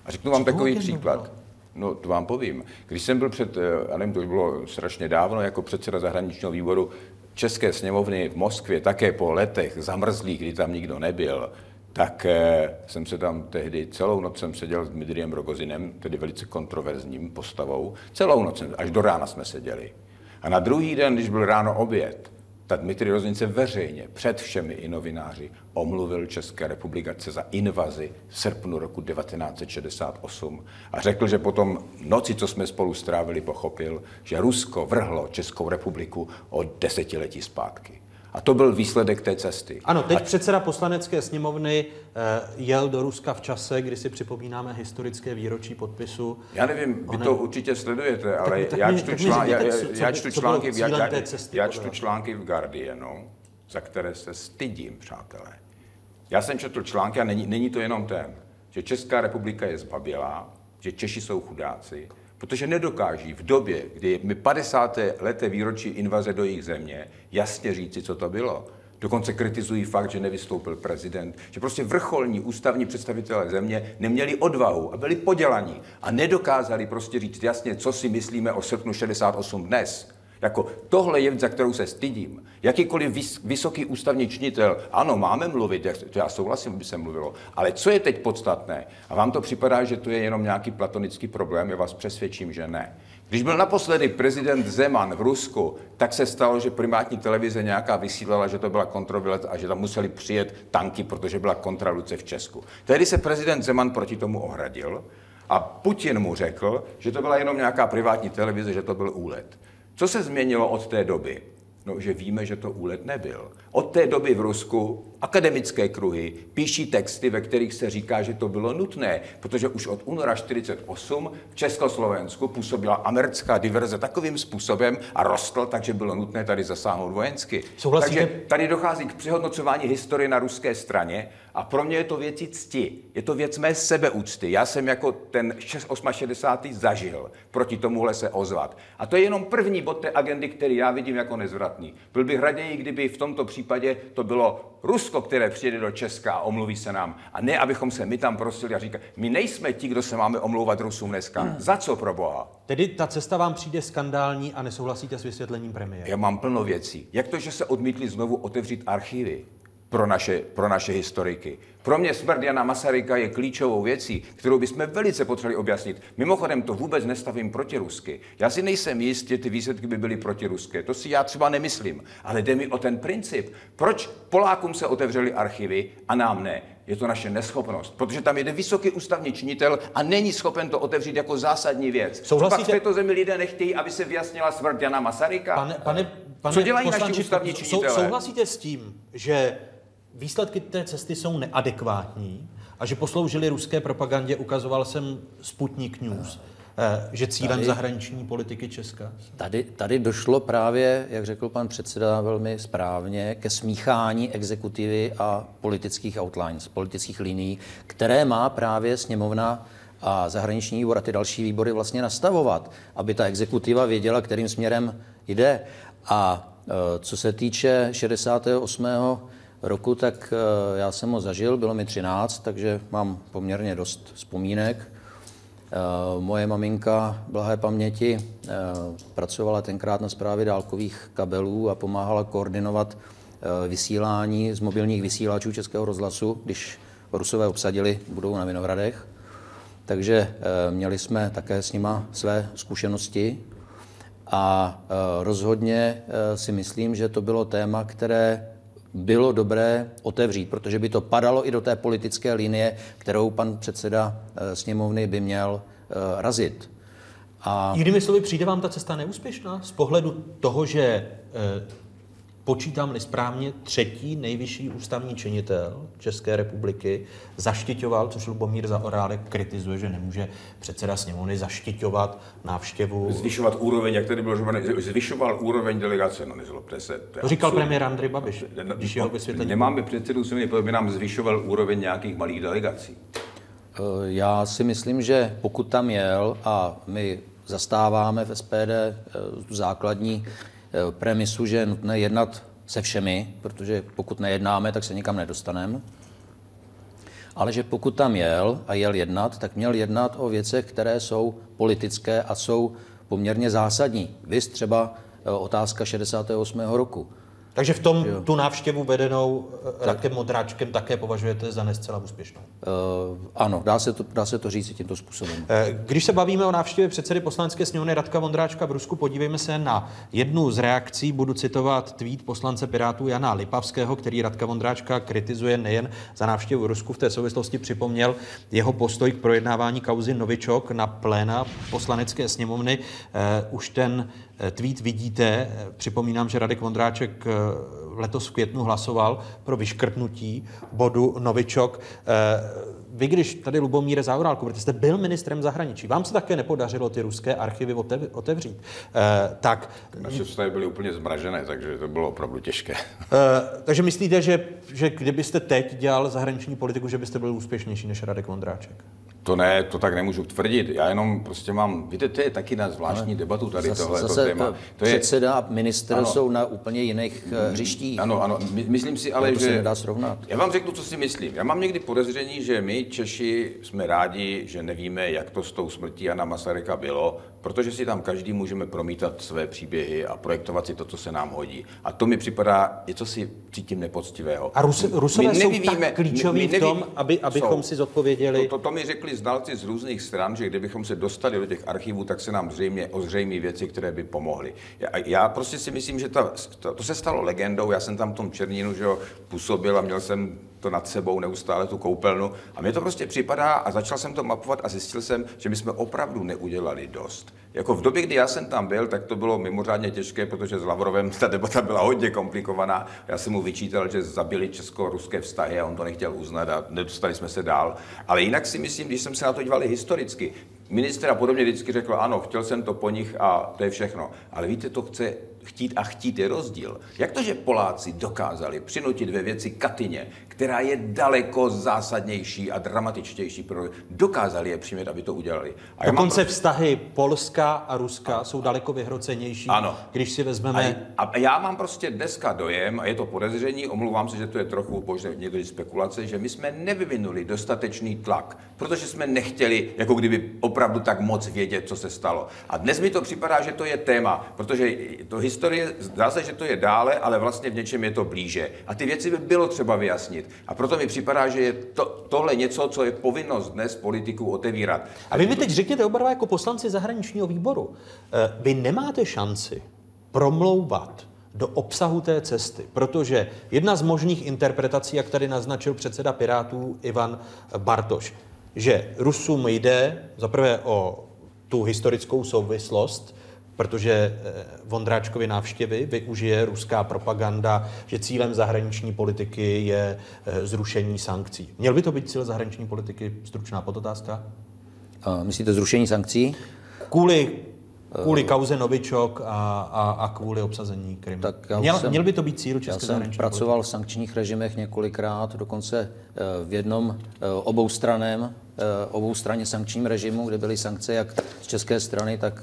A řeknu vám takový příklad. No, to vám povím. Když jsem byl před, já nevím, to už bylo strašně dávno, jako předseda zahraničního výboru České sněmovny v Moskvě, také po letech zamrzlých, kdy tam nikdo nebyl, tak eh, jsem se tam tehdy, celou noc jsem seděl s Dmitrijem Rogozinem, tedy velice kontroverzním postavou. Celou noc, až do rána jsme seděli. A na druhý den, když byl ráno oběd, tak Dmitrij Rogozin se veřejně před všemi i novináři omluvil České republice za invazi v srpnu roku devatenáct set šedesát osm a řekl, že potom noci, co jsme spolu strávili, pochopil, že Rusko vrhlo Českou republiku o desetiletí zpátky. A to byl výsledek té cesty. Ano, teď a... předseda Poslanecké sněmovny e, jel do Ruska v čase, kdy si připomínáme historické výročí podpisu. Já nevím, vy ne... to určitě sledujete, ale tak, já čtu články, já čtu články v Guardianu, za které se stydím, přátelé. Já jsem četl články a není, není to jenom ten, že Česká republika je zbabělá, že Češi jsou chudáci, protože nedokáží v době, kdy je padesáté leté výročí invaze do jejich země, jasně říci, co to bylo. Dokonce kritizují fakt, že nevystoupil prezident, že prostě vrcholní ústavní představitelé země neměli odvahu a byli podělaní a nedokázali prostě říct jasně, co si myslíme o srpnu šedesát osm dnes. Jako tohle je věc, za kterou se stydím. Jakýkoliv vysoký ústavní činitel, ano, máme mluvit, to já souhlasím, aby se mluvilo, ale co je teď podstatné? A vám to připadá, že to je jenom nějaký platonický problém, já vás přesvědčím, že ne. Když byl naposledy prezident Zeman v Rusku, tak se stalo, že primátní televize nějaká vysílala, že to byla kontrarevoluce a že tam museli přijet tanky, protože byla kontrarevoluce v Česku. Tehdy se prezident Zeman proti tomu ohradil a Putin mu řekl, že to byla jenom nějaká privátní televize, že to byl úlet. Co se změnilo od té doby? No, že víme, že to úlet nebyl. Od té doby v Rusku akademické kruhy píší texty, ve kterých se říká, že to bylo nutné, protože už od února čtyřicet osm v Československu působila americká diverze takovým způsobem a rostl, takže bylo nutné tady zasáhnout vojensky. Souhlasíte? Takže tady dochází k přehodnocování historie na ruské straně a pro mě je to věcí cti. Je to věc mé sebeúcty. Já jsem jako ten šedesátý osmý zažil proti tomuhle se ozvat. A to je jenom první bod té agendy, který já vidím jako nezvratný. Byl bych raději, kdyby v tomto případě to bylo Rusko, které přijede do Česka a omluví se nám. A ne, abychom se my tam prosili a říkali, my nejsme ti, kdo se máme omlouvat Rusům dneska. Hmm. Za co, pro boha? Tedy ta cesta vám přijde skandální a nesouhlasíte s vysvětlením premiéra? Já mám plno věcí. Jak to, že se odmítli znovu otevřít archivy pro naše, pro naše historiky? Pro mě smrt Jana Masaryka je klíčovou věcí, kterou bychom velice potřebovali objasnit. Mimochodem, to vůbec nestavím proti rusky. Já si nejsem jist, že ty výsledky by byly proti ruské. To si já třeba nemyslím, ale jde mi o ten princip. Proč Polákům se otevřely archivy a nám ne? Je to naše neschopnost, protože tam jede vysoký ústavní činitel a není schopen to otevřít jako zásadní věc. Souhlasíte? Pak v této zemi lidé nechtějí, aby se vyjasnila smrt Jana Masaryka. Pane, pane, pane, co dělají poslanči, naši ústavní činitelé? Sou, souhlasíte s tím, že výsledky té cesty jsou neadekvátní a že posloužili ruské propagandě, ukazoval jsem Sputnik News, že cílem tady, zahraniční politiky Česka? Tady, tady došlo právě, jak řekl pan předseda velmi správně, ke smíchání exekutivy a politických outlines, politických linií, které má právě sněmovna a zahraniční výbor a ty další výbory vlastně nastavovat, aby ta exekutiva věděla, kterým směrem jde. A co se týče šedesátého osmého roku, tak já jsem ho zažil, bylo mi třináct, takže mám poměrně dost vzpomínek. Moje maminka, blahé paměti, pracovala tenkrát na správě dálkových kabelů a pomáhala koordinovat vysílání z mobilních vysílačů Českého rozhlasu, když Rusové obsadili budovu na Vinohradech. Takže měli jsme také s nima své zkušenosti a rozhodně si myslím, že to bylo téma, které bylo dobré otevřít, protože by to padalo i do té politické linie, kterou pan předseda sněmovny by měl razit. A jinými slovy, přijde vám ta cesta neúspěšná z pohledu toho, že počítám-li správně, třetí nejvyšší ústavní činitel České republiky zaštiťoval, což Lubomír Zaorálek kritizuje, že nemůže předseda sněmovny zaštiťovat návštěvu. Zvyšovat úroveň, jak tady bylo, že zvyšoval úroveň delegace, no nezlobte se. To, to říkal premiér Andrej Babiš, no, když jeho vysvětlení. Nemáme předsedu sněmovny, protože by nám zvyšoval úroveň nějakých malých delegací. Já si myslím, že pokud tam jel a my zastáváme v S P D základní premisu, že je nutné jednat se všemi, protože pokud nejednáme, tak se nikam nedostaneme. Ale že pokud tam jel a jel jednat, tak měl jednat o věcech, které jsou politické a jsou poměrně zásadní. Viz třeba otázka šedesátého osmého roku. Takže v tom jo. tu návštěvu vedenou tak. Radkem Vondráčkem také považujete za nescela úspěšnou? Uh, ano, dá se, to, dá se to říct tímto způsobem. Když se bavíme o návštěvě předsedy poslanecké sněmovny Radka Vondráčka v Rusku, podívejme se na jednu z reakcí. Budu citovat tweet poslance Pirátů Jana Lipavského, který Radka Vondráčka kritizuje nejen za návštěvu Rusku. V té souvislosti připomněl jeho postoj k projednávání kauzy Novičok na pléna poslanecké sněmovny. Uh, už ten tweet vidíte. Připomínám, že Radek Vondráček letos v květnu hlasoval pro vyškrtnutí bodu Novičok. Vy, když tady, Lubomíre Zaorálku, protože jste byl ministrem zahraničí, vám se také nepodařilo ty ruské archivy otevřít. Tak, naše vztahy byly úplně zmražené, takže to bylo opravdu těžké. Takže myslíte, že, že kdybyste teď dělal zahraniční politiku, že byste byl úspěšnější než Radek Vondráček? To ne, to tak nemůžu tvrdit. Já jenom prostě mám, víte, to je taky na zvláštní debatu tady zase, tohle zase to téma. To je, předseda a ministr ano, jsou na úplně jiných hřištích. Ano, ano, myslím si ale, to že... To se nedá srovnat. Já vám řeknu, co si myslím. Já mám někdy podezření, že my Češi jsme rádi, že nevíme, jak to s tou smrtí Jana Masaryka bylo, protože si tam každý můžeme promítat své příběhy a projektovat si to, co se nám hodí. A to mi připadá, je co si cítím nepoctivého. A Rusové jsou tak klíčoví v tom, aby, abychom si zodpověděli... To, to, to mi řekli tvrdí znalci z různých stran, že kdybychom se dostali do těch archivů, tak se nám zřejmě ozřejmí věci, které by pomohly. Já, já prostě si myslím, že ta, to, to se stalo legendou. Já jsem tam v tom Černínu, že jo, působil a měl jsem to nad sebou neustále, tu koupelnu. A mně to prostě připadá a začal jsem to mapovat a zjistil jsem, že my jsme opravdu neudělali dost. Jako v době, kdy já jsem tam byl, tak to bylo mimořádně těžké, protože s Lavrovem ta debata byla hodně komplikovaná. Já jsem mu vyčítal, že zabili česko-ruské vztahy a on to nechtěl uznat a nedostali jsme se dál. Ale jinak si myslím, když jsem se na to díval historicky, ministr a podobně vždycky řekl, ano, chtěl jsem to po nich a to je všechno. Ale víte, to chce chtít a chtít je rozdíl. Jak to, že Poláci dokázali přinutit ve věci Katyně, která je daleko zásadnější a dramatičtější, pro dokázali je přimět, aby to udělali. A dokonce mám... vztahy Polska a Ruska a... jsou daleko vyhrocenější, ano. Když si vezmeme... A, a já mám prostě dneska dojem, a je to podezření, omlouvám se, že to je trochu možná někdy spekulace, že my jsme nevyvinuli dostatečný tlak, protože jsme nechtěli, jako kdyby opravdu tak moc vědět, co se stalo. A dnes mi to připadá, že to je téma, protože to historie, zdá se, že to je dále, ale vlastně v něčem je to blíže. A ty věci by bylo třeba vyjasnit. A proto mi připadá, že je to, tohle něco, co je povinnost dnes politiků otevírat. A vy mi teď řekněte oba dva jako poslanci zahraničního výboru. Vy nemáte šanci promlouvat do obsahu té cesty, protože jedna z možných interpretací, jak tady naznačil předseda Pirátů Ivan Bartoš, že Rusům jde zaprvé o tu historickou souvislost, protože Vondráčkovy návštěvy využije ruská propaganda, že cílem zahraniční politiky je zrušení sankcí. Měl by to být cíl zahraniční politiky? Stručná podotázka. A myslíte zrušení sankcí? Kvůli, kvůli kauze Novičok a, a, a kvůli obsazení Krymu. Měl, jsem, měl by to být cíl české zahraniční politiky? Já jsem pracoval politiky. v sankčních režimech několikrát, dokonce v jednom oboustraném, oboustranně sankčním režimu, kde byly sankce jak z české strany, tak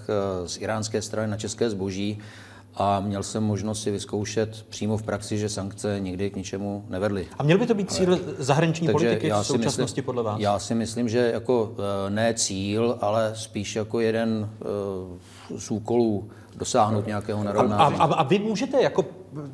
z iránské strany na české zboží a měl jsem možnost si vyzkoušet přímo v praxi, že sankce nikdy k ničemu nevedly. A měl by to být cíl zahraniční politiky v současnosti myslím, podle vás? Já si myslím, že jako ne cíl, ale spíš jako jeden z úkolů dosáhnout nějakého narovnání. A, a, a vy můžete jako,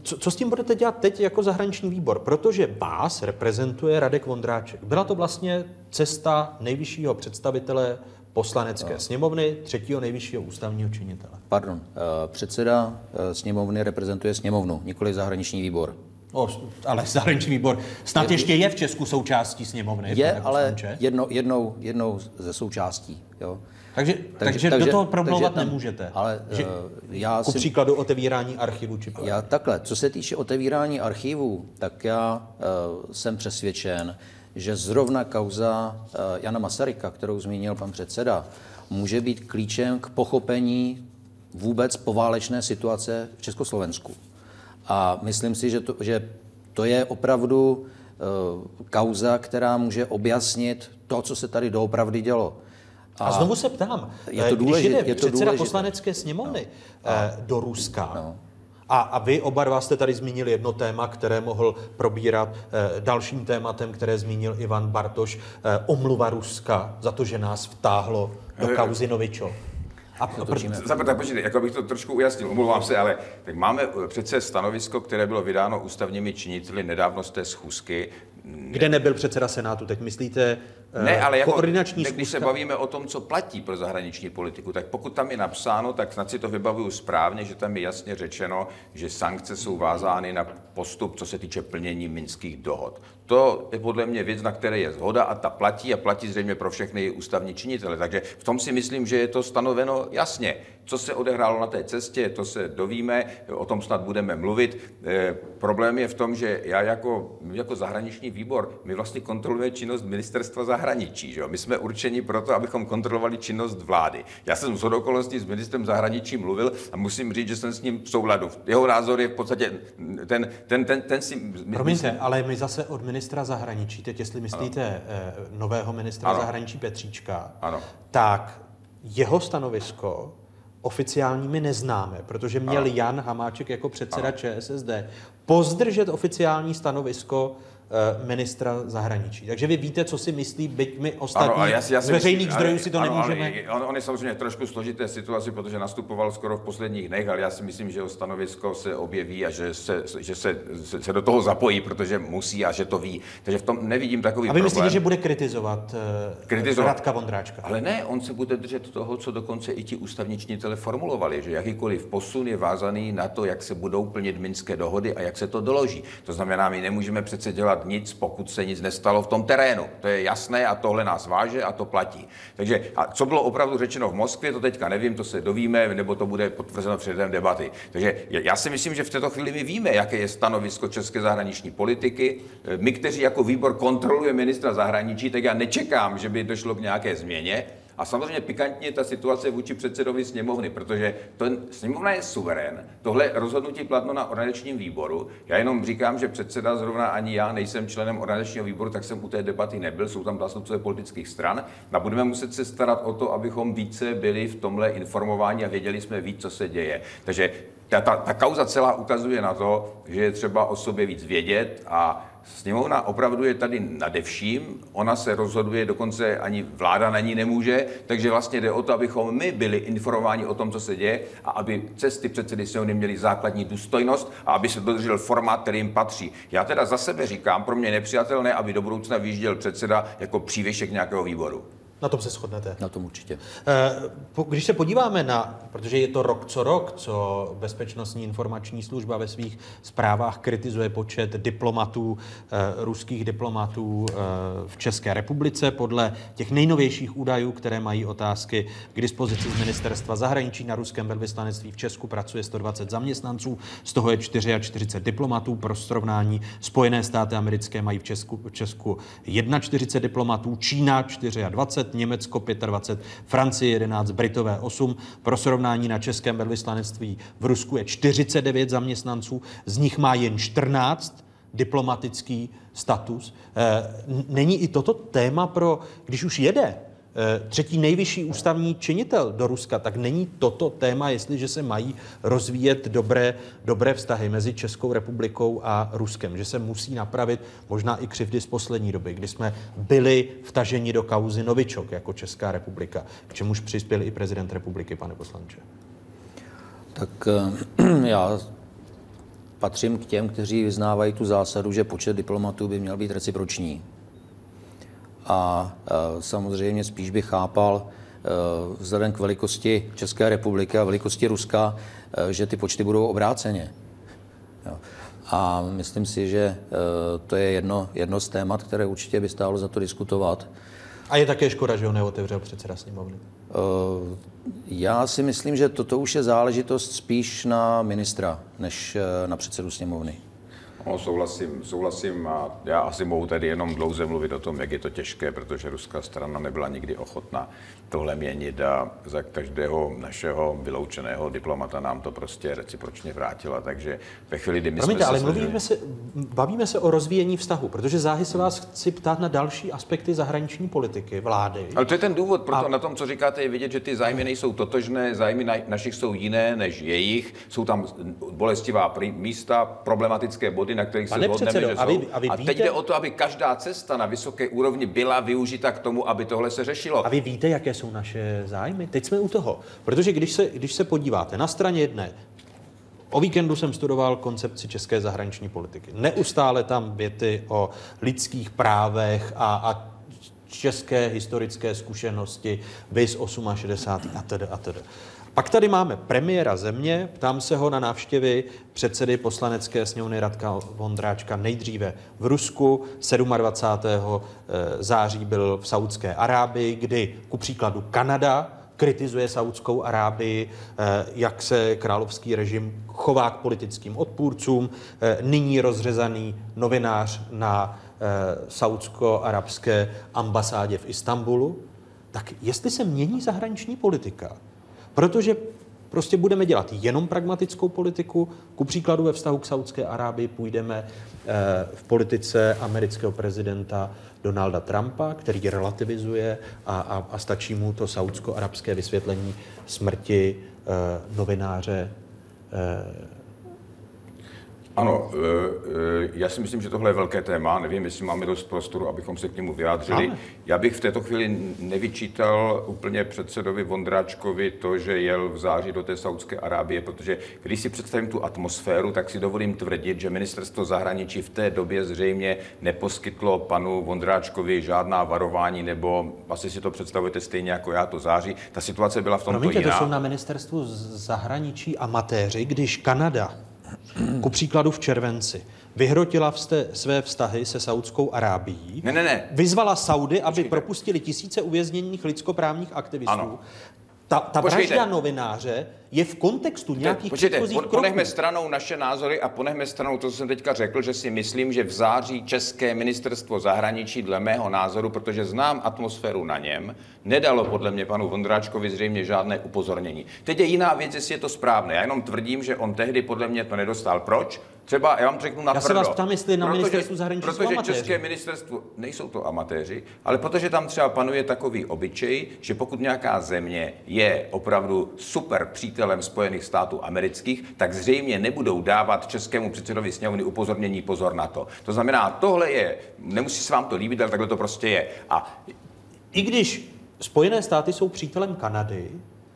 co, co s tím budete dělat teď jako zahraniční výbor? Protože vás reprezentuje Radek Vondráček. Byla to vlastně cesta nejvyššího představitele poslanecké sněmovny, třetího nejvyššího ústavního činitele. Pardon, předseda sněmovny reprezentuje sněmovnu, nikoli zahraniční výbor. O, ale zahraniční výbor snad je, ještě je v Česku součástí sněmovny. Je, je ale jednou, jednou, jednou ze součástí. Jo. Takže, takže, takže do toho promlouvat nemůžete? Ale, že, já ku si, příkladu otevírání archivu? Či já, takhle, co se týče otevírání archivu, tak já uh, jsem přesvědčen, že zrovna kauza uh, Jana Masaryka, kterou zmínil pan předseda, může být klíčem k pochopení vůbec poválečné situace v Československu. A myslím si, že to, že to je opravdu uh, kauza, která může objasnit to, co se tady doopravdy dělo. A, a znovu se ptám, je to důležit, když jde je to předseda důležité. poslanecké sněmovny no. uh, do Ruska, no. a, a vy oba dva jste tady zmínili jedno téma, které mohl probírat uh, dalším tématem, které zmínil Ivan Bartoš, uh, omluva Ruska za to, že nás vtáhlo do kauzy Novičok. A tak počkejte, jako bych to trošku ujasnil, omlouvám se, ale tak máme přece stanovisko, které bylo vydáno ústavními činiteli nedávno z té schůzky. Kde nebyl předseda Senátu, teď myslíte ne, ale jako, koordinační ne, když schůzka? Se bavíme o tom, co platí pro zahraniční politiku, tak pokud tam je napsáno, tak snad si to vybavuju správně, že tam je jasně řečeno, že sankce jsou vázány na postup, co se týče plnění minských dohod. To je podle mě věc, na které je shoda a ta platí a platí zřejmě pro všechny ústavní činitele. Takže v tom si myslím, že je to stanoveno jasně. Co se odehrálo na té cestě, to se dovíme, o tom snad budeme mluvit. E, problém je v tom, že já jako, jako zahraniční výbor, my vlastně kontrolujeme činnost ministerstva zahraničí. Že jo? My jsme určeni proto, abychom kontrolovali činnost vlády. Já jsem shodou okolností s ministrem zahraničí mluvil a musím říct, že jsem s ním v souladu. Jeho názor je v podstatě ten, ten, ten, ten si... Promiňte, my... ale my zase od ministra zahraničí, teď jestli myslíte ano. nového ministra ano. zahraničí Petříčka, ano. tak jeho stanovisko oficiální my neznáme, protože měl ano. Jan Hamáček jako předseda ano. ČSSD pozdržet oficiální stanovisko ministra zahraničí. Takže vy víte, co si myslí, byť my ostatní ano, já si, já si z veřejných myslím, zdrojů si to ano, nemůžeme... On, on je samozřejmě trošku složité situaci, protože nastupoval skoro v posledních dnech, ale já si myslím, že jeho stanovisko se objeví a že se, že se, se, se do toho zapojí, protože musí a že to ví. Takže v tom nevidím takový problém. A vy myslíte, že bude kritizovat, kritizovat Radka Vondráčka? Ale ne, on se bude držet toho, co dokonce i ti ústavní činitelé formulovali, že jakýkoliv posun je vázaný na to, jak se budou plnit minské dohody a jak se to doloží. To znamená, my nemůžeme přece dělat nic, pokud se nic nestalo v tom terénu. To je jasné a tohle nás váže a to platí. Takže a co bylo opravdu řečeno v Moskvě, to teďka nevím, to se dovíme, nebo to bude potvrzeno předem debaty. Takže já si myslím, že v této chvíli my víme, jaké je stanovisko české zahraniční politiky. My, kteří jako výbor kontroluje ministra zahraničí, tak já nečekám, že by došlo k nějaké změně. A samozřejmě pikantně ta situace vůči předsedovi sněmovny, protože ten sněmovna je suverén. Tohle rozhodnutí platno na organizačním výboru. Já jenom říkám, že předseda zrovna ani já nejsem členem organizačního výboru, tak jsem u té debaty nebyl, jsou tam zástupce politických stran. A budeme muset se starat o to, abychom více byli v tomhle informováni a věděli jsme víc, co se děje. Takže ta, ta, ta kauza celá ukazuje na to, že je třeba o sobě víc vědět a sněmovna opravdu je tady nadevším, ona se rozhoduje, dokonce ani vláda na ní nemůže, takže vlastně jde o to, abychom my byli informováni o tom, co se děje a aby cesty předsedy sněmovny měly základní důstojnost a aby se dodržel formát, který jim patří. Já teda za sebe říkám, pro mě nepřijatelné, aby do budoucna vyjížděl předseda jako přívěšek nějakého výboru. Na tom se shodnete. Na tom určitě. Když se podíváme na, protože je to rok co rok, co Bezpečnostní informační služba ve svých zprávách kritizuje počet diplomatů, ruských diplomatů v České republice, podle těch nejnovějších údajů, které mají otázky k dispozici z ministerstva zahraničí, na ruském velvyslanectví v Česku pracuje sto dvacet zaměstnanců, z toho je čtyřicet čtyři diplomatů. Pro srovnání, Spojené státy americké mají v Česku, v Česku čtyřicet jedna diplomatů, Čína dvacet čtyři, Německo dvacet pět, Francie jedenáct, Britové osm. Pro srovnání, na českém velvyslanectví v Rusku je čtyřicet devět zaměstnanců, z nich má jen čtrnáct diplomatický status. Není i toto téma pro, když už jede třetí nejvyšší ústavní činitel do Ruska, tak není toto téma, jestliže se mají rozvíjet dobré, dobré vztahy mezi Českou republikou a Ruskem, že se musí napravit možná i křivdy z poslední doby, kdy jsme byli vtaženi do kauzy Novičok jako Česká republika, k čemuž přispěl i prezident republiky, pane poslanče. Tak já patřím k těm, kteří vyznávají tu zásadu, že počet diplomatů by měl být reciproční. A samozřejmě spíš bych chápal vzhledem k velikosti České republiky a velikosti Ruska, že ty počty budou obráceně. A myslím si, že to je jedno, jedno z témat, které určitě by stálo za to diskutovat. A je také škoda, že ho neotevřel předseda sněmovny. Já si myslím, že toto už je záležitost spíš na ministra, než na předsedu sněmovny. No, souhlasím, souhlasím a já asi mohu tady jenom dlouze mluvit o tom, jak je to těžké, protože ruská strana nebyla nikdy ochotná tohle měnit a za každého našeho vyloučeného diplomata nám to prostě recipročně vrátila. Takže ve chvíli, kdy my Promiňte, jsme se... ale mluvíme se, bavíme se o rozvíjení vztahu, protože záhy se vás chci ptát na další aspekty zahraniční politiky, vlády. Ale to je ten důvod, proto a... na tom, co říkáte, je vidět, že ty zájmy nejsou totožné, zájmy na, našich jsou jiné než jejich, jsou tam bolestivá prý, místa, problematické body, na kterých se hodneme, že a vy, a, vy a teď víte? Jde o to, aby každá cesta na vysoké úrovni byla využita k tomu, aby tohle se řešilo. A vy víte, jaké jsou naše zájmy? Teď jsme u toho. Protože když se, když se podíváte na straně jedné, o víkendu jsem studoval koncepci české zahraniční politiky. Neustále tam věty o lidských právech a, a české historické zkušenosti, viz šedesát osm a tedy a tedy. Pak tady máme premiéra země, ptám se ho na návštěvy předsedy poslanecké sněmovny Radka Vondráčka nejdříve v Rusku. dvacátého sedmého září byl v Saudské Arábii, kdy ku příkladu Kanada kritizuje Saudskou Arábii, jak se královský režim chová k politickým odpůrcům. Nyní rozřezaný novinář na saudsko-arabské ambasádě v Istanbulu. Tak jestli se mění zahraniční politika, protože prostě budeme dělat jenom pragmatickou politiku. Ku příkladu ve vztahu k Saudské Arábii půjdeme v politice amerického prezidenta Donalda Trumpa, který relativizuje a, a, a stačí mu to saudsko-arabské vysvětlení smrti novináře Ano, já si myslím, že tohle je velké téma. Nevím, jestli máme dost prostoru, abychom se k němu vyjádřili. Já bych v této chvíli nevyčítal úplně předsedovi Vondráčkovi to, že jel v září do té Saúdské Arábie, protože když si představím tu atmosféru, tak si dovolím tvrdit, že ministerstvo zahraničí v té době zřejmě neposkytlo panu Vondráčkovi žádná varování, nebo asi si to představujete stejně jako já, to září. Ta situace byla v tomto jiná. Promiňte, to jsou na ministerstvu zahraničí amatéři, když Kanada ku příkladu v červenci vyhrotila vste své vztahy se Saúdskou Arábií. Ne, ne, ne. Vyzvala Saudy, aby Počkejte. propustili tisíce uvězněných lidskoprávních aktivistů. Ano. Ta, ta vražda novináře je v kontextu nějakých Počkejte. předchozích kroků. Ponechme stranou naše názory a ponechme stranou to, co jsem teďka řekl, že si myslím, že v září české ministerstvo zahraničí dle mého názoru, protože znám atmosféru na něm, nedalo podle mě panu Vondráčkovi zřejmě žádné upozornění. Teď je jiná věc, jestli je to správné. Já jenom tvrdím, že on tehdy podle mě to nedostal. Proč? Třeba, já vám řeknu na tvrdo. Já se vás ptám, jestli na ministerstvu zahraničí jsou amatéři. Protože české ministerstvo, nejsou to amatéři, ale protože tam třeba panuje takový obyčej, že pokud nějaká země je opravdu super přítelem Spojených států amerických, tak zřejmě nebudou dávat českému předsedovi sněmovny upozornění pozor na to. To znamená, tohle je, nemusí se vám to líbit, ale takhle to prostě je. A i když Spojené státy jsou přítelem Kanady,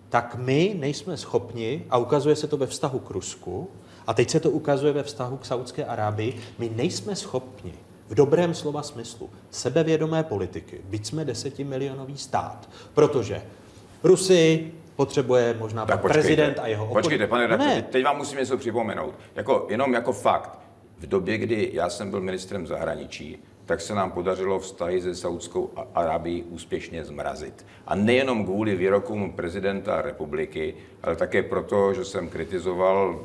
tak my nejsme schopni, a ukazuje se to ve vztahu k Rusku, a teď se to ukazuje ve vztahu k Saúdské Arábii, my nejsme schopni v dobrém slova smyslu sebevědomé politiky, byť jsme desetimilionový stát, protože Rusy potřebuje možná tak počkejte, prezident a jeho opozice. Počkejte, pane redaktor, teď vám musím něco připomenout. Jako, jenom jako fakt, v době, kdy já jsem byl ministrem zahraničí, tak se nám podařilo vztahy se Saúdskou Arábií úspěšně zmrazit. A nejenom kvůli výrokům prezidenta republiky, ale také proto, že jsem kritizoval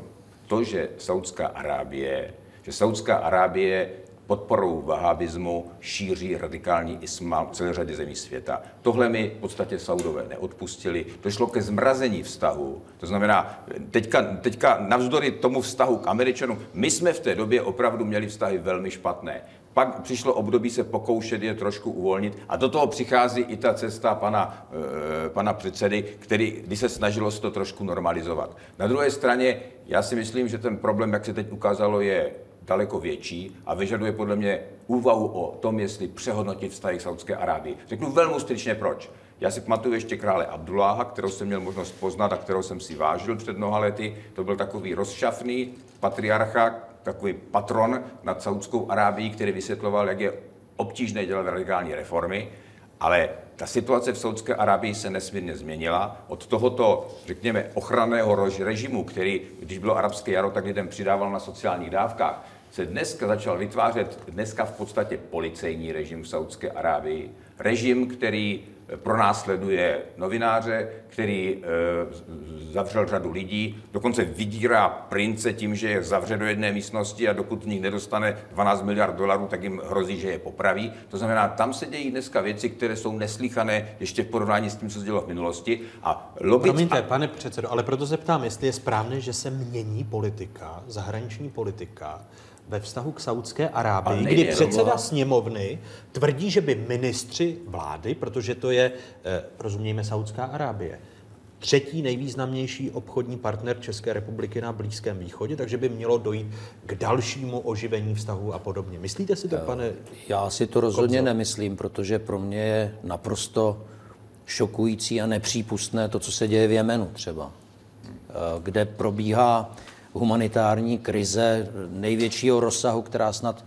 to, že Saúdská Arábie, že Saúdská Arábie podporou vahabismu šíří radikální islám v celé řadě zemí světa. Tohle mi v podstatě Saudové neodpustili. To šlo ke zmrazení vztahu. To znamená, teďka, teďka navzdory tomu vztahu k Američanům, my jsme v té době opravdu měli vztahy velmi špatné. Pak přišlo období se pokoušet je trošku uvolnit a do toho přichází i ta cesta pana, e, pana předsedy, který, kdy se snažilo se to trošku normalizovat. Na druhé straně, já si myslím, že ten problém, jak se teď ukázalo, je daleko větší a vyžaduje podle mě úvahu o tom, jestli přehodnotit vztahy k Saúdské Arábii. Řeknu velmi stručně proč. Já si pamatuju ještě krále Abdulláha, kterou jsem měl možnost poznat a kterou jsem si vážil před mnoha lety. To byl takový rozšafný patriarcha, takový patron nad Saúdskou Arábií, který vysvětloval, jak je obtížné dělat radikální reformy, ale ta situace v Saúdské Arábii se nesmírně změnila. Od tohoto, řekněme, ochranného režimu, který, když bylo arabské jaro, tak lidem přidával na sociálních dávkách, se dneska začal vytvářet dneska v podstatě policejní režim v Saúdské Arábii. Režim, který pronásleduje novináře, který e, zavřel řadu lidí, dokonce vydírá prince tím, že je zavře do jedné místnosti a dokud z nich nedostane dvanáct miliard dolarů, tak jim hrozí, že je popraví. To znamená, tam se dějí dneska věci, které jsou neslýchané ještě v porovnání s tím, co se dělo v minulosti. A logic... Promiňte, pane předsedo, ale proto se ptám, jestli je správné, že se mění politika, zahraniční politika, ve vztahu k Saúdské Arábii, kdy předseda sněmovny tvrdí, že by ministři vlády, protože to je, rozumíme, Saúdská Arábie, třetí nejvýznamnější obchodní partner České republiky na Blízkém východě, takže by mělo dojít k dalšímu oživení vztahu a podobně. Myslíte si to, pane? Já si to rozhodně Kobzo? nemyslím, protože pro mě je naprosto šokující a nepřípustné to, co se děje v Jemenu třeba, kde probíhá humanitární krize největšího rozsahu, která snad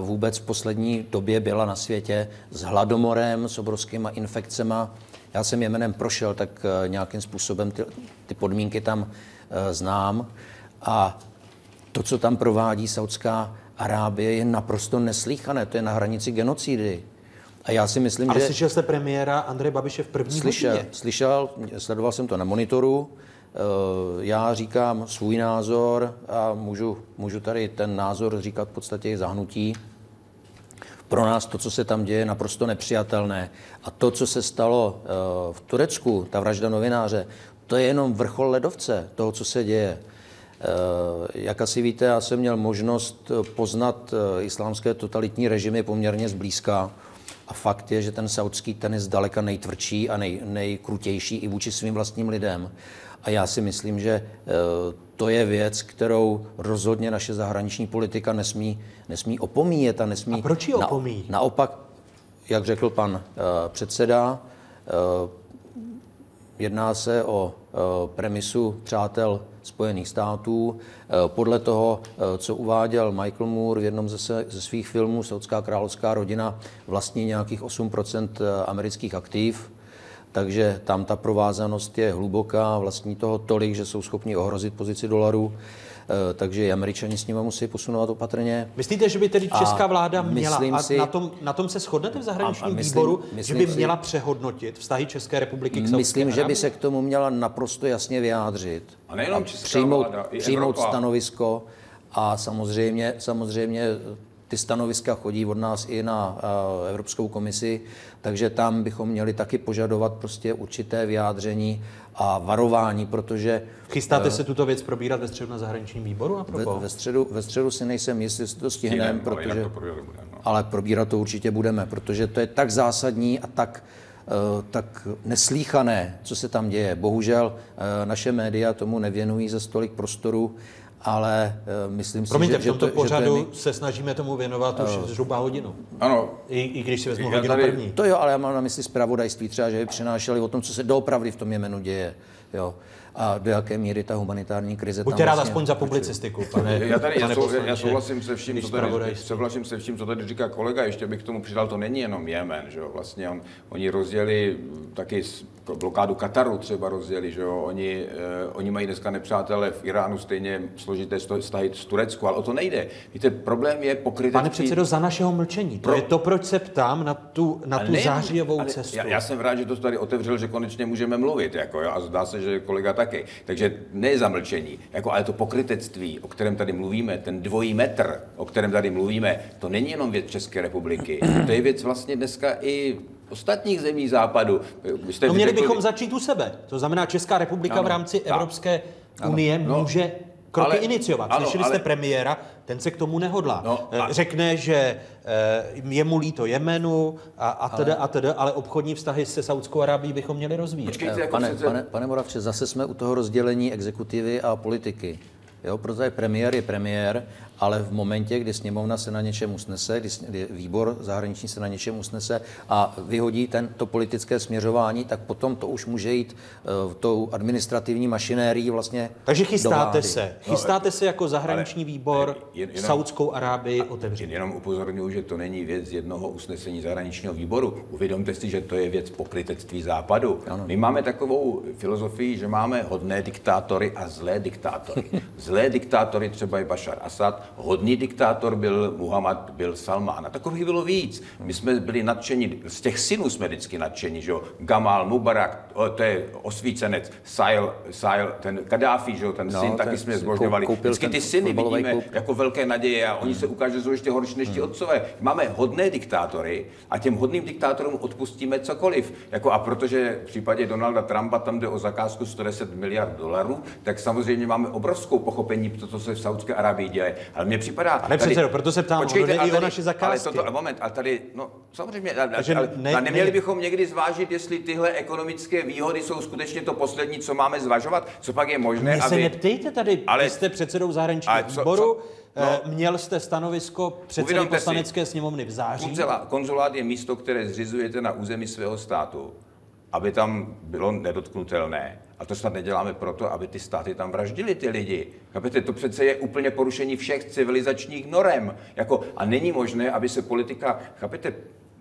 vůbec v poslední době byla na světě, s hladomorem, s obrovskýma infekcema. Já jsem Jemenem prošel, tak nějakým způsobem ty, ty podmínky tam znám. A to, co tam provádí Saúdská Arábie, je naprosto neslýchané. To je na hranici genocidy. A já si myslím, Ale že... slyšel jste premiéra Andreje Babiše v první slyšel, hodině? Slyšel, sledoval jsem to na monitoru. Já říkám svůj názor a můžu, můžu tady ten názor říkat v podstatě i zahnutí. Pro nás to, co se tam děje, je naprosto nepřijatelné. A to, co se stalo v Turecku, ta vražda novináře, to je jenom vrchol ledovce toho, co se děje. Jak asi víte, já jsem měl možnost poznat islámské totalitní režimy poměrně zblízka. A fakt je, že ten saudský ten je zdaleka nejtvrdší a nej, nejkrutější i vůči svým vlastním lidem. A já si myslím, že to je věc, kterou rozhodně naše zahraniční politika nesmí, nesmí opomíjet a nesmí... A proč ji opomíjí? Na, naopak, jak řekl pan uh, předseda, uh, jedná se o uh, premisu přátel Spojených států. Uh, podle toho, uh, co uváděl Michael Moore v jednom ze, se, ze svých filmů, Saudská královská rodina vlastní nějakých osm procent amerických aktiv. Takže tam ta provázanost je hluboká, vlastní toho tolik, že jsou schopni ohrozit pozici dolaru, takže i Američani s nimi musí posunovat opatrně. Myslíte, že by tedy česká vláda měla, a si, na, tom, na tom se shodnete v zahraničním myslím, výboru, myslím, že by měla přehodnotit vztahy České republiky k Saudské Arábii? Myslím, že by se k tomu měla naprosto jasně vyjádřit. A nejenom česká přijmout, vláda, i přijmout stanovisko a samozřejmě, samozřejmě ty stanoviska chodí od nás i na uh, Evropskou komisi, takže tam bychom měli taky požadovat prostě určité vyjádření a varování, protože... Chystáte uh, se tuto věc probírat ve středu na zahraničním výboru? Ve, ve, středu, ve středu si nejsem jistý, jestli to stihneme, protože... To probírat budeme, no. Ale probírat to určitě budeme, protože to je tak zásadní a tak... tak neslíchané, co se tam děje. Bohužel naše média tomu nevěnují za tolik prostoru, ale myslím Promiňte, si, že... Promiňte, v tomto že to, pořadu že to my... se snažíme tomu věnovat uh, už zhruba hodinu. Ano. I, i když si vezmu hodinu tady... první. To jo, ale já mám na mysli zpravodajství třeba, že by přinášeli o tom, co se doopravdy v tom Jemenu děje. Jo. A do jaké míry ta humanitární krize... Buďte rád vlastně aspoň za publicistiku, pane. Já, tady, pane já, já souhlasím se vším, co tady, souhlasím se vším, co tady říká kolega. Ještě bych k tomu přidal, to není jenom Jemen, že jo. Vlastně on, oni rozdělili taky blokádu Kataru třeba rozdělili, že jo. Oni, eh, oni mají dneska nepřátelé v Iránu, stejně složité vztahy s Turecku, ale o to nejde. Víte, problém je pokrytý... Pane předsedo, za našeho mlčení. To Pro... je to, proč se ptám na tu, na tu ne, zářijovou ale, cestu. Já, já jsem rád, že to tady otevřel, že konečně můžeme mluvit, jako jo. A zdá se, že kolega tak takže ne zamlčení, jako, ale to pokrytectví, o kterém tady mluvíme, ten dvojí metr, o kterém tady mluvíme, to není jenom věc České republiky, to je věc vlastně dneska i ostatních zemí západu. Jste no měli řekli... bychom začít u sebe, to znamená Česká republika ano, v rámci ta. Evropské ano. unie může... No. Kroky ale, iniciovat. Ano, slyšeli jste ale... premiéra, ten se k tomu nehodlá. No, a... Řekne, že je mu líto Jemenu a, a, teda, ale... a teda, ale obchodní vztahy se Saudskou Arábií bychom měli rozvíjet. Počkejte, jako pane, pane, pane Moravče, zase jsme u toho rozdělení exekutivy a politiky. Jo, protože premiér je premiér, ale v momentě, kdy sněmovna se na něčem usnese, kdy výbor zahraniční se na něčem usnese a vyhodí ten, to politické směřování, tak potom to už může jít uh, tou administrativní mašinérií vlastně. Takže chystáte se. Chystáte no, se jako zahraniční výbor jen, jenom, Saudskou Arábii otevřít. Jenom upozorňuji, že to není věc jednoho usnesení zahraničního výboru. Uvědomte si, že to je věc pokrytectví západu. Ano. My máme takovou filozofii, že máme hodné diktátory a zlé diktátory. Zlé diktátory třeba je Bašar Asad, hodný diktátor byl Muhammad byl Salman. A takových bylo víc. My jsme byli nadšeni, z těch synů jsme vždycky nadšeni, že jo. Gamal Mubarak, to je osvícenec, Sail, Sail ten Kadáfi, že jo, ten no, syn, taky jsme zbožňovali. Vždycky ty syny vidíme koup. Jako velké naděje a oni se ukážou, že jsou ještě horší než ti otcové. Máme hodné diktátory a těm hodným diktátorům odpustíme cokoliv. Jako a protože v případě Donalda Trumpa tam jde o zakázku sto deset miliard dolarů, tak samozřejmě máme obrovskou pochopení pro to, co se v Saudské Arabii děje. Ale mě připadá... Pane předsedo, proto se ptám, počkejte, ono nejde o naše zakázky. Ale toto, moment, ale tady, no samozřejmě, ale, ale, ne, ale neměli ne. bychom někdy zvážit, jestli tyhle ekonomické výhody jsou skutečně to poslední, co máme zvažovat, co pak je možné, mě aby... se neptejte tady, ale, jste předsedou zahraničního výboru, no, měl jste stanovisko předsedy poslanecké si, sněmovny v září. Konzulát, konzulát je místo, které zřizujete na území svého státu, aby tam bylo nedotknutelné. A to snad neděláme proto, aby ty státy tam vraždily ty lidi. Chápete, to přece je úplně porušení všech civilizačních norem. Jako, a není možné, aby se politika... Chápete,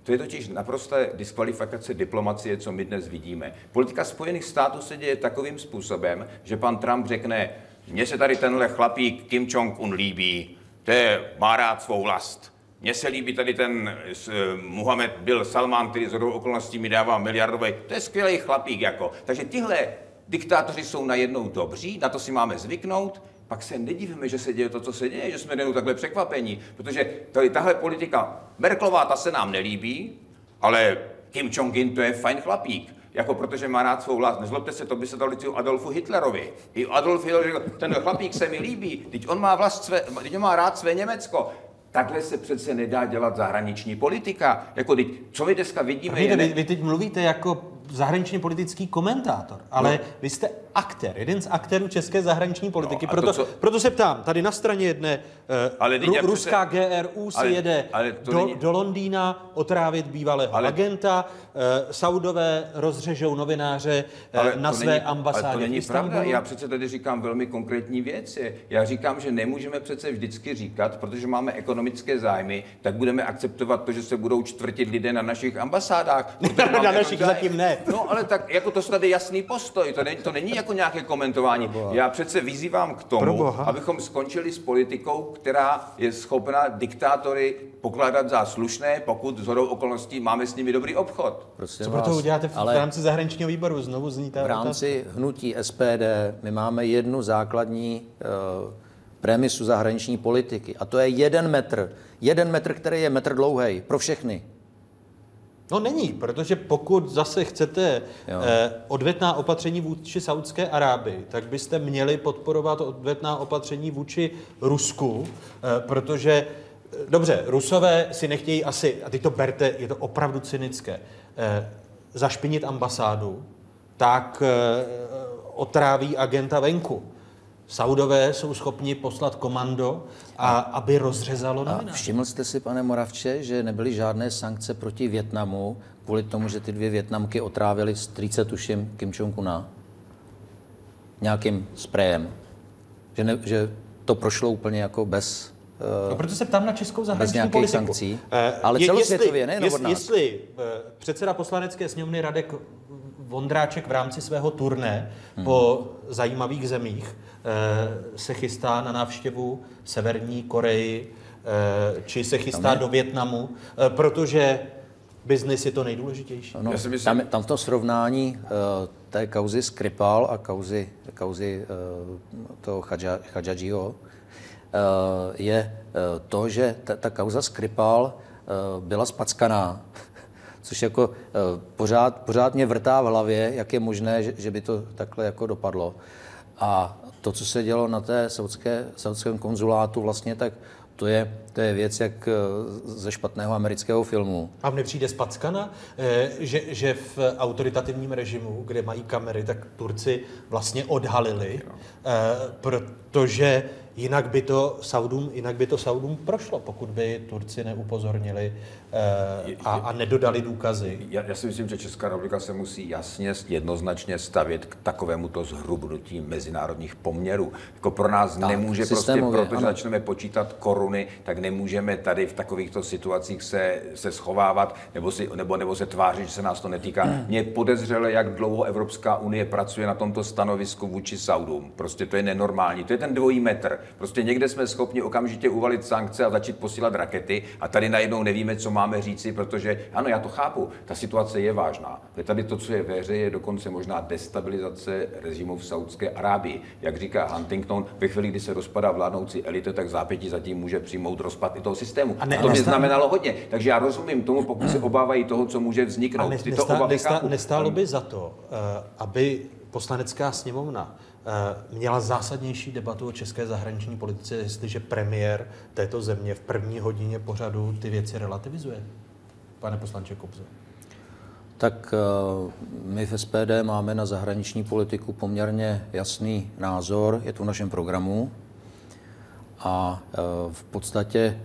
to je totiž naprosté diskvalifikace diplomacie, co my dnes vidíme. Politika Spojených států se děje takovým způsobem, že pan Trump řekne, mně se tady tenhle chlapík Kim Jong-un líbí, to je, má rád svou vlast. Mně se líbí tady ten Muhammed Bil Salman, který z okolností mi dává miliardové. To je skvělý chlapík, jako. Takže tyhle diktátoři jsou najednou dobří, na to si máme zvyknout, pak se nedivíme, že se děje to, co se děje, že jsme jednou takhle překvapení, protože tady tahle politika Merklová, ta se nám nelíbí, ale Kim Jong-un, to je fajn chlapík, jako protože má rád svou vlast. Nezlobte se, to by se dalo říct Adolfu Hitlerovi. I Adolf Hitler řekl, ten chlapík se mi líbí, teď on má vlast své, teď on má rád své Německo. Takhle se přece nedá dělat zahraniční politika. Jako teď, co vy dneska vidíme... Promiňte, je ne... vy, vy teď mluvíte jako zahraničně politický komentátor, ale no. vy jste aktér, jeden z aktérů české zahraniční politiky. No, proto, to, co... proto se ptám, tady na straně jedné ale ru, ruská přece... G R U si ale, jede ale do, není... do Londýna otrávit bývalého ale... agenta, eh, Saudové rozřežou novináře eh, na své není... ambasádě. Ale to není pravda, já přece tady říkám velmi konkrétní věci. Já říkám, že nemůžeme přece vždycky říkat, protože máme ekonomické zájmy, tak budeme akceptovat to, že se budou čtvrtit lidé na našich ambasádách. No, na našich zatím ne. No, ale tak jako to tady jasný postoj, to, ne, to není jako nějaké komentování. Já přece vyzývám k tomu, abychom skončili s politikou, která je schopna diktátory pokládat za slušné, pokud shodou okolností máme s nimi dobrý obchod. Prosím Co vás, proto uděláte v rámci zahraničního výboru? Znovu zní ta v rámci otázka. Hnutí S P D my máme jednu základní uh, premisu zahraniční politiky a to je jeden metr. Jeden metr, který je metr dlouhý pro všechny. No není, protože pokud zase chcete eh, odvetná opatření vůči Saudské Arábii, tak byste měli podporovat odvetná opatření vůči Rusku, eh, protože, eh, dobře, Rusové si nechtějí asi, a teď to berte, je to opravdu cynické, eh, zašpinit ambasádu, tak eh, otráví agenta venku. Saudové jsou schopni poslat komando, a, aby rozřezalo novináře. Všiml jste si, pane Moravče, že nebyly žádné sankce proti Vietnamu kvůli tomu, že ty dvě Vietnamky otrávily strýce, tuším, Kim Jong-una nějakým sprejem. Že, ne, že to prošlo úplně jako bez... No, proto se ptám na českou zahraniční politiku. Sankcí, ale je, celosvětově, nejenom jest, od nás. Jestli předseda poslanecké sněmovny Radek Vondráček v rámci svého turné hmm. po zajímavých zemích se chystá na návštěvu Severní Koreji, či se chystá do Vietnamu, protože biznis je to nejdůležitější. No, tam, tam v tom srovnání té kauzy Skripal a kauzy, kauzy toho Chášakdžího je to, že ta, ta kauza Skripal byla spackaná. Což jako pořád, pořád mě vrtá v hlavě, jak je možné, že, že by to takhle jako dopadlo. A to, co se dělo na té saudské, saudském konzulátu, vlastně, tak to je, to je věc jak ze špatného amerického filmu. A mně přijde spackana, že, že v autoritativním režimu, kde mají kamery, tak Turci vlastně odhalili, protože jinak by to Saudům, jinak by to Saudům prošlo, pokud by Turci neupozornili e, a, a nedodali důkazy. Já, já si myslím, že Česká republika se musí jasně, jednoznačně stavět k takovémuto zhrubnutí mezinárodních poměrů. Jako pro nás tak, nemůže prostě, protože ano. začneme počítat koruny, tak nemůžeme tady v takovýchto situacích se, se schovávat nebo, si, nebo, nebo se tvářit, že se nás to netýká. Mm. Mě podezřelo, jak dlouho Evropská unie pracuje na tomto stanovisku vůči Saudům. Prostě to je nenormální. To je ten dvojí metr. Prostě někde jsme schopni okamžitě uvalit sankce a začít posílat rakety a tady najednou nevíme, co máme říci, protože, ano, já to chápu, ta situace je vážná. Ale tady to, co je ve hře, je dokonce možná destabilizace režimu v Saudské Arábii. Jak říká Huntington, ve chvíli, kdy se rozpadá vládnoucí elita, tak zápětí zatím může přijmout rozpad i toho systému. A, ne, a to by znamenalo hodně. Takže já rozumím tomu, pokud se obávají toho, co může vzniknout. Ne, nestá, nestá, nestálo by za to, aby Poslanecká sněmovna měla zásadnější debatu o české zahraniční politice, jestliže premiér této země v první hodině pořadu ty věci relativizuje? Pane poslanče Kobzo. Tak my v S P D máme na zahraniční politiku poměrně jasný názor, je to v našem programu a v podstatě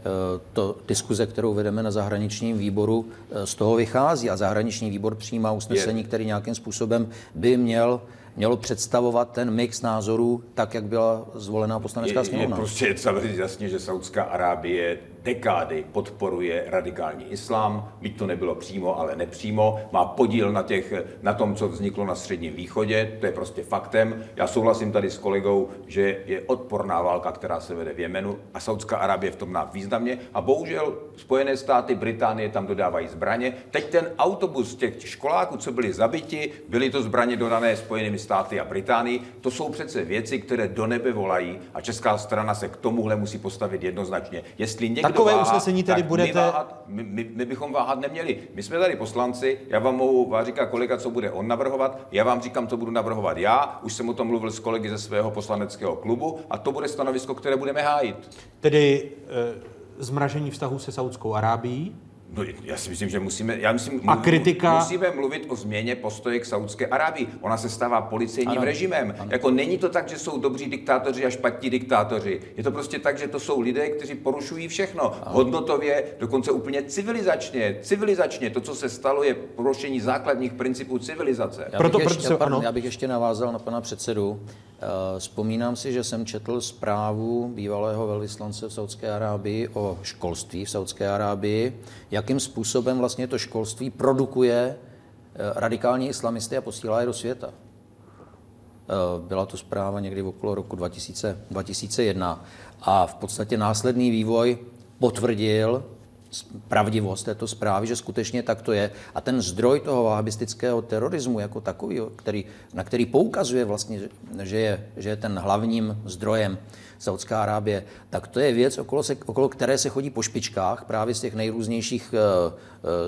to diskuze, kterou vedeme na zahraničním výboru, z toho vychází a zahraniční výbor přijímá usnesení, který nějakým způsobem by měl mělo představovat ten mix názorů tak, jak byla zvolená poslanecká sněmovna. Je prostě samozřejmě jasně, že Saudská Arábie dekády podporuje radikální islám, byť to nebylo přímo, ale nepřímo, má podíl na, těch, na tom, co vzniklo na Středním východě, to je prostě faktem. Já souhlasím tady s kolegou, že je odporná válka, která se vede v Jemenu a Saudská Arábie v tom má významně a bohužel Spojené státy, Británie tam dodávají zbraně. Teď ten autobus těch školáků, co byli zabiti, byly to zbraně dodané Spojenými státy a Británii, to jsou přece věci, které do nebe volají a česká strana se k tomuhle musí postavit jednoznačně. Jestli někdo takové váhat, usnesení tady tak budete... My, váhat, my, my, my bychom váhat neměli. My jsme tady poslanci, já vám mohu říkat kolega, co bude on navrhovat, já vám říkám, co budu navrhovat já, už jsem o tom mluvil s kolegy ze svého poslaneckého klubu a to bude stanovisko, které budeme hájit. Tedy e, zmražení vztahů se Saudskou Arábií, No, já si myslím, že musíme, já myslím, a kritika... musíme mluvit o změně postoje k Saúdské Arábii. Ona se stává policejním ano, režimem. Ano. Jako není to tak, že jsou dobří diktátoři a špatní diktátoři. Je to prostě tak, že to jsou lidé, kteří porušují všechno. Ano. Hodnotově, dokonce úplně civilizačně. Civilizačně to, co se stalo, je porušení základních principů civilizace. Já bych, proto, ještě, proto, pardon, já bych ještě navázal na pana předsedu. Vzpomínám si, že jsem četl zprávu bývalého velvyslance v Saúdské Arábii o školství v Saúdské Arábii, jakým způsobem vlastně to školství produkuje radikální islamisty a posílá je do světa. Byla to zpráva někdy okolo roku dva tisíce, dva tisíce jedna a v podstatě následný vývoj potvrdil pravdivost této zprávy, že skutečně tak to je. A ten zdroj toho vahabistického terorismu jako takový, který, na který poukazuje vlastně, že je, že je ten hlavním zdrojem Saúdská Arábie, tak to je věc, okolo, se, okolo které se chodí po špičkách právě z těch nejrůznějších,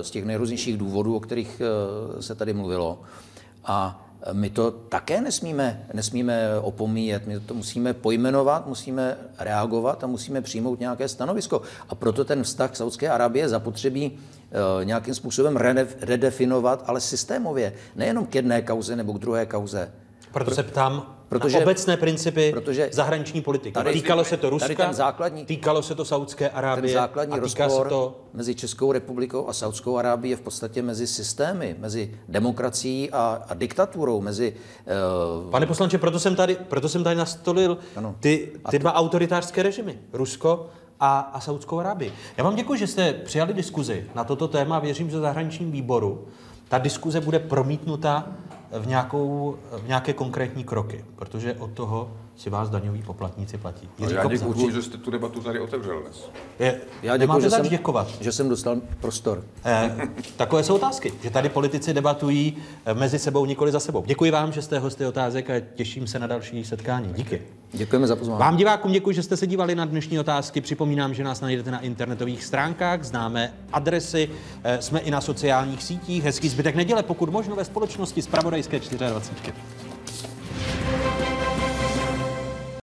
z těch nejrůznějších důvodů, o kterých se tady mluvilo. A my to také nesmíme, nesmíme opomíjet, my to musíme pojmenovat, musíme reagovat a musíme přijmout nějaké stanovisko. A proto ten vztah k Saúdské Arábie zapotřebí e, nějakým způsobem redefinovat, ale systémově, nejenom k jedné kauze nebo k druhé kauze. Proto Pro, se ptám protože, na obecné principy protože zahraniční politiky. Tady, týkalo se to Ruska, základní, týkalo se to Saúdské Arábie a týká se to... mezi Českou republikou a Saúdskou Arábií je v podstatě mezi systémy, mezi demokracií a, a diktaturou, mezi... Uh... Pane poslanče, proto jsem tady, proto jsem tady nastolil ty, ty dva autoritářské režimy, Rusko a, a Saúdskou Arábii. Já vám děkuji, že jste přijali diskuzi na toto téma, věřím, že v zahraničním výboru ta diskuze bude promítnuta v, nějakou, v nějaké konkrétní kroky, protože od toho si vás daňoví poplatníci platí. Jiří Kobza, já děkuji, určitě... že jste tu debatu tady otevřel dnes. Je, já děkuji, že jsem, děkovat. že jsem dostal prostor. Eh, takové jsou otázky, že tady politici debatují mezi sebou, nikoli za sebou. Děkuji vám, že jste hosty Otázek a těším se na další setkání. Díky. Děkujeme za pozvání. Vám divákům děkuji, že jste se dívali na dnešní Otázky. Připomínám, že nás najdete na internetových stránkách, známe adresy, eh, jsme i na sociálních sítích. Hezký zbytek neděle, pokud možno ve společnosti Zpravodajské dvacet čtyři.